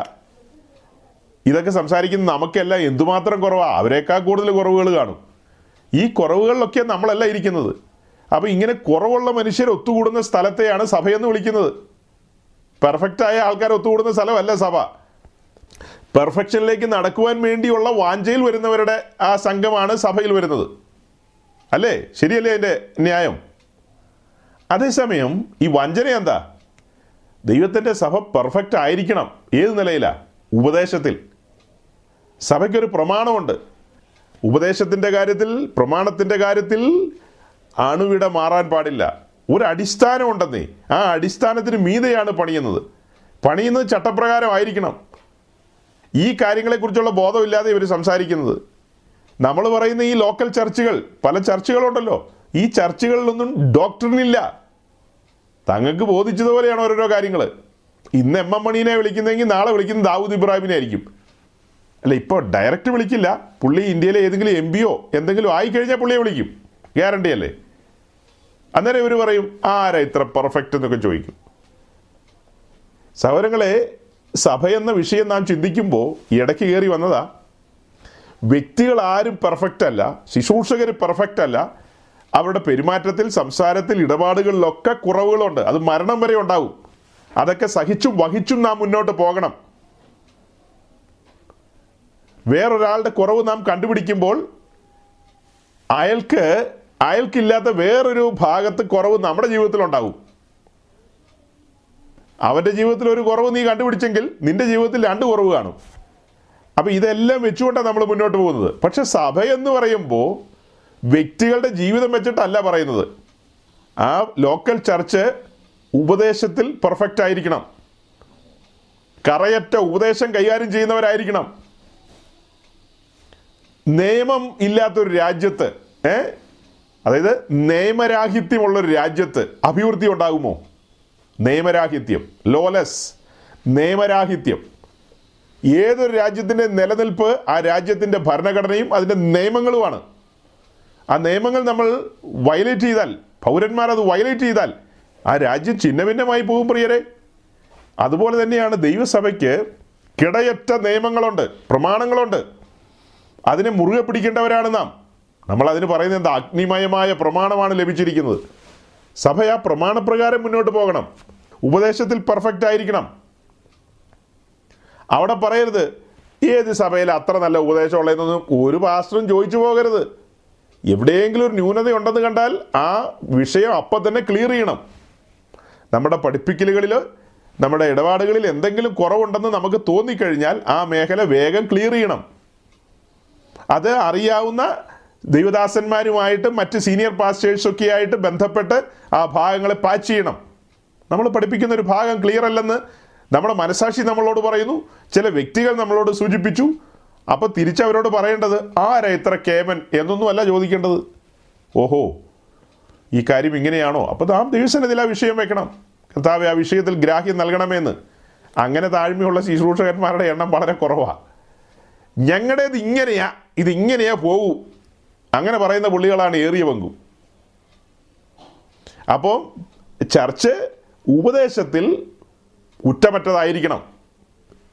ഇതൊക്കെ സംസാരിക്കുന്ന നമുക്കല്ല എന്തുമാത്രം കുറവാണ്, അവരെക്കാൾ കൂടുതൽ കുറവുകൾ കാണും. ഈ കുറവുകളിലൊക്കെ നമ്മളല്ല ഇരിക്കുന്നത്. അപ്പോൾ ഇങ്ങനെ കുറവുള്ള മനുഷ്യർ ഒത്തുകൂടുന്ന സ്ഥലത്തെയാണ് സഭയെന്ന് വിളിക്കുന്നത്. പെർഫെക്റ്റായ ആൾക്കാർ ഒത്തുകൂടുന്ന സ്ഥലമല്ല സഭ. പെർഫെക്ഷനിലേക്ക് നടക്കുവാൻ വേണ്ടിയുള്ള വാഞ്ചയിൽ വരുന്നവരുടെ ആ സംഘമാണ് സഭയിൽ വരുന്നത്, അല്ലേ? ശരിയല്ലേ എൻ്റെ ന്യായം? അതേസമയം ഈ വഞ്ചന എന്താ? ദൈവത്തിൻ്റെ സഭ പെർഫെക്റ്റ് ആയിരിക്കണം. ഏത് നിലയിലാണ്? ഉപദേശത്തിൽ. സഭയ്ക്കൊരു പ്രമാണമുണ്ട്. ഉപദേശത്തിൻ്റെ കാര്യത്തിൽ, പ്രമാണത്തിൻ്റെ കാര്യത്തിൽ അണുവിട മാറാൻ പാടില്ല. ഒരു അടിസ്ഥാനം ഉണ്ടെന്നേ, ആ അടിസ്ഥാനത്തിന് മീതെയാണ് പണിയുന്നത്. പണിയുന്നത് ചട്ടപ്രകാരമായിരിക്കണം. ഈ കാര്യങ്ങളെക്കുറിച്ചുള്ള ബോധമില്ലാതെ ഇവർ സംസാരിക്കുന്നത്. നമ്മൾ പറയുന്ന ഈ ലോക്കൽ ചർച്ചുകൾ, പല ചർച്ചുകളുണ്ടല്ലോ, ഈ ചർച്ചുകളിലൊന്നും ഡോക്ടറിനില്ല. തങ്ങൾക്ക് ബോധിച്ചതുപോലെയാണ് ഓരോരോ കാര്യങ്ങൾ. ഇന്ന് എം എം മണീനെ വിളിക്കുന്നതെങ്കിൽ നാളെ വിളിക്കുന്നത് ദാവൂദ് ഇബ്രാഹിമിനെ ആയിരിക്കും, അല്ല? ഇപ്പോൾ ഡയറക്റ്റ് വിളിക്കില്ല. പുള്ളി ഇന്ത്യയിലെ ഏതെങ്കിലും എം പിയോ എന്തെങ്കിലും ആയിക്കഴിഞ്ഞാൽ പുള്ളിയെ വിളിക്കും, ഗ്യാരണ്ടി അല്ലേ? അന്നേരം ഇവർ പറയും, ആരാ ഇത്ര പെർഫെക്റ്റ് എന്നൊക്കെ ചോദിക്കും. സഹോദരങ്ങളെ, സഭയെന്ന വിഷയം നാം ചിന്തിക്കുമ്പോൾ ഇടയ്ക്ക് കയറി വന്നതാ, വ്യക്തികൾ ആരും പെർഫെക്റ്റ് അല്ല, ശുശ്രൂഷകർ പെർഫെക്റ്റ് അല്ല, അവരുടെ പെരുമാറ്റത്തിൽ, സംസാരത്തിൽ, ഇടപാടുകളിലൊക്കെ കുറവുകളുണ്ട്. അത് മരണം വരെ ഉണ്ടാവും. അതൊക്കെ സഹിച്ചും വഹിച്ചും നാം മുന്നോട്ട് പോകണം. വേറൊരാളുടെ കുറവ് നാം കണ്ടുപിടിക്കുമ്പോൾ അയാൾക്ക് അയാൾക്കില്ലാത്ത വേറൊരു ഭാഗത്ത് കുറവ് നമ്മുടെ ജീവിതത്തിലുണ്ടാവും. അവൻ്റെ ജീവിതത്തിൽ ഒരു കുറവ് നീ കണ്ടുപിടിച്ചെങ്കിൽ നിന്റെ ജീവിതത്തിൽ രണ്ട് കുറവ് കാണും. അപ്പം ഇതെല്ലാം വെച്ചുകൊണ്ടാണ് നമ്മൾ മുന്നോട്ട് പോകുന്നത്. പക്ഷെ സഭയെന്ന് പറയുമ്പോൾ വ്യക്തികളുടെ ജീവിതം വെച്ചിട്ടല്ല പറയുന്നത്. ആ ലോക്കൽ ചർച്ച് ഉപദേശത്തിൽ പെർഫെക്റ്റ് ആയിരിക്കണം. കറയറ്റ ഉപദേശം കൈകാര്യം ചെയ്യുന്നവരായിരിക്കണം. നിയമം ഇല്ലാത്തൊരു രാജ്യത്ത്, ഏ അതായത് നിയമരാഹിത്യമുള്ളൊരു രാജ്യത്ത് അഭിവൃദ്ധി ഉണ്ടാകുമോ? നിയമരാഹിത്യം, ലോലെസ്, നിയമരാഹിത്യം. ഏതൊരു രാജ്യത്തിൻ്റെ നിലനിൽപ്പ് ആ രാജ്യത്തിൻ്റെ ഭരണഘടനയും അതിൻ്റെ നിയമങ്ങളുമാണ്. ആ നിയമങ്ങൾ നമ്മൾ വയലേറ്റ് ചെയ്താൽ, പൗരന്മാരത് വയലേറ്റ് ചെയ്താൽ ആ രാജ്യം ചിഹ്ന ഭിന്നമായി പോകും പ്രിയരെ. അതുപോലെ തന്നെയാണ് ദൈവസഭയ്ക്ക് കിടയറ്റ നിയമങ്ങളുണ്ട്, പ്രമാണങ്ങളുണ്ട്. അതിനെ മുറുകെ പിടിക്കേണ്ടവരാണ് നാം. നമ്മളതിന് പറയുന്നത് എന്താ? അഗ്നിമയമായ പ്രമാണമാണ് ലഭിച്ചിരിക്കുന്നത്. സഭ ആ പ്രമാണപ്രകാരം മുന്നോട്ട് പോകണം. ഉപദേശത്തിൽ പെർഫെക്റ്റ് ആയിരിക്കണം. അവിടെ പറയരുത് ഏത് സഭയിൽ അത്ര നല്ല ഉപദേശമുള്ളതെന്നൊന്നും ഒരു പാസ്റ്ററും ചോദിച്ചു പോകരുത്. എവിടെയെങ്കിലും ഒരു ന്യൂനതയുണ്ടെന്ന് കണ്ടാൽ ആ വിഷയം അപ്പം തന്നെ ക്ലിയർ ചെയ്യണം. നമ്മുടെ പഠിപ്പിക്കലുകളിൽ, നമ്മുടെ ഇടപാടുകളിൽ എന്തെങ്കിലും കുറവുണ്ടെന്ന് നമുക്ക് തോന്നിക്കഴിഞ്ഞാൽ ആ മേഖല വേഗം ക്ലിയർ ചെയ്യണം. അത് അറിയാവുന്ന ദൈവദാസന്മാരുമായിട്ട്, മറ്റ് സീനിയർ പാസ്റ്റേഴ്സൊക്കെ ആയിട്ട് ബന്ധപ്പെട്ട് ആ ഭാഗങ്ങളെ പാച്ച് ചെയ്യണം. നമ്മൾ പഠിപ്പിക്കുന്ന ഒരു ഭാഗം ക്ലിയർ അല്ലെന്ന് നമ്മുടെ മനസാക്ഷി നമ്മളോട് പറയുന്നു, ചില വ്യക്തികൾ നമ്മളോട് സൂചിപ്പിച്ചു. അപ്പോൾ തിരിച്ചവരോട് പറയേണ്ടത് ആരാ ഇത്ര കേമൻ എന്നൊന്നുമല്ല ചോദിക്കേണ്ടത്. ഓഹോ, ഈ കാര്യം ഇങ്ങനെയാണോ? അപ്പോൾ നാം ദൈവസന്നിധിയിൽ ആ വിഷയം വെക്കണം. കർത്താവേ, ആ വിഷയത്തിൽ ഗ്രാഹ്യം നൽകണമെന്ന്. അങ്ങനെ താഴ്മയുള്ള ശുശ്രൂഷകന്മാരുടെ എണ്ണം വളരെ കുറവാണ്. ഞങ്ങളുടേത് ഇങ്ങനെയാ, ഇതിങ്ങനെയാ പോകൂ, അങ്ങനെ പറയുന്ന പുള്ളികളാണ് ഏറിയ പങ്കും. അപ്പോൾ ചർച്ച് ഉപദേശത്തിൽ കുറ്റമറ്റതായിരിക്കണം.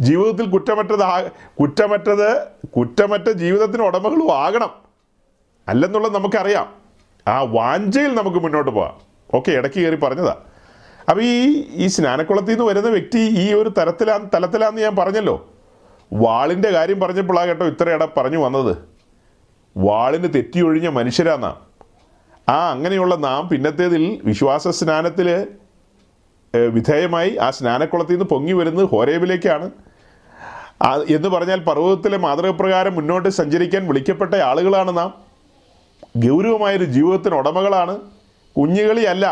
ജീവിതത്തിൽ കുറ്റമറ്റത് ആ കുറ്റമറ്റത് കുറ്റമറ്റ ജീവിതത്തിന് ഉടമകളും ആകണം, അല്ലെന്നുള്ളത് നമുക്കറിയാം. ആ വാഞ്ചയിൽ നമുക്ക് മുന്നോട്ട് പോകാം. ഓക്കെ, ഇടയ്ക്ക് കയറി പറഞ്ഞതാ. അപ്പോൾ ഈ ഈ സ്നാനക്കുളത്തിൽ നിന്ന് വരുന്ന വ്യക്തി ഈ ഒരു തരത്തിലാ തലത്തിലാന്ന് ഞാൻ പറഞ്ഞല്ലോ. വാളിൻ്റെ കാര്യം പറഞ്ഞപ്പോഴാ കേട്ടോ ഇത്രയിടെ പറഞ്ഞു വന്നത്, വാളിന് തെറ്റിയൊഴിഞ്ഞ മനുഷ്യരാ നാം. ആ അങ്ങനെയുള്ള നാം പിന്നത്തേതിൽ വിശ്വാസ സ്നാനത്തിൽ വിധേയമായി ആ സ്നാനക്കുളത്തിൽ നിന്ന് പൊങ്ങി വരുന്നത് ഹോരേബിലേക്കാണ് എന്ന് പറഞ്ഞാൽ പർവ്വതത്തിലെ മാതൃകപ്രകാരം മുന്നോട്ട് സഞ്ചരിക്കാൻ വിളിക്കപ്പെട്ട ആളുകളാണ് നാം. ഗൗരവമായൊരു ജീവിതത്തിന് ഉടമകളാണ്, കുഞ്ഞുകളിയല്ല.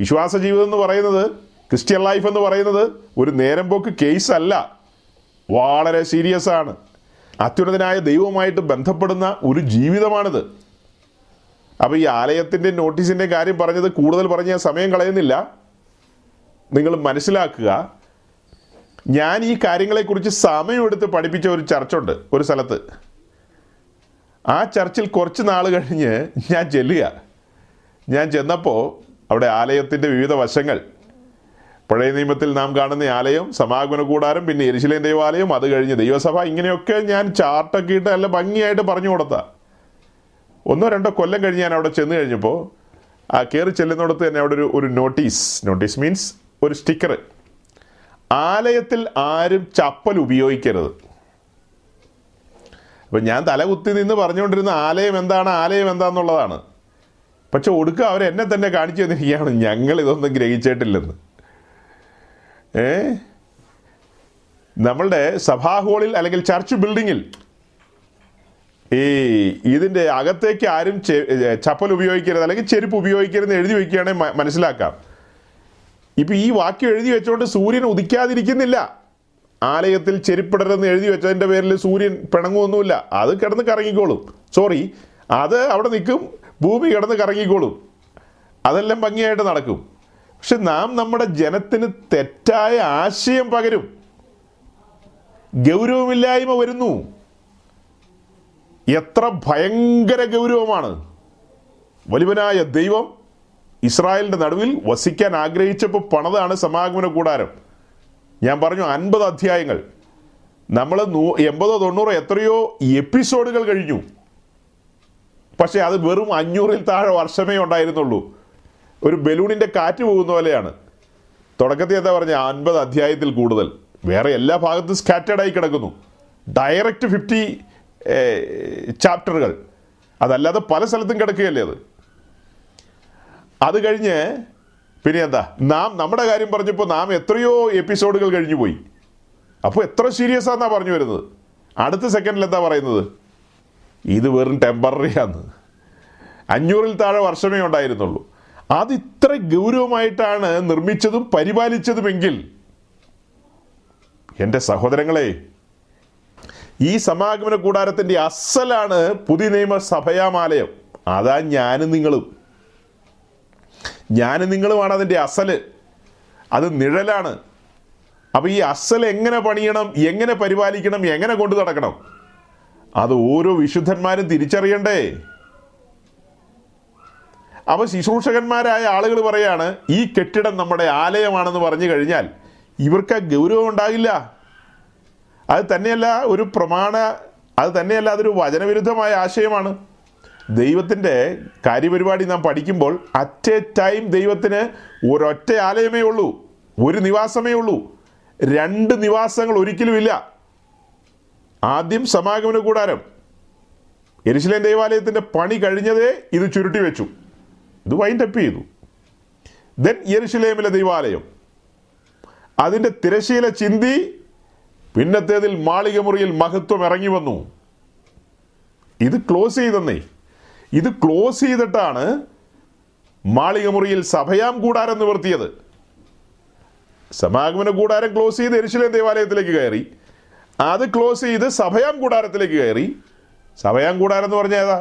വിശ്വാസ ജീവിതം എന്ന് പറയുന്നത്, ക്രിസ്ത്യൻ ലൈഫ് എന്ന് പറയുന്നത് ഒരു നേരം പോക്ക് കേസല്ല, വളരെ സീരിയസ് ആണ്. അത്യുന്നതനായ ദൈവവുമായിട്ട് ബന്ധപ്പെടുന്ന ഒരു ജീവിതമാണിത്. അപ്പോൾ ഈ ആലയത്തിൻ്റെ നോട്ടീസിൻ്റെ കാര്യം പറഞ്ഞത് കൂടുതൽ പറഞ്ഞ് ഞാൻ സമയം കളയുന്നില്ല. നിങ്ങൾ മനസ്സിലാക്കുക, ഞാൻ ഈ കാര്യങ്ങളെക്കുറിച്ച് സമയമെടുത്ത് പഠിപ്പിച്ച ഒരു ചർച്ചുണ്ട് ഒരു സ്ഥലത്ത്. ആ ചർച്ചിൽ കുറച്ച് നാൾ കഴിഞ്ഞ് ഞാൻ ചെല്ലുക ഞാൻ ചെന്നപ്പോൾ അവിടെ ആലയത്തിൻ്റെ വിവിധ വശങ്ങൾ, പഴയ നിയമത്തിൽ നാം കാണുന്ന ആലയം, സമാഗമന കൂടാരം, പിന്നെ യെരുശലേം ദേവാലയം, അത് കഴിഞ്ഞ് ദൈവസഭ, ഇങ്ങനെയൊക്കെ ഞാൻ ചാർട്ടൊക്കെ ഇട്ട് നല്ല ഭംഗിയായിട്ട് പറഞ്ഞു കൊടുത്ത. ഒന്നോ രണ്ടോ കൊല്ലം കഴിഞ്ഞ് ഞാൻ അവിടെ ചെന്ന് കഴിഞ്ഞപ്പോൾ ആ കയറി ചെല്ലുന്നിടത്ത് തന്നെ അവിടെ ഒരു ഒരു നോട്ടീസ് നോട്ടീസ് മീൻസ് ഒരു സ്റ്റിക്കർ, ആലയത്തിൽ ആരും ചപ്പൽ ഉപയോഗിക്കരുത്. അപ്പം ഞാൻ തലകുത്തി നിന്ന് പറഞ്ഞുകൊണ്ടിരുന്ന ആലയം എന്താണ് ആലയം എന്താണെന്നുള്ളതാണ്. പക്ഷെ ഒടുക്ക അവരെന്നെ തന്നെ കാണിച്ചു തന്നിരിക്കുകയാണ്, ഞങ്ങൾ ഇതൊന്നും ഗ്രഹിച്ചിട്ടില്ലെന്ന്. ഏ നമ്മളുടെ സഭാഹോളിൽ അല്ലെങ്കിൽ ചർച്ച് ബിൽഡിങ്ങിൽ ഈ ഇതിൻ്റെ അകത്തേക്ക് ആരും ചപ്പൽ ഉപയോഗിക്കരുത് അല്ലെങ്കിൽ ചെരുപ്പ് ഉപയോഗിക്കരുതെന്ന് എഴുതി വയ്ക്കുകയാണെങ്കിൽ മനസ്സിലാക്കാം. ഇപ്പം ഈ വാക്യം എഴുതി വെച്ചുകൊണ്ട് സൂര്യൻ ഉദിക്കാതിരിക്കുന്നില്ല. ആലയത്തിൽ ചെരുപ്പിടരുതെന്ന് എഴുതി വെച്ചതിൻ്റെ പേരിൽ സൂര്യൻ പിണങ്ങുമൊന്നുമില്ല. അത് കിടന്ന് കറങ്ങിക്കോളും, സോറി അത് അവിടെ നിൽക്കും, ഭൂമി കിടന്ന് കറങ്ങിക്കോളും, അതെല്ലാം ഭംഗിയായിട്ട് നടക്കും. പക്ഷെ നാം നമ്മുടെ ജനത്തിന് തെറ്റായ ആശയം പകരും, ഗൗരവമില്ലായ്മ വരുന്നു. എത്ര ഭയങ്കര ഗൗരവമാണ്! വലിയവനായ ദൈവം ഇസ്രായേലിൻ്റെ നടുവിൽ വസിക്കാൻ ആഗ്രഹിച്ചപ്പോൾ പണിതാണ് സമാഗമന കൂടാരം. ഞാൻ പറഞ്ഞു, അൻപത് അധ്യായങ്ങൾ, നമ്മൾ നൂ എൺപതോ തൊണ്ണൂറോ എത്രയോ എപ്പിസോഡുകൾ കഴിഞ്ഞു. പക്ഷേ അത് വെറും അഞ്ഞൂറിൽ താഴെ വർഷമേ ഉണ്ടായിരുന്നുള്ളൂ. ഒരു ബലൂണിൻ്റെ കാറ്റ് പോകുന്ന പോലെയാണ്. തുടക്കത്തിൽ എന്താ പറഞ്ഞാൽ അൻപത് അധ്യായത്തിൽ കൂടുതൽ, വേറെ എല്ലാ ഭാഗത്തും സ്കാറ്റേഡായി കിടക്കുന്നു. ഡയറക്റ്റ് ഫിഫ്റ്റി ചാപ്റ്ററുകൾ, അതല്ലാതെ പല സ്ഥലത്തും കിടക്കുകയല്ലേ അത്. അത് കഴിഞ്ഞ് പിന്നെ എന്താ, നാം നമ്മുടെ കാര്യം പറഞ്ഞപ്പോൾ നാം എത്രയോ എപ്പിസോഡുകൾ കഴിഞ്ഞു പോയി. അപ്പോൾ എത്ര സീരിയസ് ആണെന്നാ പറഞ്ഞു വരുന്നത്. അടുത്ത സെക്കൻഡിൽ എന്താ പറയുന്നത്, ഇത് വെറും ടെമ്പററി ആണ്, അഞ്ഞൂറിൽ താഴെ വർഷമേ ഉണ്ടായിരുന്നുള്ളൂ. അത് ഇത്ര ഗൗരവമായിട്ടാണ് നിർമ്മിച്ചതും പരിപാലിച്ചതുമെങ്കിൽ എൻ്റെ സഹോദരങ്ങളെ, ഈ സമാഗമന കൂടാരത്തിൻ്റെ അസലാണ് പുതിയ നിയമ സഭയാമാലയം. അതാ ഞാനും നിങ്ങളും ഞാനും നിങ്ങളുമാണ് അതിൻ്റെ അസല്, അത് നിഴലാണ്. അപ്പോൾ ഈ അസൽ എങ്ങനെ പണിയണം, എങ്ങനെ പരിപാലിക്കണം, എങ്ങനെ കൊണ്ടു നടക്കണം, അത് ഓരോ വിശുദ്ധന്മാരും തിരിച്ചറിയണ്ടേ. അപ്പോൾ ശുശ്രൂഷകന്മാരായ ആളുകൾ പറയാണ് ഈ കെട്ടിടം നമ്മുടെ ആലയമാണെന്ന് പറഞ്ഞു കഴിഞ്ഞാൽ ഇവർക്ക് ഗൗരവം ഉണ്ടാകില്ല. അത് തന്നെയല്ല ഒരു പ്രമാണ അത് തന്നെയല്ല അതൊരു വചനവിരുദ്ധമായ ആശയമാണ്. ദൈവത്തിൻ്റെ കാര്യപരിപാടി നാം പഠിക്കുമ്പോൾ അറ്റ് എ ടൈം ദൈവത്തിന് ഒരൊറ്റ ആലയമേ ഉള്ളൂ, ഒരു നിവാസമേ ഉള്ളൂ. രണ്ട് നിവാസങ്ങൾ ഒരിക്കലുമില്ല. ആദ്യം സമാഗമന കൂടാരം, യെരുശലേം ദേവാലയത്തിൻ്റെ പണി കഴിഞ്ഞതേ ഇത് ചുരുട്ടി വെച്ചു, ഇത് വൈൻഡപ്പ് ചെയ്തു. ദെൻ യെരുശലേമിലെ ദൈവാലയം, അതിൻ്റെ തിരശീല ചിന്തി, പിന്നത്തേതിൽ മാളികമുറിയിൽ മഹത്വം ഇറങ്ങി വന്നു. ഇത് ക്ലോസ് ചെയ്തെന്നേ ഇത് ക്ലോസ് ചെയ്തിട്ടാണ് മാളികമുറിയിൽ സഭയാം കൂടാരം നിവർത്തിയത്. സമാഗമന കൂടാരം ക്ലോസ് ചെയ്ത് യെരുശലേം ദേവാലയത്തിലേക്ക് കയറി, അത് ക്ലോസ് ചെയ്ത് സഭയാം കൂടാരത്തിലേക്ക് കയറി. സഭയാം കൂടാരം എന്ന് പറഞ്ഞാൽ ഏതാ?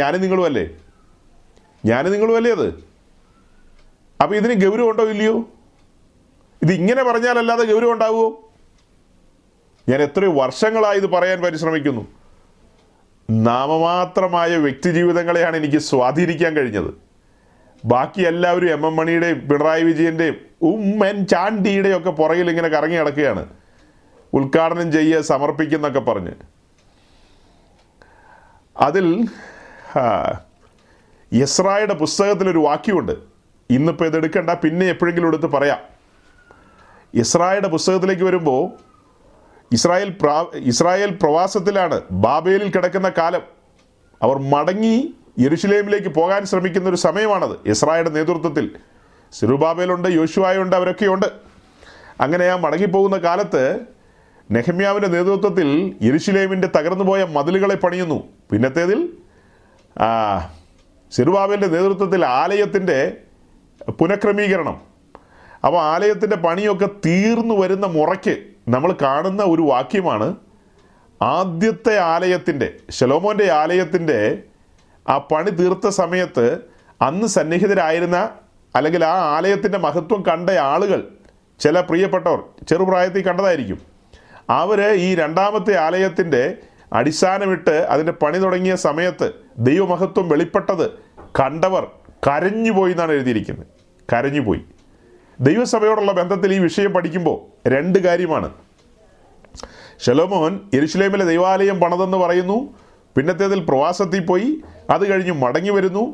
ഞാനും നിങ്ങളും അല്ലേ ഞാനും നിങ്ങളും അല്ലേ അത്. അപ്പോൾ ഇതിന് ഗൗരവം ഉണ്ടോ ഇല്ലയോ? ഇതിങ്ങനെ പറഞ്ഞാലല്ലാതെ ഗൗരവം ഉണ്ടാവുമോ? ഞാൻ എത്രയോ വർഷങ്ങളായി ഇത് പറയാൻ പരിശ്രമിക്കുന്നു. നാമമാത്രമായ വ്യക്തിജീവിതങ്ങളെയാണ് എനിക്ക് സ്വാധീനിക്കാൻ കഴിഞ്ഞത്. ബാക്കി എല്ലാവരും എം എം മണിയുടെയും പിണറായി വിജയൻ്റെയും ഉമ്മൻ ചാണ്ടിയുടെയും ഒക്കെ പുറകിൽ ഇങ്ങനെ കറങ്ങി നടക്കുകയാണ്, ഉദ്ഘാടനം ചെയ്യുക സമർപ്പിക്കുന്നൊക്കെ പറഞ്ഞ്. അതിൽ യസ്രായുടെ പുസ്തകത്തിലൊരു വാക്യമുണ്ട്, ഇന്നിപ്പോൾ ഇതെടുക്കണ്ട, പിന്നെ എപ്പോഴെങ്കിലും എടുത്ത് പറയാം. ഇസ്രായേലിൻ്റെ പുസ്തകത്തിലേക്ക് വരുമ്പോൾ ഇസ്രായേൽ പ്രാ ഇസ്രായേൽ പ്രവാസത്തിലാണ്, ബാബേലിൽ കിടക്കുന്ന കാലം. അവർ മടങ്ങി യെരുശലേമിലേക്ക് പോകാൻ ശ്രമിക്കുന്ന ഒരു സമയമാണത്. ഇസ്രായേലിൻ്റെ നേതൃത്വത്തിൽ സിറുബാബേലുണ്ട്, യോശുവായുണ്ട്, അവരൊക്കെയുണ്ട്. അങ്ങനെ ആ മടങ്ങിപ്പോകുന്ന കാലത്ത് നെഹമ്യാവിൻ്റെ നേതൃത്വത്തിൽ യെരുശലേമിൻ്റെ തകർന്നുപോയ മതിലുകളെ പണിയുന്നു. പിന്നത്തേതിൽ സിറുബാബേലിൻ്റെ നേതൃത്വത്തിൽ ആലയത്തിൻ്റെ പുനഃക്രമീകരണം. അപ്പോൾ ആലയത്തിൻ്റെ പണിയൊക്കെ തീർന്നു വരുന്ന മുറയ്ക്ക് നമ്മൾ കാണുന്ന ഒരു വാക്യമാണ് ആദ്യത്തെ ആലയത്തിൻ്റെ, ശലോമോൻ്റെ ആലയത്തിൻ്റെ ആ പണി തീർത്ത സമയത്ത് അന്ന് സന്നിഹിതരായിരുന്ന, അല്ലെങ്കിൽ ആ ആലയത്തിൻ്റെ മഹത്വം കണ്ട ആളുകൾ, ചില പ്രിയപ്പെട്ടവർ ചെറുപ്രായത്തിൽ കണ്ടതായിരിക്കും. അവർ ഈ രണ്ടാമത്തെ ആലയത്തിൻ്റെ അടിസ്ഥാനമിട്ട് അതിൻ്റെ പണി തുടങ്ങിയ സമയത്ത് ദൈവമഹത്വം വെളിപ്പെട്ടത് കണ്ടവർ കരഞ്ഞുപോയി എന്നാണ് എഴുതിയിരിക്കുന്നത്. കരഞ്ഞുപോയി. ദൈവസഭയോടുള്ള ബന്ധത്തിൽ ഈ വിഷയം പഠിക്കുമ്പോൾ രണ്ട് കാര്യമാണ്. ശലോമോൻ യെരുശലേമിലെ ദൈവാലയം പണിതെന്ന് പറയുന്നു, പിന്നത്തേതിൽ പ്രവാസത്തിൽ പോയി, അത് കഴിഞ്ഞ് മടങ്ങി വരുന്നു,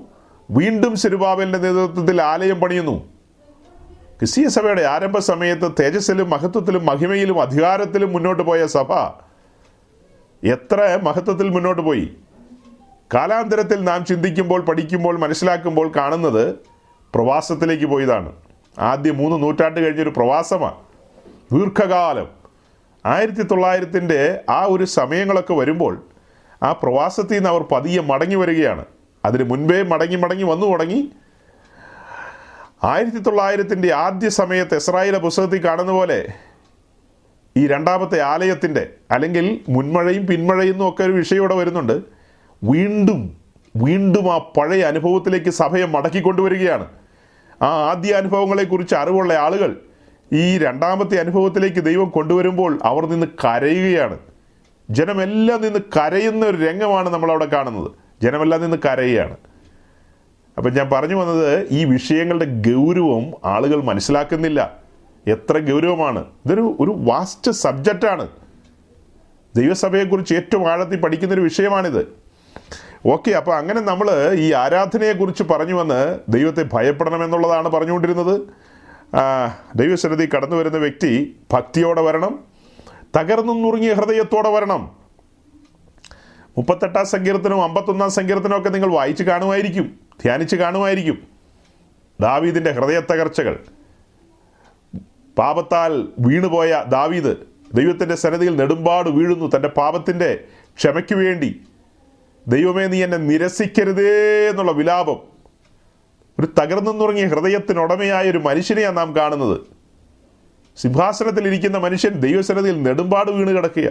വീണ്ടും സെരുബാബേലിൻ്റെ നേതൃത്വത്തിൽ ആലയം പണിയുന്നു. ക്രിസ്തീയ സഭയുടെ ആരംഭ സമയത്ത് തേജസ്സിലും മഹത്വത്തിലും മഹിമയിലും അധികാരത്തിലും മുന്നോട്ട് പോയ സഭ എത്ര മഹത്വത്തിൽ മുന്നോട്ട് പോയി. കാലാന്തരത്തിൽ നാം ചിന്തിക്കുമ്പോൾ, പഠിക്കുമ്പോൾ, മനസ്സിലാക്കുമ്പോൾ കാണുന്നത് പ്രവാസത്തിലേക്ക് പോയതാണ്. ആദ്യ മൂന്ന് നൂറ്റാണ്ട് കഴിഞ്ഞൊരു പ്രവാസമാണ്, ദീർഘകാലം. ആയിരത്തി തൊള്ളായിരത്തിൻ്റെ ആ ഒരു സമയങ്ങളൊക്കെ വരുമ്പോൾ ആ പ്രവാസത്തിൽ നിന്ന് അവർ പതിയെ മടങ്ങി വരികയാണ്. അതിന് മുൻപേ മടങ്ങി മടങ്ങി വന്നു തുടങ്ങി. ആയിരത്തി തൊള്ളായിരത്തിൻ്റെ ആദ്യ സമയത്ത് ഇസ്രായേലിലെ പുസ്തകത്തിൽ കാണുന്ന പോലെ ഈ രണ്ടാമത്തെ ആലയത്തിൻ്റെ, അല്ലെങ്കിൽ മുൻമഴയും പിന്മഴയും ഒക്കെ ഒരു വിഷയം ഇവിടെ വരുന്നുണ്ട്. വീണ്ടും വീണ്ടും ആ പഴയ അനുഭവത്തിലേക്ക് സഭയെ മടക്കിക്കൊണ്ടുവരികയാണ്. ആ ആദ്യ അനുഭവങ്ങളെക്കുറിച്ച് അറിവുള്ള ആളുകൾ ഈ രണ്ടാമത്തെ അനുഭവത്തിലേക്ക് ദൈവം കൊണ്ടുവരുമ്പോൾ അവർ നിന്ന് കരയുകയാണ്. ജനമെല്ലാം നിന്ന് കരയുന്ന ഒരു രംഗമാണ് നമ്മളവിടെ കാണുന്നത്. ജനമെല്ലാം നിന്ന് കരയുകയാണ്. അപ്പം ഞാൻ പറഞ്ഞു വന്നത്, ഈ വിഷയങ്ങളുടെ ഗൗരവം ആളുകൾ മനസ്സിലാക്കുന്നില്ല. എത്ര ഗൗരവമാണ് ഇതൊരു ഒരു വാസ്റ്റ് സബ്ജക്റ്റാണ്. ദൈവസഭയെക്കുറിച്ച് ഏറ്റവും ആഴത്തിൽ പഠിക്കുന്നൊരു വിഷയമാണിത്. ഓക്കെ, അപ്പോൾ അങ്ങനെ നമ്മൾ ഈ ആരാധനയെക്കുറിച്ച് പറഞ്ഞു വന്ന് ദൈവത്തെ ഭയപ്പെടണമെന്നുള്ളതാണ് പറഞ്ഞുകൊണ്ടിരുന്നത്. ദൈവസന്നിധി കടന്നു വരുന്ന വ്യക്തി ഭക്തിയോടെ വരണം, തകർന്നു നുറുങ്ങിയ ഹൃദയത്തോടെ വരണം. മുപ്പത്തെട്ടാം സങ്കീർത്തനം, അമ്പത്തൊന്നാം സങ്കീർത്തനം ഒക്കെ നിങ്ങൾ വായിച്ച് കാണുമായിരിക്കും, ധ്യാനിച്ച് കാണുമായിരിക്കും. ദാവീദിൻ്റെ ഹൃദയ തകർച്ചകൾ, പാപത്താൽ വീണുപോയ ദാവീദ് ദൈവത്തിൻ്റെ സന്നിധിയിൽ നെടുമ്പാട് വീഴുന്നു തൻ്റെ പാപത്തിൻ്റെ ക്ഷമയ്ക്ക് വേണ്ടി. ദൈവമേ, നീ എന്നെ നിരസിക്കരുതേ എന്നുള്ള വിലാപം. ഒരു തകർന്നു തുടങ്ങിയ ഹൃദയത്തിനുടമയായ ഒരു മനുഷ്യനെയാണ് നാം കാണുന്നത്. സിംഹാസനത്തിലിരിക്കുന്ന മനുഷ്യൻ ദൈവസന്നിധിയിൽ നെടുമ്പാട് വീണ് കിടക്കുക.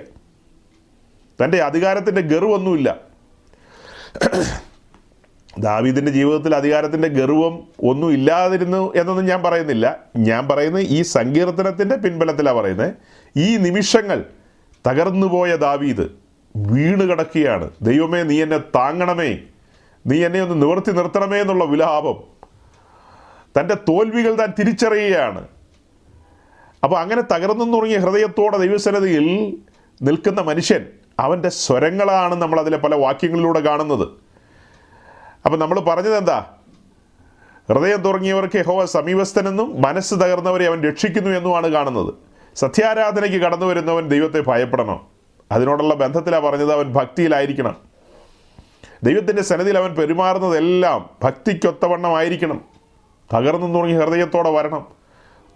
തൻ്റെ അധികാരത്തിൻ്റെ ഗർവൊന്നുമില്ല. ദാവീദിൻ്റെ ജീവിതത്തിൽ അധികാരത്തിൻ്റെ ഗർവം ഒന്നും ഇല്ലാതിരുന്നു എന്നൊന്നും ഞാൻ പറയുന്നില്ല. ഞാൻ പറയുന്നത് ഈ സങ്കീർത്തനത്തിൻ്റെ പിൻബലത്തിലാണ് പറയുന്നത്. ഈ നിമിഷങ്ങൾ തകർന്നുപോയ ദാവീദ് വീണ് കിടക്കുകയാണ്. ദൈവമേ, നീ എന്നെ താങ്ങണമേ, നീ എന്നെ ഒന്ന് നിവർത്തി നിർത്തണമേ എന്നുള്ള വിലാപം. തൻ്റെ തോൽവികൾ താൻ തിരിച്ചറിയുകയാണ്. അപ്പോൾ അങ്ങനെ തകർന്നു തുടങ്ങിയ ഹൃദയത്തോടെ ദൈവസന്നിധിയിൽ നിൽക്കുന്ന മനുഷ്യൻ, അവൻ്റെ സ്വരങ്ങളാണ് നമ്മളതിലെ പല വാക്യങ്ങളിലൂടെ കാണുന്നത്. അപ്പം നമ്മൾ പറഞ്ഞത് എന്താ? ഹൃദയം തുടങ്ങിയവർക്ക് യഹോവ സമീപസ്ഥനെന്നും മനസ്സ് തകർന്നവരെ അവൻ രക്ഷിക്കുന്നു എന്നുമാണ് കാണുന്നത്. സത്യാരാധനയ്ക്ക് കടന്നു വരുന്നവൻ ദൈവത്തെ ഭയപ്പെടണം. അതിനോടുള്ള ബന്ധത്തിലാണ് പറഞ്ഞത്, അവൻ ഭക്തിയിലായിരിക്കണം. ദൈവത്തിൻ്റെ സന്നിധിയിൽ അവൻ പെരുമാറുന്നതെല്ലാം ഭക്തിക്കൊത്തവണ്ണമായിരിക്കണം. തകർന്നു തുടങ്ങി ഹൃദയത്തോടെ വരണം.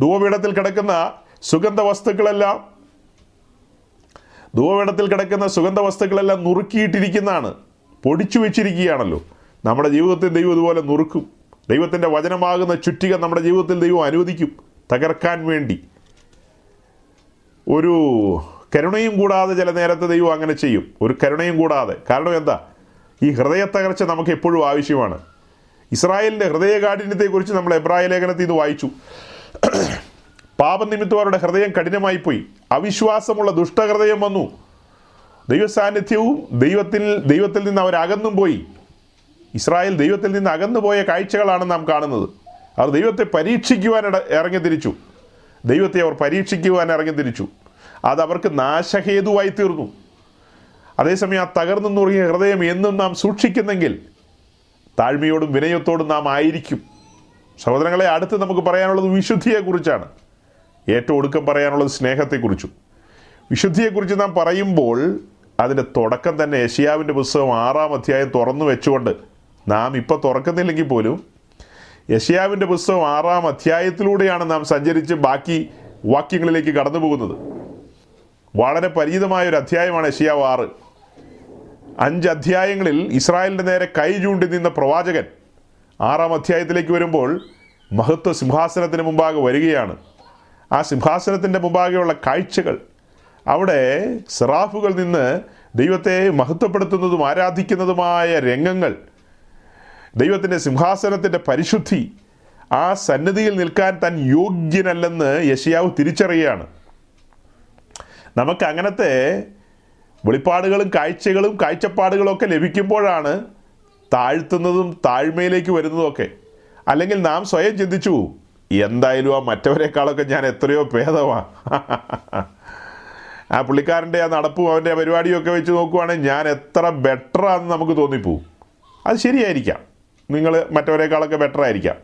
ധൂപപീഠത്തിൽ കിടക്കുന്ന സുഗന്ധ വസ്തുക്കളെല്ലാം ധൂപപീഠത്തിൽ കിടക്കുന്ന സുഗന്ധ വസ്തുക്കളെല്ലാം നുറുക്കിയിട്ടിരിക്കുന്നതാണ്, പൊടിച്ചു വെച്ചിരിക്കുകയാണല്ലോ. നമ്മുടെ ജീവിതത്തിൽ ദൈവം ഇതുപോലെ നുറുക്കും. ദൈവത്തിൻ്റെ വചനമാകുന്ന ചുറ്റിക നമ്മുടെ ജീവിതത്തിൽ ദൈവം അനുവദിക്കും തകർക്കാൻ വേണ്ടി. ഒരു കരുണയും കൂടാതെ ചില നേരത്തെ ദൈവം അങ്ങനെ ചെയ്യും, ഒരു കരുണയും കൂടാതെ. കാരണം എന്താ? ഈ ഹൃദയ തകർച്ച നമുക്ക് എപ്പോഴും ആവശ്യമാണ്. ഇസ്രായേലിൻ്റെ ഹൃദയകാഠിന്യത്തെക്കുറിച്ച് നമ്മൾ എബ്രായ ലേഖനത്തിൽ നിന്ന് വായിച്ചു. പാപനിമിത്തം അവരുടെ ഹൃദയം കഠിനമായിപ്പോയി, അവിശ്വാസമുള്ള ദുഷ്ടഹൃദയം വന്നു, ദൈവസാന്നിധ്യവും ദൈവത്തിൽ ദൈവത്തിൽ നിന്ന് അവരകന്നും പോയി. ഇസ്രായേൽ ദൈവത്തിൽ നിന്ന് അകന്നുപോയ കാഴ്ചകളാണ് നാം കാണുന്നത്. അവർ ദൈവത്തെ പരീക്ഷിക്കുവാൻ ഇറങ്ങി തിരിച്ചു. ദൈവത്തെ അവർ പരീക്ഷിക്കുവാൻ ഇറങ്ങി തിരിച്ചു. അതവർക്ക് നാശഹേതുവായി തീർന്നു. അതേസമയം ആ തകർന്നു നുറുങ്ങിയ ഹൃദയം എന്നും നാം സൂക്ഷിക്കുന്നെങ്കിൽ താഴ്മയോടും വിനയത്തോടും നാം ആയിരിക്കും. സഹോദരങ്ങളെ, അടുത്ത് നമുക്ക് പറയാനുള്ളത് വിശുദ്ധിയെക്കുറിച്ചാണ്. ഏറ്റവും ഒടുക്കം പറയാനുള്ളത് സ്നേഹത്തെക്കുറിച്ചും. വിശുദ്ധിയെക്കുറിച്ച് നാം പറയുമ്പോൾ അതിൻ്റെ തുടക്കം തന്നെ യെശയ്യാവിൻ്റെ പുസ്തകം ആറാം അധ്യായം തുറന്നു വെച്ചുകൊണ്ട്, നാം ഇപ്പോൾ തുറക്കുന്നില്ലെങ്കിൽ പോലും യെശയ്യാവിൻ്റെ പുസ്തകം ആറാം അധ്യായത്തിലൂടെയാണ് നാം സഞ്ചരിച്ച് ബാക്കി വാക്യങ്ങളിലേക്ക് കടന്നു പോകുന്നത്. വളരെ പരിചിതമായൊരു അധ്യായമാണ് യെശയ്യാവ് ആറ്. അഞ്ച് അധ്യായങ്ങളിൽ ഇസ്രായേലിൻ്റെ നേരെ കൈ ചൂണ്ടി നിന്ന പ്രവാചകൻ ആറാം അധ്യായത്തിലേക്ക് വരുമ്പോൾ മഹത്വ സിംഹാസനത്തിന് മുമ്പാകെ വരികയാണ്. ആ സിംഹാസനത്തിൻ്റെ മുമ്പാകെയുള്ള കാഴ്ചകൾ, അവിടെ സെറാഫുകൾ നിന്ന് ദൈവത്തെ മഹത്വപ്പെടുത്തുന്നതും ആരാധിക്കുന്നതുമായ രംഗങ്ങൾ, ദൈവത്തിൻ്റെ സിംഹാസനത്തിൻ്റെ പരിശുദ്ധി, ആ സന്നിധിയിൽ നിൽക്കാൻ താൻ യോഗ്യനല്ലെന്ന് യെശയ്യാവ് തിരിച്ചറിയുകയാണ്. നമുക്ക് അങ്ങനത്തെ വെളിപ്പാടുകളും കാഴ്ചകളും കാഴ്ചപ്പാടുകളൊക്കെ ലഭിക്കുമ്പോഴാണ് താഴ്ത്തുന്നതും താഴ്മയിലേക്ക് വരുന്നതുമൊക്കെ. അല്ലെങ്കിൽ നാം സ്വയം ചിന്തിച്ചു പോവും, എന്തായാലും ആ മറ്റവരെക്കാളൊക്കെ ഞാൻ എത്രയോ ഭേദമാണ്. ആ പുള്ളിക്കാരൻ്റെ ആ നടപ്പും അവൻ്റെ പരിപാടിയൊക്കെ വെച്ച് നോക്കുവാണെങ്കിൽ ഞാൻ എത്ര ബെറ്ററാണെന്ന് നമുക്ക് തോന്നിപ്പോവും. അത് ശരിയായിരിക്കാം, നിങ്ങൾ മറ്റവരെക്കാളൊക്കെ ബെറ്ററായിരിക്കാം.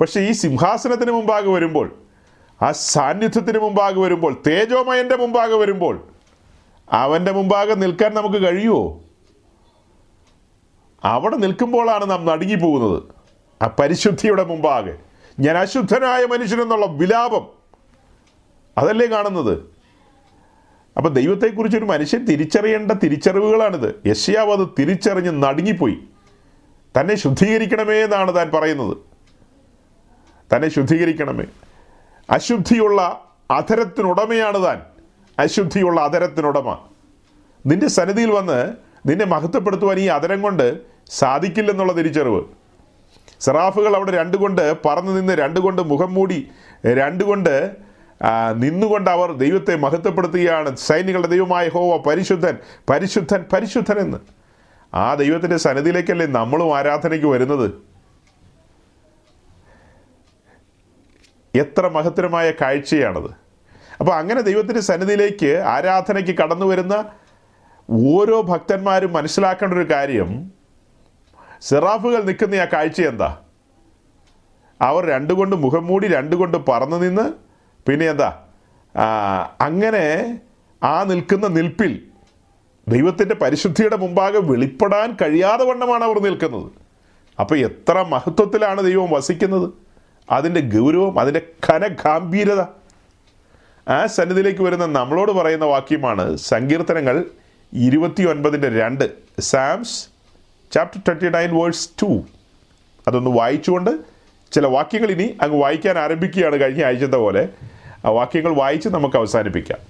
പക്ഷേ ഈ സിംഹാസനത്തിന് മുമ്പാകെ വരുമ്പോൾ, ആ സാന്നിധ്യത്തിന് മുമ്പാകെ വരുമ്പോൾ, തേജോമയൻ്റെ മുമ്പാകെ വരുമ്പോൾ അവൻ്റെ മുമ്പാകെ നിൽക്കാൻ നമുക്ക് കഴിയുമോ? അവിടെ നിൽക്കുമ്പോഴാണ് നാം നടുങ്ങിപ്പോകുന്നത്. ആ പരിശുദ്ധിയുടെ മുമ്പാകെ ഞാൻ അശുദ്ധനായ മനുഷ്യനെന്നുള്ള വിലാപം അതല്ലേ കാണുന്നത്? അപ്പം ദൈവത്തെക്കുറിച്ചൊരു മനുഷ്യൻ തിരിച്ചറിയേണ്ട തിരിച്ചറിവുകളാണിത്. യെശയ്യാവ് അത് തിരിച്ചറിഞ്ഞ് നടുങ്ങിപ്പോയി. തന്നെ ശുദ്ധീകരിക്കണമേ എന്നാണ് താൻ പറയുന്നത്. തന്നെ ശുദ്ധീകരിക്കണമേ. അശുദ്ധിയുള്ള അധരത്തിനുടമയാണ് താൻ. അശുദ്ധിയുള്ള അധരത്തിനുടമ. നിൻ്റെ സന്നിധിയിൽ വന്ന് നിന്നെ മഹത്വപ്പെടുത്തുവാൻ ഈ അധരം കൊണ്ട് സാധിക്കില്ലെന്നുള്ള തിരിച്ചറിവ്. സെറാഫുകൾ അവിടെ രണ്ടുകൊണ്ട് പറന്നു നിന്ന്, രണ്ടുകൊണ്ട് മുഖം മൂടി, രണ്ടുകൊണ്ട് നിന്നുകൊണ്ട് അവർ ദൈവത്തെ മഹത്വപ്പെടുത്തുകയാണ്. സൈനികളുടെ ദൈവമായ യഹോവ പരിശുദ്ധൻ പരിശുദ്ധൻ പരിശുദ്ധൻ എന്ന്. ആ ദൈവത്തിൻ്റെ സന്നിധിയിലേക്കല്ലേ നമ്മളും ആരാധനയ്ക്ക് വരുന്നത്? എത്ര മഹത്തരമായ കാഴ്ചയാണത്! അപ്പോൾ അങ്ങനെ ദൈവത്തിൻ്റെ സന്നിധിയിലേക്ക് ആരാധനയ്ക്ക് കടന്നു വരുന്ന ഓരോ ഭക്തന്മാരും മനസ്സിലാക്കേണ്ട ഒരു കാര്യം, സെറാഫുകൾ നിൽക്കുന്ന ആ കാഴ്ച എന്താ? അവർ രണ്ടുകൊണ്ട് മുഖം മൂടി, രണ്ടുകൊണ്ട് പറന്നു നിന്ന്, പിന്നെ എന്താ, അങ്ങനെ ആ നിൽക്കുന്ന നിൽപ്പിൽ ദൈവത്തിൻ്റെ പരിശുദ്ധിയുടെ മുമ്പാകെ വെളിപ്പെടാൻ കഴിയാതെ വണ്ണമാണ് അവർ നിൽക്കുന്നത്. അപ്പോൾ എത്ര മഹത്വത്തിലാണ് ദൈവം വസിക്കുന്നത്! അതിൻ്റെ ഗൗരവം, അതിൻ്റെ ഘനഗാംഭീര്യത. ആ സന്നിധിയിലേക്ക് വരുന്ന നമ്മളോട് പറയുന്ന വാക്യമാണ് സങ്കീർത്തനങ്ങൾ ഇരുപത്തി ഒൻപതിൻ്റെ രണ്ട്, സാംസ് chapter twenty nine verse two. അതൊന്ന് വായിച്ചുകൊണ്ട് ചില വാക്യങ്ങൾ ഇനി അങ്ങ് വായിക്കാൻ ആരംഭിക്കുകയാണ്. കഴിഞ്ഞ ആഴ്ചത്തെ പോലെ ആ വാക്യങ്ങൾ വായിച്ച് നമുക്ക് അവസാനിപ്പിക്കാം.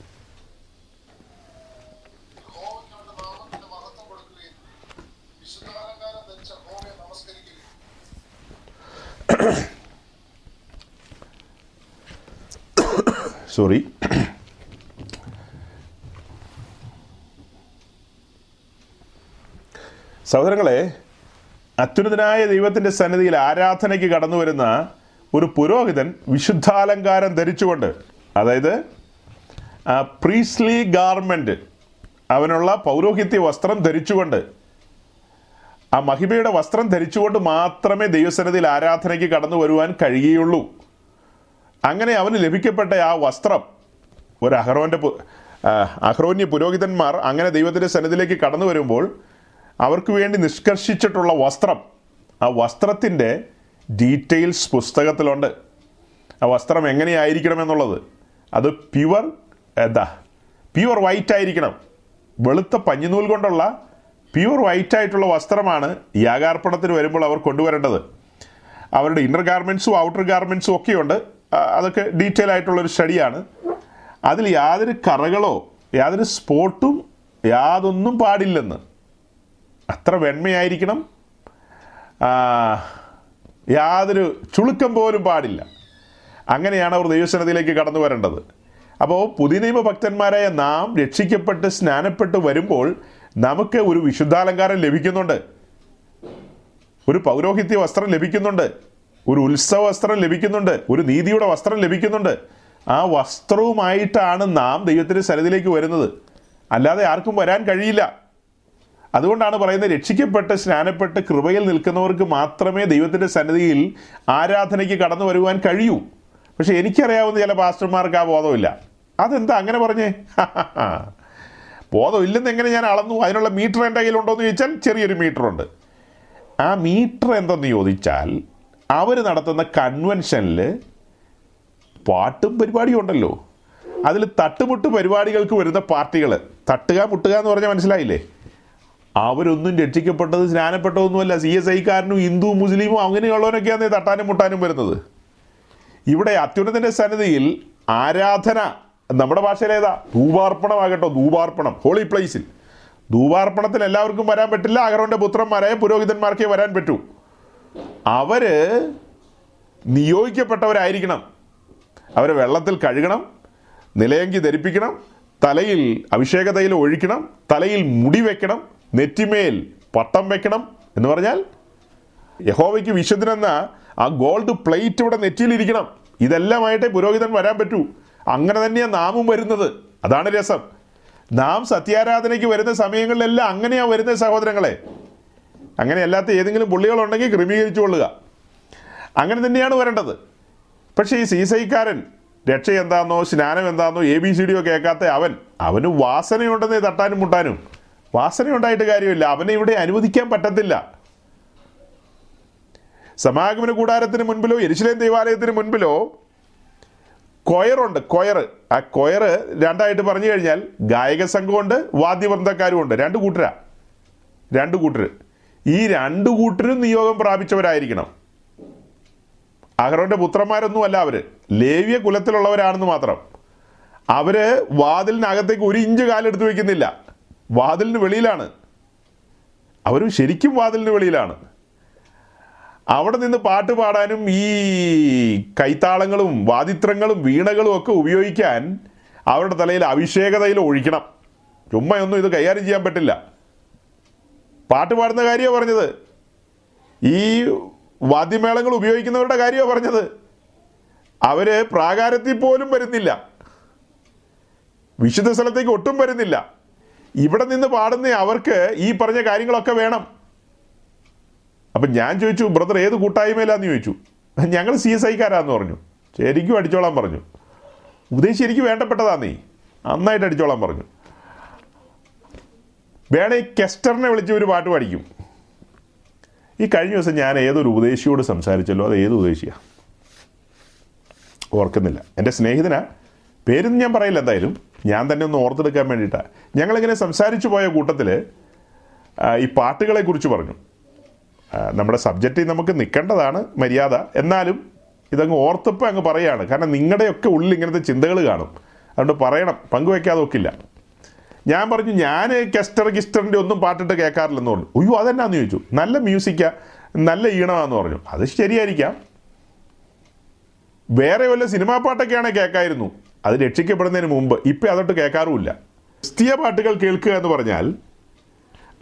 സോറി സഹോദരങ്ങളെ, അത്യുന്നതനായ ദൈവത്തിൻ്റെ സന്നിധിയിൽ ആരാധനയ്ക്ക് കടന്നു വരുന്ന ഒരു പുരോഹിതൻ വിശുദ്ധാലങ്കാരം ധരിച്ചുകൊണ്ട്, അതായത് പ്രീസ്ലി ഗാർമെൻറ്റ്, അവനുള്ള പൗരോഹിത്യ വസ്ത്രം ധരിച്ചുകൊണ്ട്, ആ മഹിമയുടെ വസ്ത്രം ധരിച്ചുകൊണ്ട് മാത്രമേ ദൈവസന്നിധിയിൽ ആരാധനയ്ക്ക് കടന്നു വരുവാൻ കഴിയുകയുള്ളൂ. അങ്ങനെ അവന് ലഭിക്കപ്പെട്ട ആ വസ്ത്രം ഒരു അഹ്റോൻ്റെ അഹ്റോന്യ പുരോഹിതന്മാർ അങ്ങനെ ദൈവത്തിൻ്റെ സന്നിധിയിലേക്ക് കടന്നു വരുമ്പോൾ അവർക്ക് വേണ്ടി നിഷ്കർഷിച്ചിട്ടുള്ള വസ്ത്രം, ആ വസ്ത്രത്തിൻ്റെ ഡീറ്റെയിൽസ് പുസ്തകത്തിലുണ്ട്. ആ വസ്ത്രം എങ്ങനെയായിരിക്കണമെന്നുള്ളത്, അത് പ്യുവർ എന്താ പ്യുവർ വൈറ്റ് ആയിരിക്കണം. വെളുത്ത പഞ്ഞിനൂൽ കൊണ്ടുള്ള പ്യുവർ വൈറ്റ് ആയിട്ടുള്ള വസ്ത്രമാണ് യാഗാർപ്പണത്തിന് വരുമ്പോൾ അവർ കൊണ്ടുവരേണ്ടത്. അവരുടെ ഇന്നർ ഗാർമെൻറ്റ്സും ഔട്ടർ ഗാർമെൻറ്റ്സും ഒക്കെയുണ്ട്. അതൊക്കെ ഡീറ്റെയിൽ ആയിട്ടുള്ളൊരു സ്റ്റഡിയാണ്. അതിൽ യാതൊരു കറകളോ യാതൊരു സ്പോട്ടും യാതൊന്നും പാടില്ലെന്ന്, അത്ര വെണ്മയായിരിക്കണം, യാതൊരു ചുളുക്കം പോലും പാടില്ല. അങ്ങനെയാണ് അവർ ദൈവസന്നിധിയിലേക്ക് കടന്നു വരേണ്ടത്. അപ്പോൾ പുതിയ നിയമ ഭക്തന്മാരായ നാം രക്ഷിക്കപ്പെട്ട് സ്നാനപ്പെട്ട് വരുമ്പോൾ നമുക്ക് ഒരു വിശുദ്ധാലങ്കാരം ലഭിക്കുന്നുണ്ട്. ഒരു പൗരോഹിത്യ വസ്ത്രം ലഭിക്കുന്നുണ്ട്, ഒരു ഉത്സവ വസ്ത്രം ലഭിക്കുന്നുണ്ട്, ഒരു നീതിയുടെ വസ്ത്രം ലഭിക്കുന്നുണ്ട്. ആ വസ്ത്രവുമായിട്ടാണ് നാം ദൈവത്തിൻ്റെ സന്നിധിയിലേക്ക് വരുന്നത്. അല്ലാതെ ആർക്കും വരാൻ കഴിയില്ല. അതുകൊണ്ടാണ് പറയുന്നത്, രക്ഷിക്കപ്പെട്ട് സ്നാനപ്പെട്ട് കൃപയിൽ നിൽക്കുന്നവർക്ക് മാത്രമേ ദൈവത്തിൻ്റെ സന്നിധിയിൽ ആരാധനയ്ക്ക് കടന്നു വരുവാൻ കഴിയൂ. പക്ഷെ എനിക്കറിയാവുന്ന ചില പാസ്റ്റർമാർക്ക് ആ ബോധമില്ല. അതെന്താ അങ്ങനെ പറഞ്ഞേ? ബോധമില്ലെന്ന് എങ്ങനെ ഞാൻ അളന്നു? അതിനുള്ള മീറ്റർ എൻ്റെ കയ്യിലുണ്ടോ എന്ന് ചോദിച്ചാൽ ചെറിയൊരു മീറ്ററുണ്ട്. ആ മീറ്റർ എന്തെന്ന് ചോദിച്ചാൽ, അവർ നടത്തുന്ന കൺവെൻഷനിൽ പാട്ടും പരിപാടിയും ഉണ്ടല്ലോ. അതിൽ തട്ടുമുട്ട് പരിപാടികൾക്ക് വരുന്ന പാർട്ടികൾ, തട്ടുക മുട്ടുക എന്ന് പറഞ്ഞാൽ മനസ്സിലായില്ലേ, അവരൊന്നും രക്ഷിക്കപ്പെട്ടത് സ്നാനപ്പെട്ടതൊന്നുമല്ല. സി എസ് ഐക്കാരനും ഹിന്ദു മുസ്ലിമും അങ്ങനെയുള്ളവനൊക്കെയാണ് തട്ടാനും മുട്ടാനും വരുന്നത്. ഇവിടെ അത്യുന്നതൻ്റെ സന്നിധിയിൽ ആരാധന, നമ്മുടെ ഭാഷയിലേതാ ധൂപാർപ്പണമാകട്ടോ, ധൂപാർപ്പണം ഹോളി പ്ലേസിൽ. ധൂപാർപ്പണത്തിൽ എല്ലാവർക്കും വരാൻ പറ്റില്ല. അഹരോന്റെ പുത്രന്മാരായ പുരോഹിതന്മാർക്കേ വരാൻ പറ്റൂ. അവര് നിയോഗിക്കപ്പെട്ടവരായിരിക്കണം. അവരെ വെള്ളത്തിൽ കഴുകണം, നിലയങ്കി ധരിപ്പിക്കണം, തലയിൽ അഭിഷേക തൈലം ഒഴിക്കണം, തലയിൽ മുടി വെക്കണം, നെറ്റിമേൽ പട്ടം വെക്കണം. എന്ന് പറഞ്ഞാൽ യഹോവയ്ക്ക് വിശുദ്ധനെന്ന ആ ഗോൾഡ് പ്ലേറ്റ് ഇവിടെ നെറ്റിയിലിരിക്കണം. ഇതെല്ലാമായിട്ടേ പുരോഹിതൻ വരാൻ പറ്റൂ. അങ്ങനെ തന്നെയാണ് നാമും വരുന്നത്. അതാണ് രസം. നാം സത്യാരാധനയ്ക്ക് വരുന്ന സമയങ്ങളിലെല്ലാം അങ്ങനെയാണ് വരുന്നത് സഹോദരങ്ങളെ. അങ്ങനെയല്ലാത്ത ഏതെങ്കിലും പുള്ളികളുണ്ടെങ്കിൽ ക്രമീകരിച്ചു കൊള്ളുക. അങ്ങനെ തന്നെയാണ് വരേണ്ടത്. പക്ഷേ ഈ സീസൈക്കാരൻ രക്ഷ എന്താണെന്നോ സ്നാനം എന്താണെന്നോ എ ബി സി ഡിയോ കേൾക്കാത്ത അവൻ, അവന് വാസനയുണ്ടെന്നേ തട്ടാനും മുട്ടാനും. വാസനയുണ്ടായിട്ട് കാര്യമില്ല. അവനെ ഇവിടെ അനുവദിക്കാൻ പറ്റത്തില്ല. സമാഗമന കൂടാരത്തിന് മുൻപിലോ യെരുശലേം ദേവാലയത്തിന് മുൻപിലോ കൊയറുണ്ട്. കൊയർ, ആ കൊയർ രണ്ടായിട്ട് പറഞ്ഞു കഴിഞ്ഞാൽ ഗായക സംഘമുണ്ട്, വാദ്യവൃന്ദക്കാരും ഉണ്ട്. രണ്ട് കൂട്ടരാ, രണ്ട് കൂട്ടർ. ഈ രണ്ട് കൂട്ടരും നിയോഗം പ്രാപിച്ചവരായിരിക്കണം. അഹരോന്റെ പുത്രന്മാരൊന്നും അല്ല അവർ, ലേവ്യ കുലത്തിലുള്ളവരാണെന്ന് മാത്രം. അവര് വാതിലിനകത്തേക്ക് ഒരു ഇഞ്ച് കാലെടുത്ത് വെക്കുന്നില്ല, വാതിലിന് വെളിയിലാണ് അവർ. ശരിക്കും വാതിലിന് വെളിയിലാണ്. അവിടെ നിന്ന് പാട്ട് പാടാനും ഈ കൈത്താളങ്ങളും വാദിത്രങ്ങളും വീണകളും ഒക്കെ ഉപയോഗിക്കാൻ അവരുടെ തലയിൽ അഭിഷേക തൈലം ഒഴിക്കണം. ചുമ്മയൊന്നും ഇത് കൈകാര്യം ചെയ്യാൻ പറ്റില്ല. പാട്ട് പാടുന്ന കാര്യമാണ് പറഞ്ഞത്, ഈ വാദ്യമേളങ്ങൾ ഉപയോഗിക്കുന്നവരുടെ കാര്യമാണ് പറഞ്ഞത്. അവർ പ്രാകാരത്തിൽ പോലും വരുന്നില്ല, വിശുദ്ധ സ്ഥലത്തേക്ക് ഒട്ടും വരുന്നില്ല. ഇവിടെ നിന്ന് പാടുന്ന അവർക്ക് ഈ പറഞ്ഞ കാര്യങ്ങളൊക്കെ വേണം. അപ്പം ഞാൻ ചോദിച്ചു, ബ്രദർ ഏത് കൂട്ടായ്മയിലാന്ന് ചോദിച്ചു. ഞങ്ങൾ സി എസ് ഐക്കാരാന്ന് പറഞ്ഞു. ശരിക്കും അടിച്ചോളാൻ പറഞ്ഞു. ഉപദേശി എനിക്ക് വേണ്ടപ്പെട്ടതാന്നേ, നന്നായിട്ട് അടിച്ചോളാൻ പറഞ്ഞു. വേണേ കെസ്റ്ററിനെ വിളിച്ച് ഒരു പാട്ട് പാടിക്കും. ഈ കഴിഞ്ഞ ദിവസം ഞാൻ ഏതൊരു ഉപദേശിയോട് സംസാരിച്ചല്ലോ, അത് ഏത് ഉപദേശിയാണ് ഓർക്കുന്നില്ല. എൻ്റെ സ്നേഹിതനാണ്, പേരൊന്നും ഞാൻ പറയില്ല. എന്തായാലും ഞാൻ തന്നെ ഒന്ന് ഓർത്തെടുക്കാൻ വേണ്ടിയിട്ടാണ്. ഞങ്ങളിങ്ങനെ സംസാരിച്ചു പോയ കൂട്ടത്തിൽ ഈ പാട്ടുകളെക്കുറിച്ച് പറഞ്ഞു. നമ്മുടെ സബ്ജക്റ്റിൽ നമുക്ക് നിൽക്കേണ്ടതാണ് മര്യാദ. എന്നാലും ഇതങ്ങ് ഓർത്തപ്പോൾ അങ്ങ് പറയുകയാണ്, കാരണം നിങ്ങളുടെയൊക്കെ ഉള്ളിൽ ഇങ്ങനത്തെ ചിന്തകൾ കാണും. അതുകൊണ്ട് പറയണം, പങ്കുവയ്ക്കാതെ ഒക്കില്ല. ഞാൻ പറഞ്ഞു, ഞാൻ കെസ്റ്റർ ഗിസ്റ്ററിൻ്റെ ഒന്നും പാട്ടിട്ട് കേൾക്കാറില്ലെന്ന് പറഞ്ഞു. അയ്യോ അതെന്നാന്ന് ചോദിച്ചു. നല്ല മ്യൂസിക്കാ, നല്ല ഈണമാണെന്ന് പറഞ്ഞു. അത് ശരിയായിരിക്കാം. വേറെ വല്ല സിനിമാ പാട്ടൊക്കെയാണ് കേൾക്കായിരുന്നു, അത് രക്ഷിക്കപ്പെടുന്നതിന് മുമ്പ്. ഇപ്പം അതൊട്ട് കേൾക്കാറുമില്ല. ക്രിസ്തീയ പാട്ടുകൾ കേൾക്കുക എന്ന് പറഞ്ഞാൽ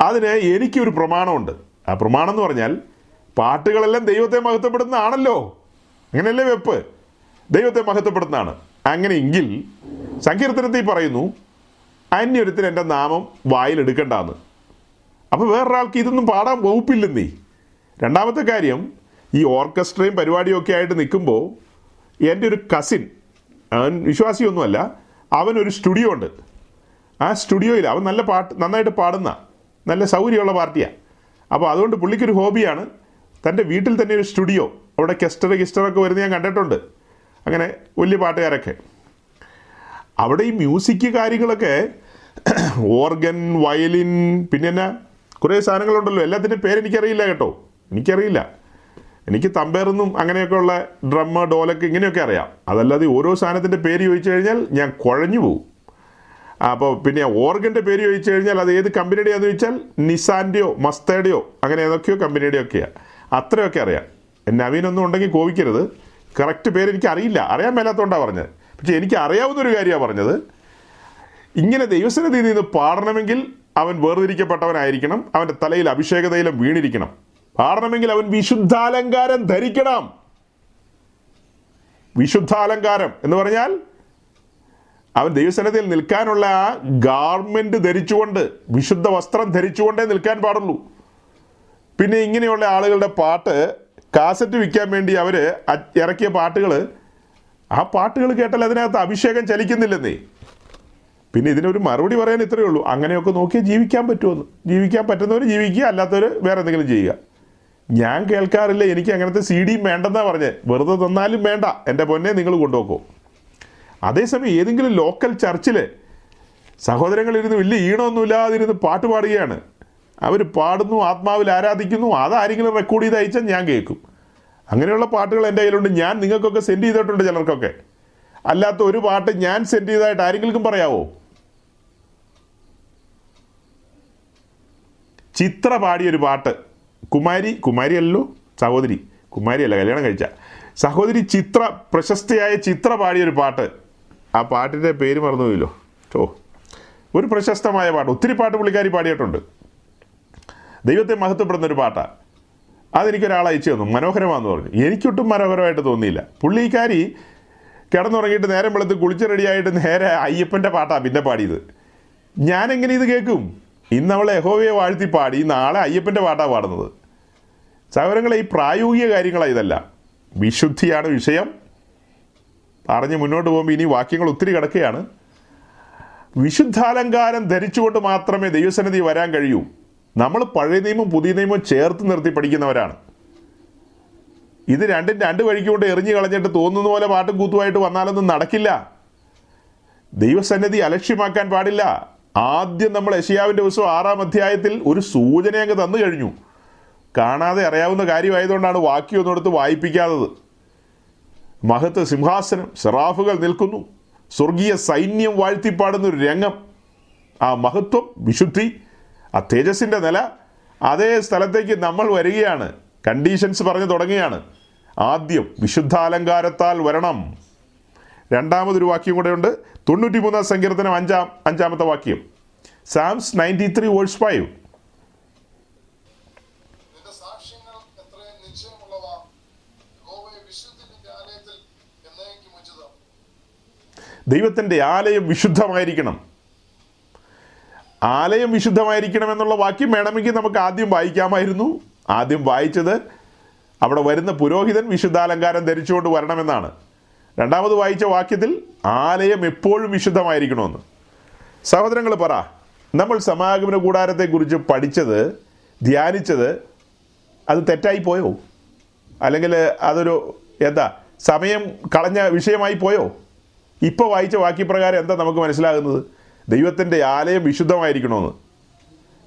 അതിന് എനിക്കൊരു പ്രമാണമുണ്ട്. ആ പ്രമാണം എന്ന് പറഞ്ഞാൽ പാട്ടുകളെല്ലാം ദൈവത്തെ മഹത്വപ്പെടുന്നതാണല്ലോ, അങ്ങനെയല്ലേ വെപ്പ്, ദൈവത്തെ മഹത്വപ്പെടുന്നതാണ്. അങ്ങനെയെങ്കിൽ സങ്കീർത്തനത്തിൽ പറയുന്നു, അന്യൊരുത്തിന് എൻ്റെ നാമം വായിലെടുക്കണ്ടാന്ന്. അപ്പോൾ വേറൊരാൾക്ക് ഇതൊന്നും പാടാൻ വകുപ്പില്ലെന്നേ. രണ്ടാമത്തെ കാര്യം, ഈ ഓർക്കസ്ട്രയും പരിപാടിയും ഒക്കെ ആയിട്ട് നിൽക്കുമ്പോൾ എൻ്റെ ഒരു കസിൻ, അവൻ വിശ്വാസിയൊന്നുമല്ല, അവനൊരു സ്റ്റുഡിയോ ഉണ്ട്. ആ സ്റ്റുഡിയോയിൽ അവൻ നല്ല പാട്ട് നന്നായിട്ട് പാടുന്ന നല്ല സൗകര്യമുള്ള പാർട്ടിയാണ്. അപ്പോൾ അതുകൊണ്ട് പുള്ളിക്കൊരു ഹോബിയാണ്, തൻ്റെ വീട്ടിൽ തന്നെ ഒരു സ്റ്റുഡിയോ, അവിടെ കെസ്റ്റർ ഗിസ്റ്ററൊക്കെ വരുന്നത് ഞാൻ കണ്ടിട്ടുണ്ട്, അങ്ങനെ വലിയ പാട്ടുകാരൊക്കെ. അവിടെ ഈ മ്യൂസിക് കാര്യങ്ങളൊക്കെ ഓർഗൻ, വയലിൻ, പിന്നെ എന്നാ കുറേ സാധനങ്ങളുണ്ടല്ലോ. എല്ലാത്തിൻ്റെ പേരെനിക്കറിയില്ല കേട്ടോ, എനിക്കറിയില്ല. എനിക്ക് തമ്പേറെന്നും അങ്ങനെയൊക്കെയുള്ള ഡ്രമ്മ്, ഡോലൊക്കെ ഇങ്ങനെയൊക്കെ അറിയാം. അതല്ലാതെ ഓരോ സാധനത്തിൻ്റെ പേര് ചോദിച്ചു കഴിഞ്ഞാൽ ഞാൻ കുഴഞ്ഞു പോകും. അപ്പോൾ പിന്നെ ഓർഗൻ്റെ പേര് ചോദിച്ചു കഴിഞ്ഞാൽ അത് ഏത് കമ്പനിയുടെയാണെന്ന് ചോദിച്ചാൽ നിസാൻ്റെയോ മസ്തയുടെയോ അങ്ങനെ ഏതൊക്കെയോ കമ്പനിയുടെയോ ഒക്കെയാണ്, അത്രയൊക്കെ അറിയാം. നവീനൊന്നും ഉണ്ടെങ്കിൽ കോപിക്കരുത്, കറക്റ്റ് പേരെനിക്ക് അറിയില്ല, അറിയാൻ മേലാത്തതുകൊണ്ടാണ് പറഞ്ഞത്. പക്ഷേ എനിക്ക് അറിയാവുന്നൊരു കാര്യമാണ് പറഞ്ഞത്, ഇങ്ങനെ ദൈവസന്നിധിയിൽ നിന്ന് പാടണമെങ്കിൽ അവൻ വേർതിരിക്കപ്പെട്ടവനായിരിക്കണം, അവൻ്റെ തലയിൽ അഭിഷേക തൈലം വീണിരിക്കണം. പാടണമെങ്കിൽ അവൻ വിശുദ്ധാലങ്കാരം ധരിക്കണം. വിശുദ്ധാലങ്കാരം എന്ന് പറഞ്ഞാൽ അവൻ ദൈവസന്നിധിയിൽ നിൽക്കാനുള്ള ആ ഗാർമെന്റ് ധരിച്ചുകൊണ്ട്, വിശുദ്ധ വസ്ത്രം ധരിച്ചുകൊണ്ടേ നിൽക്കാൻ പാടുള്ളൂ. പിന്നെ ഇങ്ങനെയുള്ള ആളുകളുടെ പാട്ട് കാസറ്റ് വിൽക്കാൻ വേണ്ടി അവർ ഇറക്കിയ പാട്ടുകൾ, ആ പാട്ടുകൾ കേട്ടാൽ അതിനകത്ത് അഭിഷേകം ചലിക്കുന്നില്ലെന്നേ. പിന്നെ ഇതിനൊരു മറുപടി പറയാൻ ഇത്രയേ ഉള്ളൂ, അങ്ങനെയൊക്കെ നോക്കിയാൽ ജീവിക്കാൻ പറ്റുമെന്ന്. ജീവിക്കാൻ പറ്റുന്നവർ ജീവിക്കുക, അല്ലാത്തവർ വേറെ എന്തെങ്കിലും ചെയ്യുക. ഞാൻ കേൾക്കാറില്ല, എനിക്ക് അങ്ങനത്തെ സി ഡിയും വേണ്ടെന്നാണ് പറഞ്ഞത്. വെറുതെ തന്നാലും വേണ്ട, എൻ്റെ പൊന്നെ നിങ്ങൾ കൊണ്ടുപോക്കോ. അതേസമയം ഏതെങ്കിലും ലോക്കൽ ചർച്ചിൽ സഹോദരങ്ങളിരുന്ന് വലിയ ഈണമൊന്നുമില്ലാതിരുന്ന് പാട്ട് പാടുകയാണ്. അവർ പാടുന്നു, ആത്മാവിൽ ആരാധിക്കുന്നു. അതാരെങ്കിലും റെക്കോർഡ് ചെയ്ത് അയച്ചാൽ ഞാൻ കേൾക്കും. അങ്ങനെയുള്ള പാട്ടുകൾ എൻ്റെ കയ്യിലുണ്ട്. ഞാൻ നിങ്ങൾക്കൊക്കെ സെൻഡ് ചെയ്തിട്ടുണ്ട് ചിലർക്കൊക്കെ. അല്ലാത്ത ഒരു പാട്ട് ഞാൻ സെൻഡ് ചെയ്തതായിട്ട് ആരെങ്കിലും പറയാവോ? ചിത്ര പാടിയൊരു പാട്ട്, കുമാരി കുമാരി അല്ലല്ലോ സഹോദരി, കുമാരിയല്ല കല്യാണം കഴിച്ച സഹോദരി ചിത്ര, പ്രശസ്തയായ ചിത്ര പാടിയൊരു പാട്ട്. ആ പാട്ടിൻ്റെ പേര് മറന്നുപോയില്ലോ. ഓ, ഒരു പ്രശസ്തമായ പാട്ട്, ഒത്തിരി പാട്ട് പുള്ളിക്കാരി പാടിയിട്ടുണ്ട്. ദൈവത്തെ മഹത്വപ്പെടുന്നൊരു പാട്ടാണ്. അതെനിക്കൊരാൾ അയച്ചു തന്നു, മനോഹരമാണെന്ന് പറഞ്ഞു. എനിക്കൊട്ടും മനോഹരമായിട്ട് തോന്നിയില്ല. പുള്ളിക്കാരി കിടന്നുറങ്ങിയിട്ട് നേരം വെളുത്ത് കുളിച്ച് റെഡിയായിട്ട് നേരെ അയ്യപ്പൻ്റെ പാട്ടാണ് പിന്നെ പാടിയത്. ഞാനെങ്ങനെ ഇത് കേൾക്കും? ഇന്ന് അവൾ യഹോവയെ വാഴ്ത്തി പാടി, നാളെ അയ്യപ്പൻ്റെ പാട്ടാണ് പാടുന്നത്. സഹോദരങ്ങളെ, ഈ പ്രായോഗിക കാര്യങ്ങളാണ് ഇതെല്ലാം. വിശുദ്ധിയാണ് വിഷയം. പറഞ്ഞ് മുന്നോട്ട് പോകുമ്പോൾ ഇനി വാക്യങ്ങൾ ഒത്തിരി കിടക്കുകയാണ്. വിശുദ്ധാലങ്കാരം ധരിച്ചുകൊണ്ട് മാത്രമേ ദൈവസന്നിധി വരാൻ കഴിയൂ. നമ്മൾ പഴയ നിയമവും പുതിയ നിയമവും ചേർത്ത് നിർത്തി പഠിക്കുന്നവരാണ്. ഇത് രണ്ടും രണ്ട് വഴിക്ക് കൊണ്ട് എറിഞ്ഞു കളഞ്ഞിട്ട് തോന്നുന്ന പോലെ പാട്ടും കൂത്തുമായിട്ട് വന്നാലൊന്നും നടക്കില്ല. ദൈവസന്നിധി അലക്ഷ്യമാക്കാൻ പാടില്ല. ആദ്യം നമ്മൾ യെശയ്യാവിൻ്റെ ദിവസം ആറാം അധ്യായത്തിൽ ഒരു സൂചന അങ്ങ് തന്നു കഴിഞ്ഞു. കാണാതെ അറിയാവുന്ന കാര്യമായതുകൊണ്ടാണ് വാക്യം ഒന്നും എടുത്ത് വായിപ്പിക്കാത്തത്. മഹത്വ സിംഹാസനം, സെറാഫുകൾ നിൽക്കുന്നു, സ്വർഗീയ സൈന്യം വാഴ്ത്തിപ്പാടുന്നൊരു രംഗം. ആ മഹത്വം, വിശുദ്ധി, ആ തേജസ്സിൻ്റെ നില, അതേ സ്ഥലത്തേക്ക് നമ്മൾ വരികയാണ്. കണ്ടീഷൻസ് പറഞ്ഞു തുടങ്ങുകയാണ്. ആദ്യം വിശുദ്ധാലങ്കാരത്താൽ വരണം. രണ്ടാമതൊരു വാക്യം കൂടെയുണ്ട്, തൊണ്ണൂറ്റി മൂന്നാം സങ്കീർത്തനം അഞ്ചാം അഞ്ചാമത്തെ വാക്യം, സാംസ് നയൻറ്റി ത്രീ വേഴ്സ് ഫൈവ്. ദൈവത്തിൻ്റെ ആലയം വിശുദ്ധമായിരിക്കണം. ആലയം വിശുദ്ധമായിരിക്കണമെന്നുള്ള വാക്യം വേണമെങ്കിൽ നമുക്ക് ആദ്യം വായിക്കാമായിരുന്നു. ആദ്യം വായിച്ചത് അവിടെ വരുന്ന പുരോഹിതൻ വിശുദ്ധാലങ്കാരം ധരിച്ചുകൊണ്ട് വരണമെന്നാണ്. രണ്ടാമത് വായിച്ച വാക്യത്തിൽ ആലയം എപ്പോഴും വിശുദ്ധമായിരിക്കണമെന്ന്. സഹോദരങ്ങൾ, പറ, നമ്മൾ സമാഗമന കൂടാരത്തെക്കുറിച്ച് പഠിച്ചത്, ധ്യാനിച്ചത്, അത് തെറ്റായി പോയോ? അല്ലെങ്കിൽ അതൊരു എന്താ സമയം കളഞ്ഞ വിഷയമായി പോയോ? ഇപ്പോൾ വായിച്ച വാക്യപ്രകാരം എന്താ നമുക്ക് മനസ്സിലാകുന്നത്? ദൈവത്തിൻ്റെ ആലയം വിശുദ്ധമായിരിക്കണമെന്ന്.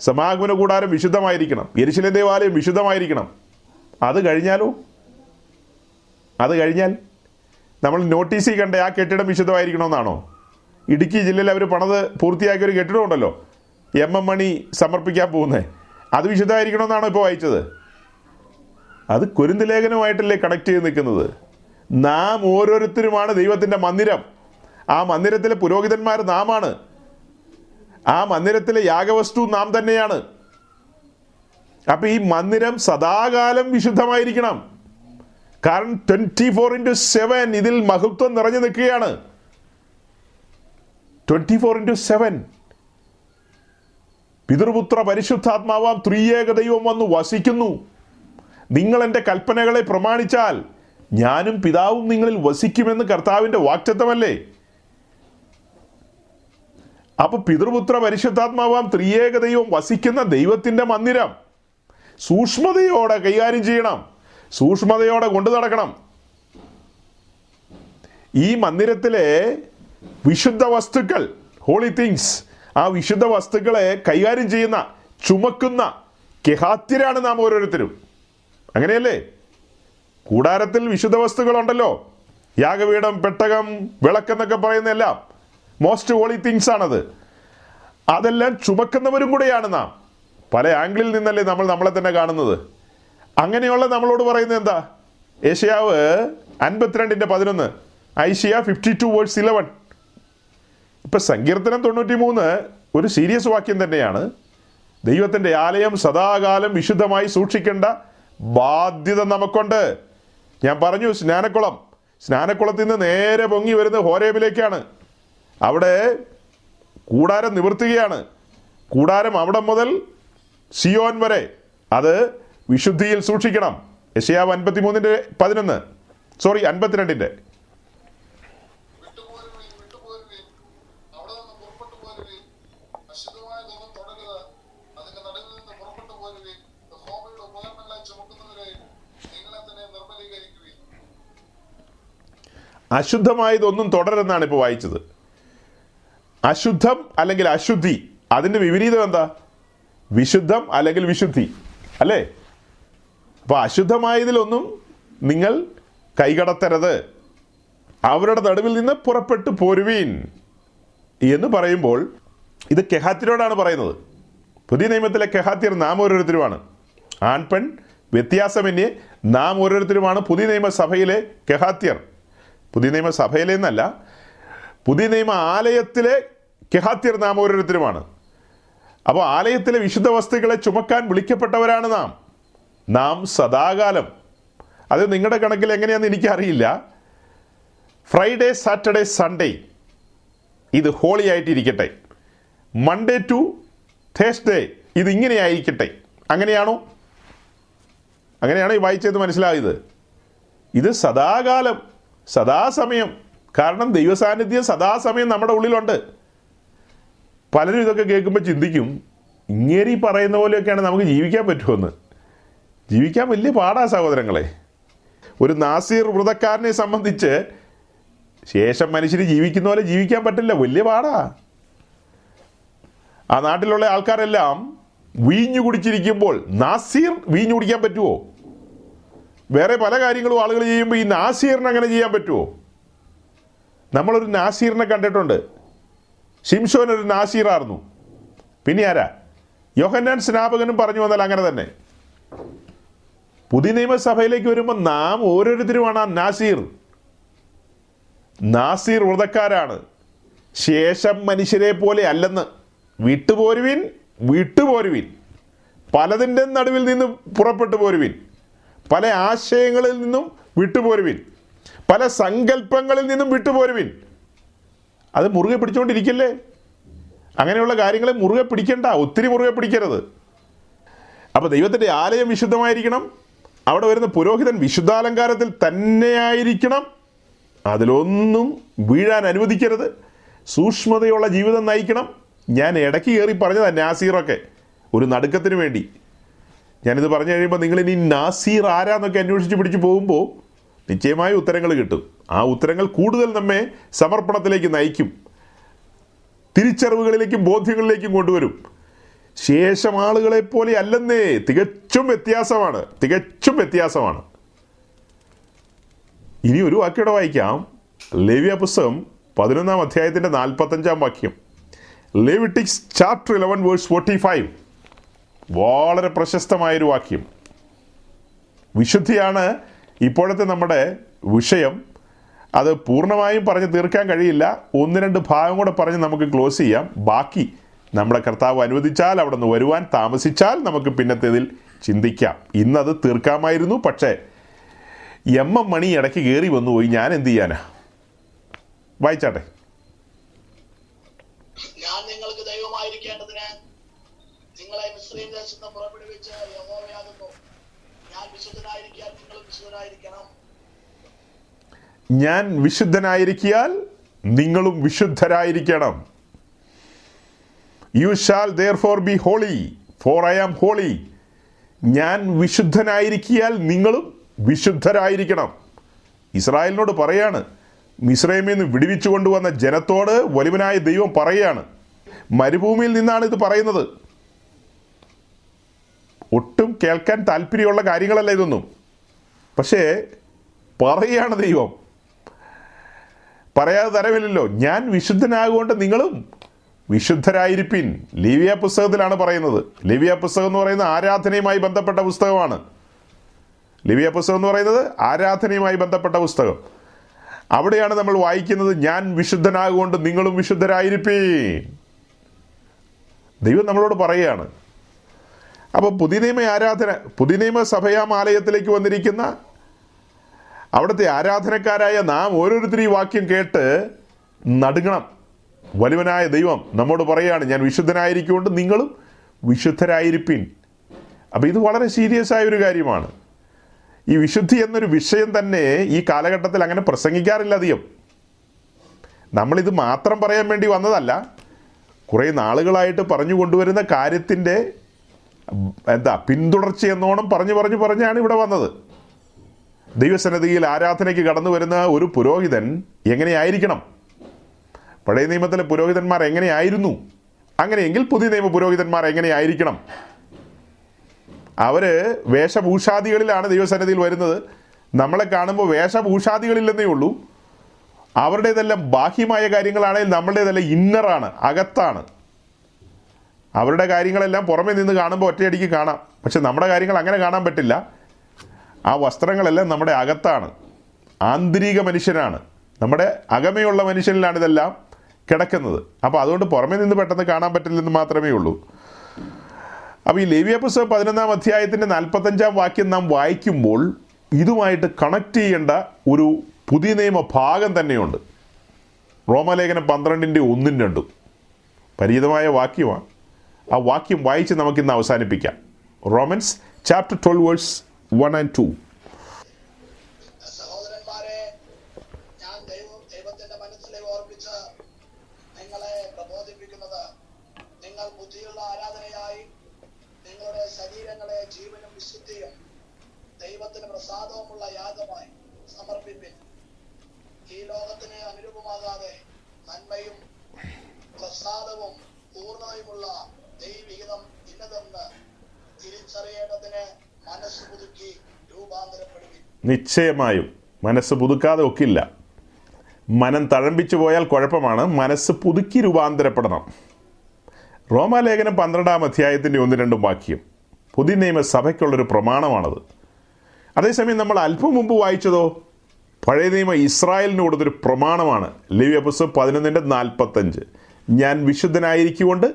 സമാഗമന കൂടാരം വിശുദ്ധമായിരിക്കണം. യെരുശലേം ദേവാലയം വിശുദ്ധമായിരിക്കണം. അത് കഴിഞ്ഞാലോ? അത് കഴിഞ്ഞാൽ നമ്മൾ നോട്ടീസിൽ കണ്ട ആ കെട്ടിടം വിശുദ്ധമായിരിക്കണമെന്നാണോ? ഇടുക്കി ജില്ലയിൽ അവർ പണത് പൂർത്തിയാക്കിയൊരു കെട്ടിടമുണ്ടല്ലോ, എം എം മണി സമർപ്പിക്കാൻ പോകുന്നത്, അത് വിശുദ്ധമായിരിക്കണമെന്നാണോ ഇപ്പോൾ വായിച്ചത്? അത് കൊരിന്ത് ലേഖനവുമായിട്ടല്ലേ കണക്ട് ചെയ്ത് നിൽക്കുന്നത്. നാം ഓരോരുത്തരുമാണ് ദൈവത്തിൻ്റെ മന്ദിരം. ആ മന്ദിരത്തിലെ പുരോഹിതന്മാർ നാം ആണ്. ആ മന്ദിരത്തിലെ യാഗവസ്തു നാം തന്നെയാണ്. അപ്പം ഈ മന്ദിരം സദാകാലം വിശുദ്ധമായിരിക്കണം. കാരണം ട്വൻറ്റി ഫോർ ഇൻറ്റു സെവൻ ഇതിൽ മഹത്വം നിറഞ്ഞു നിൽക്കുകയാണ്. ട്വൻറ്റി ഫോർ ഇൻറ്റു സെവൻ പിതൃപുത്ര പരിശുദ്ധാത്മാവാം ത്രിയേക ദൈവം വന്ന് വസിക്കുന്നു. നിങ്ങൾ എൻ്റെ കൽപ്പനകളെ പ്രമാണിച്ചാൽ ഞാനും പിതാവും നിങ്ങളിൽ വസിക്കുമെന്ന് കർത്താവിൻ്റെ വാഗ്ദത്തമല്ലേ. അപ്പോൾ പിതൃപുത്ര പരിശുദ്ധാത്മാവാം ത്രിയേക ദൈവം വസിക്കുന്ന ദൈവത്തിൻ്റെ മന്ദിരം സൂക്ഷ്മതയോടെ കൈകാര്യം ചെയ്യണം, സൂക്ഷ്മതയോടെ കൊണ്ടു നടക്കണം. ഈ മന്ദിരത്തിലെ വിശുദ്ധ വസ്തുക്കൾ, ഹോളി തിങ്സ്, ആ വിശുദ്ധ വസ്തുക്കളെ കൈകാര്യം ചെയ്യുന്ന, ചുമക്കുന്ന കെഹാത്യരാണ് നാം ഓരോരുത്തരും. അങ്ങനെയല്ലേ? കൂടാരത്തിൽ വിശുദ്ധ വസ്തുക്കളുണ്ടല്ലോ, യാഗപീഠം, പെട്ടകം, വിളക്കെന്നൊക്കെ പറയുന്നതെല്ലാം മോസ്റ്റ് ഹോളി തിങ്സ് ആണത്. അതെല്ലാം ചുമക്കുന്നവരും കൂടെയാണ് നാം. പല ആംഗിളിൽ നിന്നല്ലേ നമ്മൾ നമ്മളെ തന്നെ കാണുന്നത്. അങ്ങനെയുള്ള നമ്മളോട് പറയുന്നത് എന്താ? യെശയ്യാവ് അൻപത്തിരണ്ടിൻ്റെ പതിനൊന്ന്, Isaiah fifty two verse eleven. ഇപ്പം സങ്കീർത്തനം തൊണ്ണൂറ്റി മൂന്ന് ഒരു സീരിയസ് വാക്യം തന്നെയാണ്. ദൈവത്തിൻ്റെ ആലയം സദാകാലം വിശുദ്ധമായി സൂക്ഷിക്കേണ്ട ബാധ്യത നമുക്കുണ്ട്. ഞാൻ പറഞ്ഞു, സ്നാനക്കുളം, സ്നാനക്കുളത്തിൽ നിന്ന് നേരെ പൊങ്ങി വരുന്ന ഹോരേബിലേക്കാണ്. അവിടെ കൂടാരം നിവർത്തുകയാണ്. കൂടാരം അവിടെ മുതൽ സിയോൻ വരെ അത് വിശുദ്ധിയിൽ സൂക്ഷിക്കണം. യെശയ്യാവ് അൻപത്തി മൂന്നിൻ്റെ പതിനൊന്ന് സോറി അൻപത്തിരണ്ടിൻ്റെ അശുദ്ധമായതൊന്നും തുടരുന്നാണ് ഇപ്പോൾ വായിച്ചത്. അശുദ്ധം അല്ലെങ്കിൽ അശുദ്ധി, അതിൻ്റെ വിപരീതം എന്താ? വിശുദ്ധം അല്ലെങ്കിൽ വിശുദ്ധി, അല്ലേ? അപ്പോൾ അശുദ്ധമായതിലൊന്നും നിങ്ങൾ കൈകടത്തരുത്, അവരുടെ നടുവിൽ നിന്ന് പുറപ്പെട്ടു പോരുവീൻ എന്ന് പറയുമ്പോൾ ഇത് കെഹാത്യരോടാണ് പറയുന്നത്. പുതിയ നിയമത്തിലെ കെഹാത്യർ നാം ഓരോരുത്തരുമാണ്. ആൺപെൺ വ്യത്യാസമന്യേ നാം ഓരോരുത്തരുമാണ് പുതിയ നിയമസഭയിലെ കെഹാത്യർ. പുതിയ നിയമസഭയിലെന്നല്ല, പുതിയ നിയമ ആലയത്തിലെ കെഹാത്യർ നാം ഓരോരുത്തരുമാണ്. അപ്പോൾ ആലയത്തിലെ വിശുദ്ധ വസ്തുക്കളെ ചുമക്കാൻ വിളിക്കപ്പെട്ടവരാണ് നാം നാം സദാകാലം. അത് നിങ്ങളുടെ കണക്കിൽ എങ്ങനെയാണെന്ന് എനിക്കറിയില്ല. ഫ്രൈഡേ, സാറ്റർഡേ, സൺഡേ ഇത് ഹോളി ആയിട്ടിരിക്കട്ടെ, മൺഡേ ടു തേഴ്സ്ഡേ ഇതിങ്ങനെ ആയിരിക്കട്ടെ. അങ്ങനെയാണോ? അങ്ങനെയാണോ ഈ വായിച്ചത് മനസ്സിലായത്? ഇത് സദാകാലം, സദാസമയം. കാരണം ദൈവസാന്നിധ്യം സദാസമയം നമ്മുടെ ഉള്ളിലുണ്ട്. പലരും ഇതൊക്കെ കേൾക്കുമ്പോൾ ചിന്തിക്കും, ഇങ്ങേരി പറയുന്ന പോലെയൊക്കെയാണ് നമുക്ക് ജീവിക്കാൻ പറ്റുമെന്ന്. ജീവിക്കാൻ വലിയ പാടാ സഹോദരങ്ങളെ. ഒരു നാസീർ വ്രതക്കാരനെ സംബന്ധിച്ച് ശേഷം മനുഷ്യന് ജീവിക്കുന്ന പോലെ ജീവിക്കാൻ പറ്റില്ല, വലിയ പാടാ. ആ നാട്ടിലുള്ള ആൾക്കാരെല്ലാം വീഞ്ഞു കുടിച്ചിരിക്കുമ്പോൾ നാസീർ വീഞ്ഞു കുടിക്കാൻ പറ്റുമോ? വേറെ പല കാര്യങ്ങളും ആളുകൾ ചെയ്യുമ്പോൾ ഈ നാസീറിന് അങ്ങനെ ചെയ്യാൻ പറ്റുമോ? നമ്മളൊരു നാസീറിനെ കണ്ടിട്ടുണ്ട്. ശിംശോൻ ഒരു നാസീറായിരുന്നു. പിന്നെ ആരാ? യോഹന്നാൻ സ്നാപകനും പറഞ്ഞു വന്നാൽ അങ്ങനെ തന്നെ. പുതിയ നിയമസഭയിലേക്ക് വരുമ്പോൾ നാം ഓരോരുത്തരുമാണ് ആ നാസീർ. നാസീർ വ്രതക്കാരാണ്, ശേഷം മനുഷ്യരെ പോലെ അല്ലെന്ന്. വിട്ടുപോരുവിൻ, വിട്ടുപോരുവിൻ, പലതിൻ്റെ നടുവിൽ നിന്നും പുറപ്പെട്ടു പോരുവിൻ, പല ആശയങ്ങളിൽ നിന്നും വിട്ടുപോരുവിൻ, പല സങ്കല്പങ്ങളിൽ നിന്നും വിട്ടുപോരുവിൻ. അത് മുറുകെ പിടിച്ചുകൊണ്ടിരിക്കല്ലേ. അങ്ങനെയുള്ള കാര്യങ്ങളെ മുറുകെ പിടിക്കണ്ട, ഒത്തിരി മുറുകെ പിടിക്കരുത്. അപ്പോൾ ദൈവത്തിൻ്റെ ആലയം വിശുദ്ധമായിരിക്കണം. അവിടെ വരുന്ന പുരോഹിതൻ വിശുദ്ധാലങ്കാരത്തിൽ തന്നെയായിരിക്കണം. അതിലൊന്നും വീഴാൻ അനുവദിക്കരുത്. സൂക്ഷ്മതയുള്ള ജീവിതം നയിക്കണം. ഞാൻ ഇടയ്ക്ക് കയറി പറഞ്ഞതാണ് നാസീറൊക്കെ ഒരു നടുക്കത്തിന് വേണ്ടി. ഞാനിത് പറഞ്ഞു കഴിയുമ്പോൾ നിങ്ങളിനി നാസീർ ആരാന്നൊക്കെ അന്വേഷിച്ച് പിടിച്ചു പോകുമ്പോൾ നിശ്ചയമായ ഉത്തരങ്ങൾ കിട്ടും. ആ ഉത്തരങ്ങൾ കൂടുതൽ നമ്മെ സമർപ്പണത്തിലേക്ക് നയിക്കും, തിരിച്ചറിവുകളിലേക്കും ബോധ്യങ്ങളിലേക്കും കൊണ്ടുവരും. ശേഷം ആളുകളെപ്പോലെ അല്ലെന്നേ, തികച്ചും വ്യത്യാസമാണ്, തികച്ചും വ്യത്യാസമാണ്. ഇനി ഒരു വാക്യോടെ വായിക്കാം. ലേവ്യ പുസ്തകം പതിനൊന്നാം അധ്യായത്തിൻ്റെ നാൽപ്പത്തഞ്ചാം വാക്യം, Leviticus chapter eleven verse forty five. വളരെ പ്രശസ്തമായൊരു വാക്യം. വിശുദ്ധിയാണ് ഇപ്പോഴത്തെ നമ്മുടെ വിഷയം. അത് പൂർണ്ണമായും പറഞ്ഞ് തീർക്കാൻ കഴിയില്ല. ഒന്ന് രണ്ട് ഭാഗം കൂടെ പറഞ്ഞ് നമുക്ക് ക്ലോസ് ചെയ്യാം. ബാക്കി നമ്മുടെ കർത്താവ് അനുവദിച്ചാൽ, അവിടെ നിന്ന് വരുവാൻ താമസിച്ചാൽ, നമുക്ക് പിന്നത്തേതിൽ ചിന്തിക്കാം. ഇന്നത് തീർക്കാമായിരുന്നു, പക്ഷേ എം എം മണി ഇടയ്ക്ക് കയറി വന്നുപോയി. ഞാൻ എന്ത് ചെയ്യാനാ? വായിച്ചാട്ടെ. ഞാൻ വിശുദ്ധനായിരിക്കാൻ നിങ്ങളും വിശുദ്ധരായിരിക്കണം. You shall therefore be holy, for I am holy. ഞാൻ വിശുദ്ധനായിരിക്കാൻ നിങ്ങളും വിശുദ്ധരായിരിക്കണം. ഇസ്രായേലിനോട് പറയാണ്, മിസ്രൈമിൽ നിന്ന് വിടുവിച്ചു കൊണ്ടുവന്ന ജനത്തോട് വലിയവനായ ദൈവം പറയാണ്. മരുഭൂമിയിൽ നിന്നാണ് ഇത് പറയുന്നത്. ഒട്ടും കേൾക്കാൻ താല്പര്യമുള്ള കാര്യങ്ങളല്ല ഇതൊന്നും, പക്ഷേ പറയാണ് ദൈവം. പറയാതെ തരവില്ലല്ലോ. ഞാൻ വിശുദ്ധനാകൊണ്ട് നിങ്ങളും വിശുദ്ധരായിരിപ്പിൻ. ലേവ്യ പുസ്തകത്തിലാണ് പറയുന്നത്. ലേവ്യ പുസ്തകം എന്ന് പറയുന്നത് ആരാധനയുമായി ബന്ധപ്പെട്ട പുസ്തകമാണ്. ലേവ്യ പുസ്തകം എന്ന് പറയുന്നത് ആരാധനയുമായി ബന്ധപ്പെട്ട പുസ്തകം. അവിടെയാണ് നമ്മൾ വായിക്കുന്നത്, ഞാൻ വിശുദ്ധനാകൊണ്ട് നിങ്ങളും വിശുദ്ധരായിരിപ്പിൻ. ദൈവം നമ്മളോട് പറയുകയാണ്. അപ്പോൾ പുതിയ നിയമ ആരാധന പുതിയ നിയമ സഭയാം ആലയത്തിലേക്ക് വന്നിരിക്കുന്ന അവിടുത്തെ ആരാധനക്കാരായ നാം ഓരോരുത്തരും ഈ വാക്യം കേട്ട് നടുങ്ങണം. വലുവനായ ദൈവം നമ്മോട് പറയുകയാണ്, ഞാൻ വിശുദ്ധനായിരിക്കുകൊണ്ട് നിങ്ങളും വിശുദ്ധരായിരിപ്പിൻ. അപ്പോൾ ഇത് വളരെ സീരിയസ് ആയൊരു കാര്യമാണ്. ഈ വിശുദ്ധി എന്നൊരു വിഷയം തന്നെ ഈ കാലഘട്ടത്തിൽ അങ്ങനെ പ്രസംഗിക്കാറില്ല അധികം. നമ്മളിത് മാത്രം പറയാൻ വേണ്ടി വന്നതല്ല, കുറേ നാളുകളായിട്ട് പറഞ്ഞു കൊണ്ടുവരുന്ന കാര്യത്തിൻ്റെ എന്താ പിന്തുടർച്ചയെന്നോണം പറഞ്ഞു പറഞ്ഞു പറഞ്ഞാണ് ഇവിടെ വന്നത്. ദൈവസന്നിധിയിൽ ആരാധനയ്ക്ക് കടന്നു വരുന്ന ഒരു പുരോഹിതൻ എങ്ങനെയായിരിക്കണം? പഴയ നിയമത്തിലെ പുരോഹിതന്മാർ എങ്ങനെയായിരുന്നു? അങ്ങനെയെങ്കിൽ പുതിയ നിയമ പുരോഹിതന്മാർ എങ്ങനെയായിരിക്കണം? അവർ വേഷഭൂഷാദികളിലാണ് ദൈവസന്നിധിയിൽ വരുന്നത്. നമ്മളെ കാണുമ്പോൾ വേഷഭൂഷാദികളില്ലെന്നേ ഉള്ളൂ. അവരുടേതെല്ലാം ബാഹ്യമായ കാര്യങ്ങളാണെങ്കിൽ നമ്മളുടേതെല്ലാം ഇന്നറാണ്, അകത്താണ്. അവരുടെ കാര്യങ്ങളെല്ലാം പുറമെ നിന്ന് കാണുമ്പോൾ ഒറ്റയടിക്ക് കാണാം, പക്ഷെ നമ്മുടെ കാര്യങ്ങൾ അങ്ങനെ കാണാൻ പറ്റില്ല. ആ വസ്ത്രങ്ങളെല്ലാം നമ്മുടെ അകത്താണ്, ആന്തരിക മനുഷ്യനാണ്, നമ്മുടെ അകമയുള്ള മനുഷ്യനിലാണ് ഇതെല്ലാം കിടക്കുന്നത്. അപ്പോൾ അതുകൊണ്ട് പുറമെ നിന്ന് പെട്ടെന്ന് കാണാൻ പറ്റില്ലെന്ന് മാത്രമേ ഉള്ളൂ. അപ്പോൾ ഈ ലേവ്യ പുസ്തകം പതിനൊന്നാം അധ്യായത്തിൻ്റെ നാൽപ്പത്തഞ്ചാം വാക്യം നാം വായിക്കുമ്പോൾ ഇതുമായിട്ട് കണക്ട് ചെയ്യേണ്ട ഒരു പുതിയ നിയമ ഭാഗം തന്നെയുണ്ട്. റോമലേഖനം പന്ത്രണ്ടിൻ്റെ ഒന്നും രണ്ടും പരിചിതമായ വാക്യമാണ്. ആ വാക്യം വായിച്ച് നമുക്കിന്ന് അവസാനിപ്പിക്കാം. Romans chapter twelve verse one and two. നിശ്ചയമായും മനസ്സ് പുതുക്കാതെ ഒക്കില്ല. മനം തഴമ്പിച്ചു പോയാൽ കുഴപ്പമാണ്, മനസ്സ് പുതുക്കി രൂപാന്തരപ്പെടണം. റോമാലേഖനം പന്ത്രണ്ടാം അധ്യായത്തിൻ്റെ ഒന്ന് രണ്ടും വാക്യം പുതിയ നിയമസഭയ്ക്കുള്ളൊരു പ്രമാണമാണത്. അതേസമയം നമ്മൾ അല്പം മുമ്പ് വായിച്ചതോ പഴയ നിയമ ഇസ്രായേലിന് കൊടുത്തൊരു പ്രമാണമാണ് ലേവ്യ പുസ്തകം പതിനൊന്നിൻ്റെ നാൽപ്പത്തഞ്ച്, ഞാൻ വിശുദ്ധനായിരിക്കുകൊണ്ട്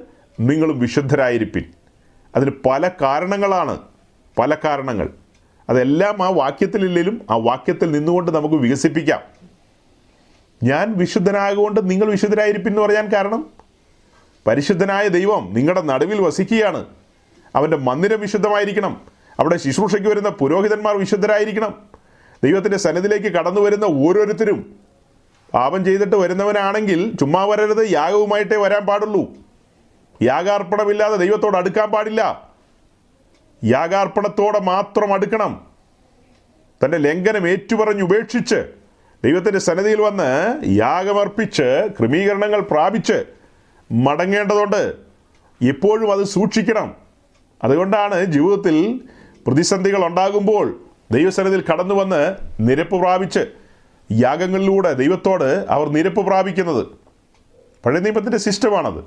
നിങ്ങളും വിശുദ്ധരായിരിപ്പിൻ. അതിന് പല കാരണങ്ങളാണ്, പല കാരണങ്ങൾ. അതെല്ലാം ആ വാക്യത്തിലില്ലെങ്കിലും ആ വാക്യത്തിൽ നിന്നുകൊണ്ട് നമുക്ക് വികസിപ്പിക്കാം. ഞാൻ വിശുദ്ധനായതുകൊണ്ട് നിങ്ങൾ വിശുദ്ധരായിരിപ്പിൻ എന്ന് പറയാൻ കാരണം, പരിശുദ്ധനായ ദൈവം നിങ്ങളുടെ നടുവിൽ വസിക്കുകയാണ്. അവൻ്റെ മന്ദിരം വിശുദ്ധമായിരിക്കണം. അവിടെ ശുശ്രൂഷയ്ക്ക് വരുന്ന പുരോഹിതന്മാർ വിശുദ്ധരായിരിക്കണം. ദൈവത്തിൻ്റെ സന്നിധിയിലേക്ക് കടന്നു വരുന്ന ഓരോരുത്തരും പാപം ചെയ്തിട്ട് വരുന്നവനാണെങ്കിൽ ചുമ്മാ വരരുത്, യാഗവുമായിട്ടേ വരാൻ പാടുള്ളൂ. യാഗാർപ്പണമില്ലാതെ ദൈവത്തോട് അടുക്കാൻ പാടില്ല. യാഗാർപ്പണത്തോടെ മാത്രം അടുക്കണം. തൻ്റെ ലംഘനം ഏറ്റുപറഞ്ഞ് ഉപേക്ഷിച്ച് ദൈവത്തിൻ്റെ സന്നിധിയിൽ വന്ന് യാഗമർപ്പിച്ച് ക്രമീകരണങ്ങൾ പ്രാപിച്ച് മടങ്ങേണ്ടതുണ്ട്. എപ്പോഴും അത് സൂക്ഷിക്കണം. അതുകൊണ്ടാണ് ജീവിതത്തിൽ പ്രതിസന്ധികൾ ഉണ്ടാകുമ്പോൾ ദൈവസന്നിധിയിൽ കടന്നു വന്ന് നിരപ്പ് പ്രാപിച്ച് യാഗങ്ങളിലൂടെ ദൈവത്തോട് അവർ നിരപ്പ് പ്രാപിക്കുന്നത്. പഴയ നിയമത്തിൻ്റെ സിസ്റ്റമാണത്.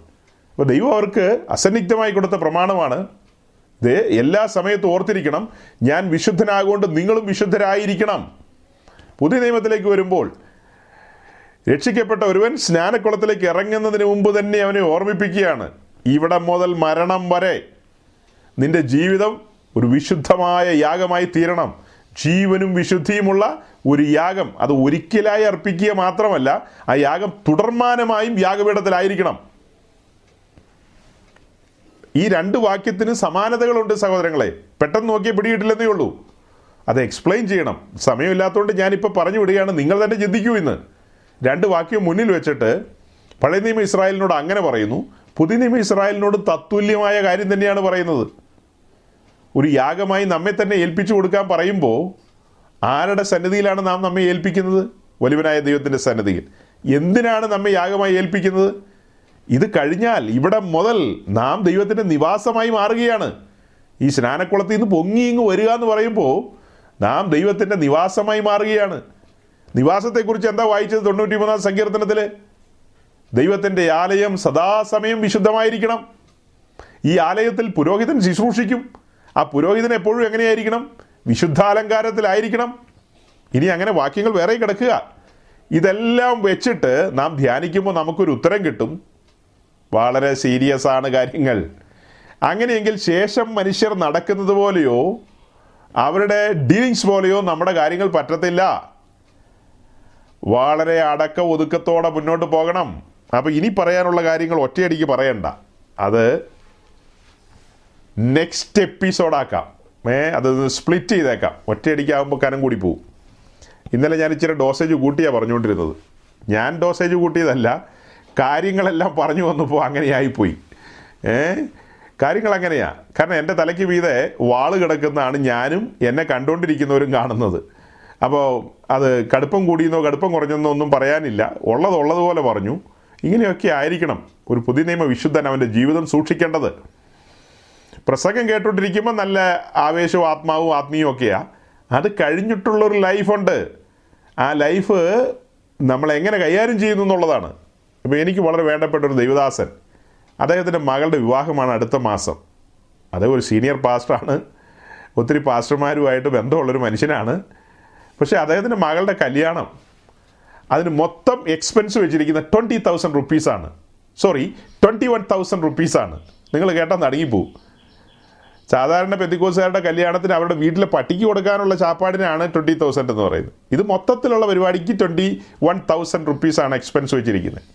അപ്പോൾ ദൈവം അവർക്ക് അസന്നിഗ്ധമായി കൊടുത്ത പ്രമാണമാണ്. ഇത് എല്ലാ സമയത്തും ഓർത്തിരിക്കണം, ഞാൻ വിശുദ്ധനാകൊണ്ട് നിങ്ങളും വിശുദ്ധരായിരിക്കണം. പുതിയ നിയമത്തിലേക്ക് വരുമ്പോൾ രക്ഷിക്കപ്പെട്ട ഒരുവൻ സ്നാനക്കുളത്തിലേക്ക് ഇറങ്ങുന്നതിന് മുമ്പ് തന്നെ അവനെ ഓർമ്മിപ്പിക്കുകയാണ്, ഇവിടെ മുതൽ മരണം വരെ നിന്റെ ജീവിതം ഒരു വിശുദ്ധമായ യാഗമായി തീരണം. ജീവനും വിശുദ്ധിയുമുള്ള ഒരു യാഗം, അത് ഒരിക്കലായി അർപ്പിക്കുക മാത്രമല്ല, ആ യാഗം തുടർമാനമായും യാഗപീഠത്തിലായിരിക്കണം. ഈ രണ്ട് വാക്യത്തിന് സമാനതകളുണ്ട് സഹോദരങ്ങളെ. പെട്ടെന്ന് നോക്കിയേ പിടിയിട്ടില്ലെന്നേ ഉള്ളൂ. അത് എക്സ്പ്ലെയിൻ ചെയ്യണം, സമയമില്ലാത്തതുകൊണ്ട് ഞാനിപ്പോൾ പറഞ്ഞു വിടുകയാണ്. നിങ്ങൾ തന്നെ ചിന്തിക്കൂ. ഇന്ന് രണ്ട് വാക്യം മുന്നിൽ വെച്ചിട്ട് പഴയ നിയമ ഇസ്രായേലിനോട് അങ്ങനെ പറയുന്നു, പുതിയ നിയമ ഇസ്രായേലിനോട് തത്തുല്യമായ കാര്യം തന്നെയാണ് പറയുന്നത്. ഒരു യാഗമായി നമ്മെ തന്നെ ഏൽപ്പിച്ചു കൊടുക്കാൻ പറയുമ്പോൾ ആരുടെ സന്നിധിയിലാണ് നാം നമ്മെ ഏൽപ്പിക്കുന്നത്? വലുവനായ ദൈവത്തിൻ്റെ സന്നിധിയിൽ. എന്തിനാണ് നമ്മെ യാഗമായി ഏൽപ്പിക്കുന്നത്? ഇത് കഴിഞ്ഞാൽ ഇവിടെ മുതൽ നാം ദൈവത്തിൻ്റെ നിവാസമായി മാറുകയാണ്. ഈ സ്നാനക്കുളത്തിൽ നിന്ന് പൊങ്ങി ഇങ്ങ് വരിക എന്ന് പറയുമ്പോൾ നാം ദൈവത്തിൻ്റെ നിവാസമായി മാറുകയാണ്. നിവാസത്തെക്കുറിച്ച് എന്താ വായിച്ചത്? തൊണ്ണൂറ്റി മൂന്നാം സങ്കീർത്തനത്തിൽ ദൈവത്തിൻ്റെ ആലയം സദാസമയം വിശുദ്ധമായിരിക്കണം. ഈ ആലയത്തിൽ പുരോഹിതൻ ശുശ്രൂഷിക്കും. ആ പുരോഹിതൻ എപ്പോഴും എങ്ങനെയായിരിക്കണം? വിശുദ്ധാലങ്കാരത്തിലായിരിക്കണം. ഇനി അങ്ങനെ വാക്യങ്ങൾ വേറെ കിടക്കുക. ഇതെല്ലാം വെച്ചിട്ട് നാം ധ്യാനിക്കുമ്പോൾ നമുക്കൊരു ഉത്തരം കിട്ടും. വളരെ സീരിയസ് ആണ് കാര്യങ്ങൾ. അങ്ങനെയെങ്കിൽ ശേഷം മനുഷ്യർ നടക്കുന്നത് പോലെയോ അവരുടെ ഡീലിങ്സ് പോലെയോ നമ്മുടെ കാര്യങ്ങൾ പറ്റത്തില്ല. വളരെ അടക്ക ഒതുക്കത്തോടെ മുന്നോട്ട് പോകണം. അപ്പോൾ ഇനി പറയാനുള്ള കാര്യങ്ങൾ ഒറ്റയടിക്ക് പറയണ്ട, അത് നെക്സ്റ്റ് എപ്പിസോഡാക്കാം. ഏ അത് സ്പ്ലിറ്റ് ചെയ്തേക്കാം, ഒറ്റയടിക്കാകുമ്പോൾ കനം കൂടി പോവും. ഇന്നലെ ഞാൻ ഇച്ചിരി ഡോസേജ് കൂട്ടിയാണ് പറഞ്ഞുകൊണ്ടിരുന്നത്. ഞാൻ ഡോസേജ് കൂട്ടിയതല്ല, കാര്യങ്ങളെല്ലാം പറഞ്ഞു വന്നപ്പോൾ അങ്ങനെയായിപ്പോയി. ഏ കാര്യങ്ങൾ അങ്ങനെയാണ്. കാരണം എൻ്റെ തലയ്ക്ക് വീതെ വാള് കിടക്കുന്നതാണ് ഞാനും എന്നെ കണ്ടുകൊണ്ടിരിക്കുന്നവരും കാണുന്നത്. അപ്പോൾ അത് കടുപ്പം കൂടിയെന്നോ കടുപ്പം കുറഞ്ഞെന്നോ ഒന്നും പറയാനില്ല, ഉള്ളതുള്ളതുപോലെ പറഞ്ഞു. ഇങ്ങനെയൊക്കെ ആയിരിക്കണം ഒരു പുതിയ നിയമ വിശുദ്ധൻ അവൻ്റെ ജീവിതം സൂക്ഷിക്കേണ്ടത്. പ്രസംഗം കേട്ടോണ്ടിരിക്കുമ്പോൾ നല്ല ആവേശവും ആത്മാവും ആത്മീയവും ഒക്കെയാണ്. അത് കഴിഞ്ഞിട്ടുള്ളൊരു ലൈഫുണ്ട്, ആ ലൈഫ് നമ്മളെങ്ങനെ കൈകാര്യം ചെയ്യുന്നു എന്നുള്ളതാണ്. ഇപ്പോൾ എനിക്ക് വളരെ വേണ്ടപ്പെട്ടൊരു ദൈവദാസൻ, അദ്ദേഹത്തിൻ്റെ മകളുടെ വിവാഹമാണ് അടുത്ത മാസം. അദ്ദേഹം ഒരു സീനിയർ പാസ്റ്ററാണ്, ഒത്തിരി പാസ്റ്റർമാരുമായിട്ട് ബന്ധമുള്ളൊരു മനുഷ്യനാണ്. പക്ഷേ അദ്ദേഹത്തിൻ്റെ മകളുടെ കല്യാണം, അതിന് മൊത്തം എക്സ്പെൻസ് വെച്ചിരിക്കുന്ന ട്വൻറ്റി തൗസൻഡ് റുപ്പീസാണ് സോറി ട്വൻറ്റി വൺ തൗസൻഡ് റുപ്പീസാണ്. നിങ്ങൾ കേട്ടാൽ നടുങ്ങിപ്പോവും. സാധാരണ പെന്തിക്കോസുകാരുടെ കല്യാണത്തിന് അവരുടെ വീട്ടിലെ പട്ടിക്ക് കൊടുക്കാനുള്ള ചാപ്പാടിനാണ് ട്വൻറ്റി തൗസൻഡ് എന്ന് പറയുന്നത്. ഇത് മൊത്തത്തിലുള്ള പരിപാടിക്ക് ട്വൻറ്റി വൺ തൗസൻഡ് റുപ്പീസാണ് എക്സ്പെൻസ് വെച്ചിരിക്കുന്നത്.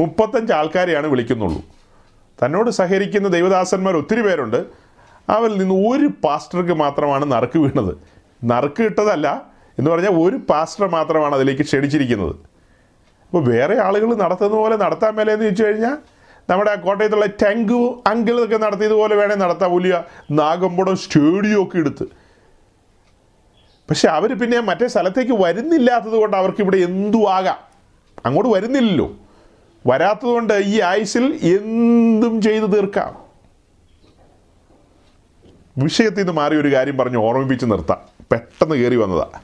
മുപ്പത്തഞ്ച് ആൾക്കാരെയാണ് വിളിക്കുന്നുള്ളൂ. തന്നോട് സഹകരിക്കുന്ന ദൈവദാസന്മാർ ഒത്തിരി പേരുണ്ട്, അവരിൽ നിന്ന് ഒരു പാസ്റ്റർക്ക് മാത്രമാണ് നറുക്ക് വീണത്. നറുക്ക് കിട്ടതല്ല എന്ന് പറഞ്ഞാൽ ഒരു പാസ്റ്റർ മാത്രമാണ് അതിലേക്ക് ക്ഷണിച്ചിരിക്കുന്നത്. അപ്പോൾ വേറെ ആളുകൾ നടത്തുന്ന പോലെ നടത്താൻ മേലെയെന്ന് ചോദിച്ചു കഴിഞ്ഞാൽ നമ്മുടെ കോട്ടയത്തുള്ള ടെങ്കു അങ്കിളൊക്കെ നടത്തിയതുപോലെ വേണേൽ നടത്താൻ. വലിയ നാഗമ്പടം സ്റ്റേഡിയോ ഒക്കെ എടുത്ത്. പക്ഷെ അവർ പിന്നെ മറ്റേ സ്ഥലത്തേക്ക് വരുന്നില്ലാത്തത് കൊണ്ട് അവർക്കിവിടെ എന്തു ആകാം, അങ്ങോട്ട് വരുന്നില്ലല്ലോ. വരാത്തതുകൊണ്ട് ഈ ആയുസിൽ എന്തും ചെയ്തു തീർക്കാം. വിഷയത്തിൽ നിന്ന് മാറി ഒരു കാര്യം പറഞ്ഞ് ഓർമ്മിപ്പിച്ച് നിർത്താം, പെട്ടെന്ന് കയറി വന്നതാണ്.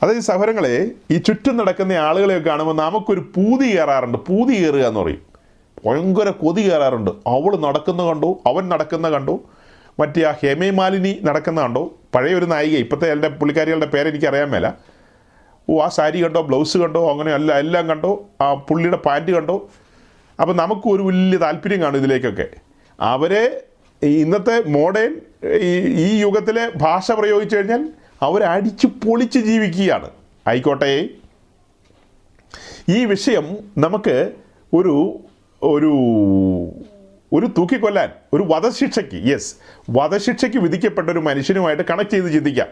അതായത് സഹോദരങ്ങളെ, ഈ ചുറ്റും നടക്കുന്ന ആളുകളെ കാണുമ്പോൾ നമുക്കൊരു പൂതി കയറാറുണ്ട്. പൂതി കയറുക എന്ന് പറയും, ഭയങ്കര കൊതി കയറാറുണ്ട്. അവൾ നടക്കുന്ന കണ്ടോ, അവൻ നടക്കുന്ന കണ്ടോ, മറ്റേ ആ ഹേമമാലിനി നടക്കുന്ന കണ്ടോ, പഴയ ഒരു നായിക, ഇപ്പോഴത്തെ എൻ്റെ പുള്ളിക്കാരികളുടെ പേരെനിക്കറിയാൻ മേല. ഓ ആ സാരി കണ്ടോ, ബ്ലൗസ് കണ്ടോ, അങ്ങനെ അല്ല എല്ലാം കണ്ടോ, ആ പുള്ളിയുടെ പാൻറ്റ് കണ്ടോ. അപ്പം നമുക്കൊരു വലിയ താല്പര്യം കാണും ഇതിലേക്കൊക്കെ. അവരെ ഇന്നത്തെ മോഡേൺ ഈ ഈ യുഗത്തിലെ ഭാഷ പ്രയോഗിച്ചു കഴിഞ്ഞാൽ അവരടിച്ചു പൊളിച്ച് ജീവിക്കുകയാണ്. ആയിക്കോട്ടെ, ഈ വിഷയം നമുക്ക് ഒരു ഒരു ഒരു തൂക്കിക്കൊല്ലാൻ, ഒരു വധശിക്ഷയ്ക്ക്, യെസ് വധശിക്ഷയ്ക്ക് വിധിക്കപ്പെട്ട ഒരു മനുഷ്യനുമായിട്ട് കണക്ട് ചെയ്ത് ചിന്തിക്കാം.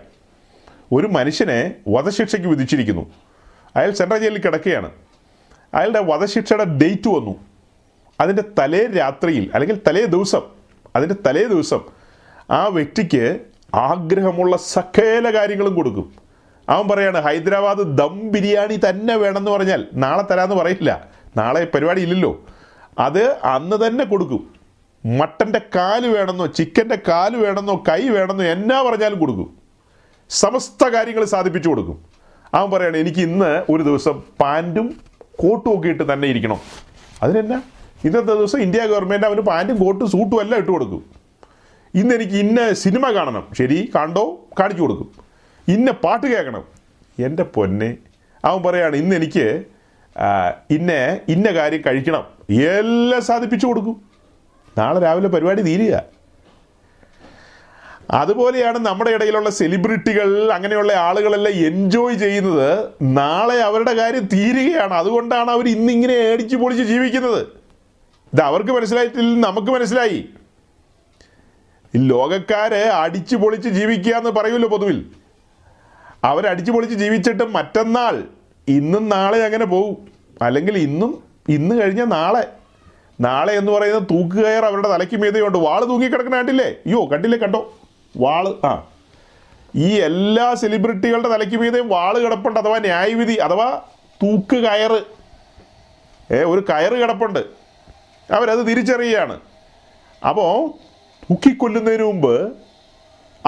ഒരു മനുഷ്യനെ വധശിക്ഷയ്ക്ക് വിധിച്ചിരിക്കുന്നു, അയാൾ സെൻട്രൽ ജയിലിൽ കിടക്കുകയാണ്. അയാളുടെ വധശിക്ഷയുടെ ഡേറ്റ് വന്നു. അതിൻ്റെ തലേ രാത്രിയിൽ അല്ലെങ്കിൽ തലേ ദിവസം അതിൻ്റെ തലേ ദിവസം ആ വ്യക്തിക്ക് ആഗ്രഹമുള്ള സകല കാര്യങ്ങളും കൊടുക്കും. അവൻ പറയാണ് ഹൈദരാബാദ് ദം ബിരിയാണി തന്നെ വേണമെന്ന് പറഞ്ഞാൽ നാളെ തരാമെന്ന് പറയില്ല, നാളെ പരിപാടി ഇല്ലല്ലോ. അത് അന്ന് തന്നെ കൊടുക്കും. മട്ടൻ്റെ കാല് വേണമെന്നോ ചിക്കൻ്റെ കാല് വേണമെന്നോ കൈ വേണമെന്നോ എന്നാ പറഞ്ഞാലും കൊടുക്കും. സമസ്ത കാര്യങ്ങൾ സാധിപ്പിച്ചു കൊടുക്കും. അവൻ പറയാണ് എനിക്ക് ഇന്ന് ഒരു ദിവസം പാൻറ്റും കോട്ടും ഒക്കെ ഇട്ട് തന്നെ ഇരിക്കണം. അതിനെന്നാ ഇന്നത്തെ ദിവസം ഇന്ത്യ ഗവൺമെൻറ് അവന് പാൻറ്റും കോട്ടും സൂട്ടും എല്ലാം ഇട്ട് കൊടുക്കും. ഇന്ന് എനിക്ക് ഇന്ന സിനിമ കാണണം, ശരി കണ്ടോ, കാണിച്ചു കൊടുക്കും. ഇന്ന പാട്ട് കേൾക്കണം. എൻ്റെ പൊന്നെ, അവൻ പറയാണ് ഇന്ന് എനിക്ക് ഇന്ന ഇന്ന കാര്യം കഴിക്കണം, എല്ലാം സാധിപ്പിച്ചു കൊടുക്കും. നാളെ രാവിലെ പരിപാടി തീരുക. അതുപോലെയാണ് നമ്മുടെ ഇടയിലുള്ള സെലിബ്രിറ്റികൾ, അങ്ങനെയുള്ള ആളുകളെല്ലാം എൻജോയ് ചെയ്യുന്നത്. നാളെ അവരുടെ കാര്യം തീരുകയാണ്. അതുകൊണ്ടാണ് അവർ ഇന്നിങ്ങനെ ഏടിച്ച് പൊളിച്ച് ജീവിക്കുന്നത്. ഇത് അവർക്ക് മനസ്സിലായിട്ടില്ല, നമുക്ക് മനസ്സിലായി. ലോകക്കാരെ അടിച്ചു പൊളിച്ച് ജീവിക്കുക എന്ന് പറയുമല്ലോ പൊതുവിൽ. അവരടിച്ചു പൊളിച്ച് ജീവിച്ചിട്ട് മറ്റന്നാൾ, ഇന്നും നാളെ അങ്ങനെ പോകും. അല്ലെങ്കിൽ ഇന്നും ഇന്ന് കഴിഞ്ഞാൽ നാളെ, നാളെ എന്ന് പറയുന്നത് തൂക്കുകയർ അവരുടെ തലയ്ക്ക് മീതെയുണ്ട്. വാള് തൂങ്ങിക്കിടക്കണ കണ്ടില്ലേ, അയ്യോ കണ്ടില്ലേ കണ്ടോ വാള്. ആ ഈ എല്ലാ സെലിബ്രിറ്റികളുടെ തലയ്ക്ക് മീതെയും വാള് കിടപ്പുണ്ട്, അഥവാ ന്യായവിധി അഥവാ തൂക്ക് കയറ്, ഏ ഒരു കയറ് കിടപ്പുണ്ട്. അവരത് തിരിച്ചറിയുകയാണ്. അപ്പോൾ തൂക്കിക്കൊല്ലുന്നതിന് മുമ്പ്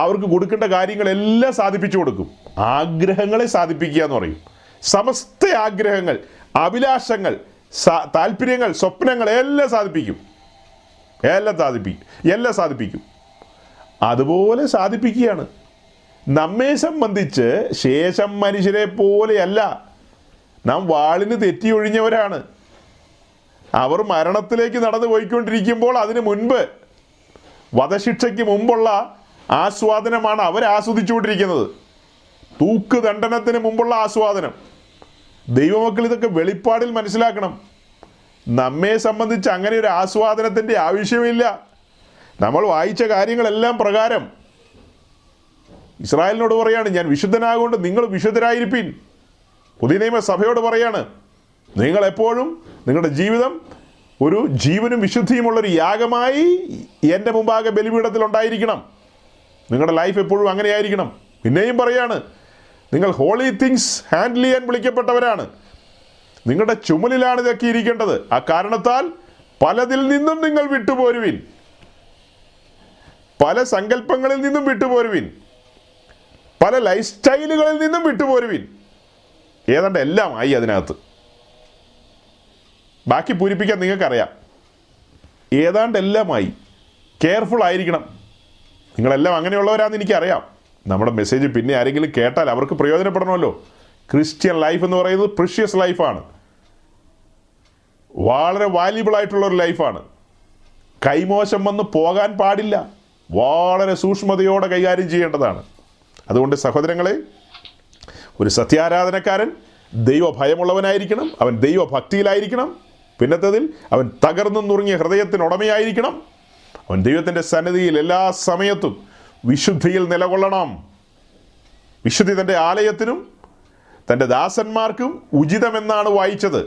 അവർക്ക് കൊടുക്കേണ്ട കാര്യങ്ങളെല്ലാം സാധിപ്പിച്ചു കൊടുക്കും. ആഗ്രഹങ്ങളെ സാധിപ്പിക്കുക എന്ന് പറയും. സമസ്ത ആഗ്രഹങ്ങൾ, അഭിലാഷങ്ങൾ, താല്പര്യങ്ങൾ, സ്വപ്നങ്ങൾ എല്ലാം സാധിപ്പിക്കും, എല്ലാം സാധിപ്പിക്കും, എല്ലാം സാധിപ്പിക്കും. അതുപോലെ സാധിപ്പിക്കുകയാണ്. നമ്മെ സംബന്ധിച്ച് ശേഷം മനുഷ്യരെ പോലെയല്ല, നാം വാളിന് തെറ്റിയൊഴിഞ്ഞവരാണ്. അവർ മരണത്തിലേക്ക് നടന്നു പോയിക്കൊണ്ടിരിക്കുമ്പോൾ അതിന് മുൻപ് വധശിക്ഷയ്ക്ക് മുമ്പുള്ള ആസ്വാദനമാണ് അവർ ആസ്വദിച്ചുകൊണ്ടിരിക്കുന്നത്, തൂക്ക് ദണ്ഡനത്തിന് മുമ്പുള്ള ആസ്വാദനം. ദൈവമക്കൾ ഇതൊക്കെ വെളിപ്പാടിൽ മനസ്സിലാക്കണം. നമ്മെ സംബന്ധിച്ച് അങ്ങനെ ഒരു ആസ്വാദനത്തിൻ്റെ ആവശ്യമില്ല. നമ്മൾ വായിച്ച കാര്യങ്ങളെല്ലാം പ്രകാരം ഇസ്രായേലിനോട് പറയാണ്, ഞാൻ വിശുദ്ധനാകൊണ്ട് നിങ്ങൾ വിശുദ്ധരായിരിപ്പീൻ. പുതിയ നിയമസഭയോട് പറയാണ്, നിങ്ങളെപ്പോഴും നിങ്ങളുടെ ജീവിതം ഒരു ജീവനും വിശുദ്ധിയുമുള്ളൊരു യാഗമായി എൻ്റെ മുമ്പാകെ ബലിപീഠത്തിൽ ഉണ്ടായിരിക്കണം. നിങ്ങളുടെ ലൈഫ് എപ്പോഴും അങ്ങനെയായിരിക്കണം. പിന്നെയും പറയാണ്, നിങ്ങൾ ഹോളി തിങ്സ് ഹാൻഡിൽ ചെയ്യാൻ വിളിക്കപ്പെട്ടവരാണ്. നിങ്ങളുടെ ചുമലിലാണ് ഇതൊക്കെ ഇരിക്കേണ്ടത്. ആ കാരണത്താൽ പലതിൽ നിന്നും നിങ്ങൾ വിട്ടുപോരുവിൻ, പല സങ്കല്പങ്ങളിൽ നിന്നും വിട്ടുപോരുവിൻ, പല ലൈഫ് സ്റ്റൈലുകളിൽ നിന്നും വിട്ടുപോരുവിൻ. ഏതാണ്ട് എല്ലാം ആയി അതിനകത്ത്, ബാക്കി പൂരിപ്പിക്കാൻ നിങ്ങൾക്കറിയാം. ഏതാണ്ട് എല്ലാമായി കെയർഫുൾ ആയിരിക്കണം. നിങ്ങളെല്ലാം അങ്ങനെയുള്ളവരാണെന്ന് എനിക്കറിയാം. നമ്മുടെ മെസ്സേജ് പിന്നെ ആരെങ്കിലും കേട്ടാൽ അവർക്ക് പ്രയോജനപ്പെടണമല്ലോ. ക്രിസ്ത്യൻ ലൈഫ് എന്ന് പറയുന്നത് പ്രീഷ്യസ് ലൈഫാണ്, വളരെ വാല്യുബിളായിട്ടുള്ളൊരു ലൈഫാണ്. കൈമോശം വന്ന് പോകാൻ പാടില്ല, വളരെ സൂക്ഷ്മതയോടെ കൈകാര്യം ചെയ്യേണ്ടതാണ്. അതുകൊണ്ട് സഹോദരങ്ങളെ, ഒരു സത്യാരാധനക്കാരൻ ദൈവഭയമുള്ളവനായിരിക്കണം, അവൻ ദൈവഭക്തിയിലായിരിക്കണം, പിന്നത്തതിൽ അവൻ തകർന്നു നുറുങ്ങിയ ഹൃദയത്തിനുടമയായിരിക്കണം, അവൻ ദൈവത്തിൻ്റെ സന്നിധിയിൽ എല്ലാ സമയത്തും വിശുദ്ധിയിൽ നിലകൊള്ളണം. വിശുദ്ധി തൻ്റെ ആലയത്തിനും തൻ്റെ ദാസന്മാർക്കും ഉചിതമെന്നാണ് വായിച്ചത്.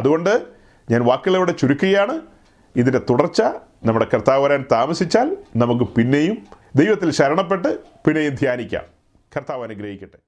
അതുകൊണ്ട് ഞാൻ വാക്കുകളിവിടെ ചുരുക്കുകയാണ്. ഇതിൻ്റെ തുടർച്ച നമ്മുടെ കർത്താവ് വരാൻ താമസിച്ചാൽ നമുക്ക് പിന്നെയും ദൈവത്തിൽ ശരണപ്പെട്ട് പിന്നെയും ധ്യാനിക്കാം. കർത്താവ് അനുഗ്രഹിക്കട്ടെ.